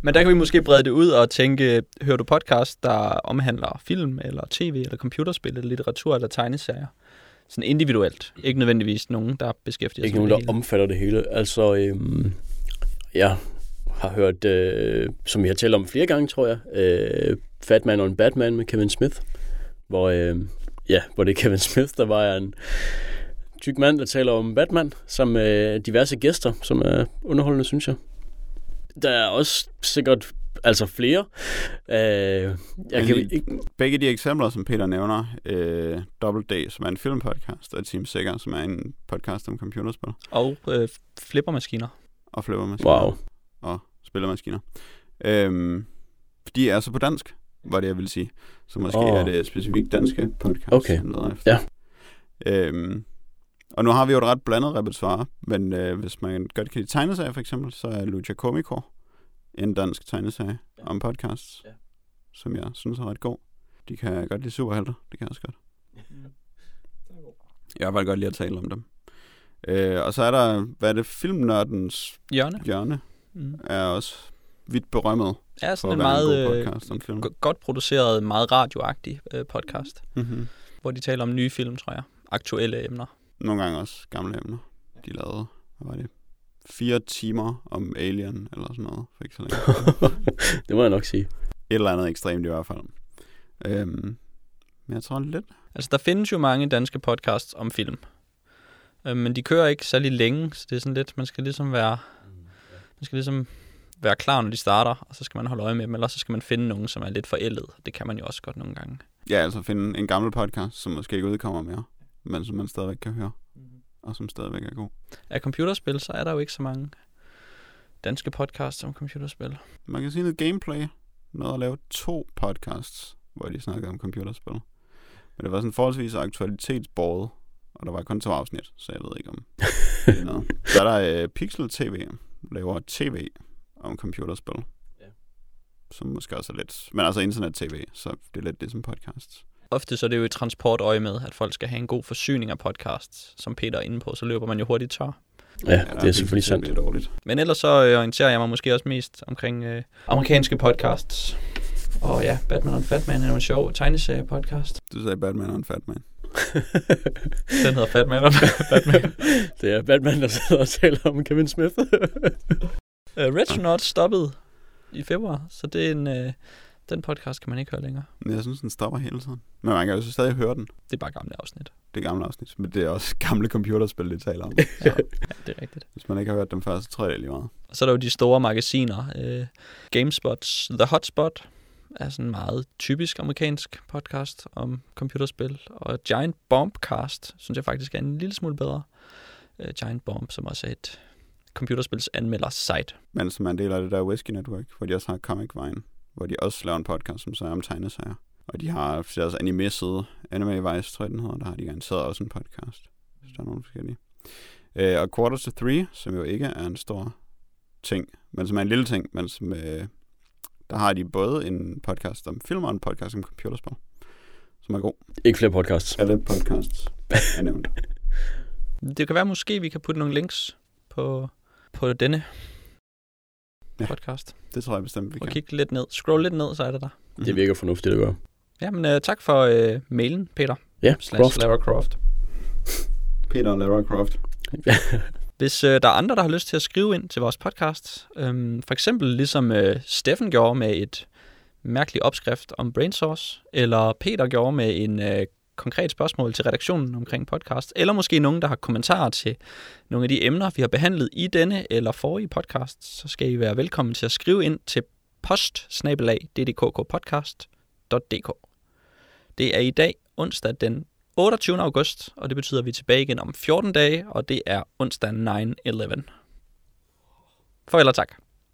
Men der kan vi måske brede det ud og tænke, hører du podcast, der omhandler film, eller tv, eller computerspil, eller litteratur, eller tegneserier? Sådan individuelt. Ikke nødvendigvis nogen, der beskæftiger sig med det. Ikke nogen, der omfatter det hele. Altså, jeg har hørt, som vi har talt om flere gange, tror jeg, Fat Man on Batman med Kevin Smith, hvor det er Kevin Smith, der var en tyk mand, der taler om Batman, som diverse gæster, som er underholdende, synes jeg. Der er også sikkert flere. Begge de eksempler, som Peter nævner, Double D, som er en filmpodcast, og Team Sikker, som er en podcast om computerspil. Og flippermaskiner. Wow. Og spillermaskiner. De er så på dansk, var det, jeg vil sige. Så måske er det specifikt danske podcast. Okay, ja. Og nu har vi jo et ret blandet repertoire, men hvis man godt kan lide tegneserier for eksempel, så er Lucia Comico en dansk tegneserie om podcasts, som jeg synes er ret god. De kan godt lide superhelter, det kan jeg også godt. Jeg har bare godt lide at tale om dem. Og så er der, filmnørdens hjørne er også vidt berømmet. Ja, sådan en meget godt produceret, meget radioagtig podcast, hvor de taler om nye film, tror jeg. Aktuelle emner. Nogle gange også gamle emner. De lavede, 4 timer om Alien, eller sådan noget, for ikke så længe. Det må jeg nok sige. Et eller andet ekstremt i hvert fald. Men jeg tror lidt. Altså, der findes jo mange danske podcasts om film. Men de kører ikke særlig længe, så det er sådan lidt, man skal ligesom være klar, når de starter, og så skal man holde øje med dem, eller så skal man finde nogen, som er lidt forældet. Det kan man jo også godt nogle gange. Ja, altså finde en gammel podcast, som måske ikke udkommer mere, men som man stadigvæk kan høre, og som stadigvæk er god. Af computerspil, så er der jo ikke så mange danske podcasts om computerspil. Man kan sige noget gameplay, noget at lave 2 podcasts, hvor de snakkede om computerspil. Men det var sådan forholdsvis aktualitetsbåret, og der var kun 2 afsnit, så jeg ved ikke om det noget. Så er der Pixel TV, laver tv om computerspil, som måske også er lidt, men altså internet-tv, så det er lidt det som podcasts. Ofte så er det jo i transportøje med, at folk skal have en god forsyning af podcasts, som Peter er inde på, så løber man jo hurtigt tør. Ja, det er selvfølgelig sandt. Men ellers så orienterer jeg mig måske også mest omkring amerikanske podcasts. Og ja, Batman og Fatman er en sjov tegneserie-podcast. Du sagde Batman og Fatman. Den hedder Fatman og Batman. Det er Batman, der sidder og taler om Kevin Smith. Retronauts stoppede i februar, så det er en... Den podcast kan man ikke høre længere. Jeg synes, den stopper hele tiden. Men man kan jo så stadig høre den. Det er bare gamle afsnit. Det er gamle afsnit, men det er også gamle computerspil, de taler om. Så. Ja, det er rigtigt. Hvis man ikke har hørt dem før, så tror jeg det lige meget. Og så er der jo de store magasiner. GameSpots The Hotspot er sådan meget typisk amerikansk podcast om computerspil. Og Giant Bombcast synes jeg faktisk er en lille smule bedre. Giant Bomb, som også er et computerspils anmelders site. Men som er en del af det der Whiskey Network, hvor de også har Comic Vine, hvor de også laver en podcast, som så er om tegneserier. Og de har deres anime-side, Anime Vice, tror jeg den hedder, der har de garanteret også en podcast. Så der er nogle forskellige. Og Quarter to 3, som jo ikke er en stor ting, men som er en lille ting, men som, der har de både en podcast om film og en podcast om computerspil, som er god. Ikke flere podcasts. Alle podcasts er nævnt. Det kan være, måske vi kan putte nogle links på denne podcast. Ja, det tror jeg bestemt, vi kan. Og kigge lidt ned. Scroll lidt ned, så er det der. Mm-hmm. Det virker fornuftigt at gøre. Ja, men tak for mailen, Peter. Ja, /Lara Croft. Peter Lara Croft. Hvis der er andre, der har lyst til at skrive ind til vores podcast, for eksempel ligesom Steffen gjorde med et mærkeligt opskrift om Brain Source, eller Peter gjorde med en konkret spørgsmål til redaktionen omkring podcast, eller måske nogen, der har kommentarer til nogle af de emner, vi har behandlet i denne eller forrige podcast, så skal I være velkommen til at skrive ind til post@ddkkpodcast.dk. Det er i dag onsdag den 28. august, og det betyder, at vi er tilbage igen om 14 dage, og det er onsdag 9/11. Farvel og tak.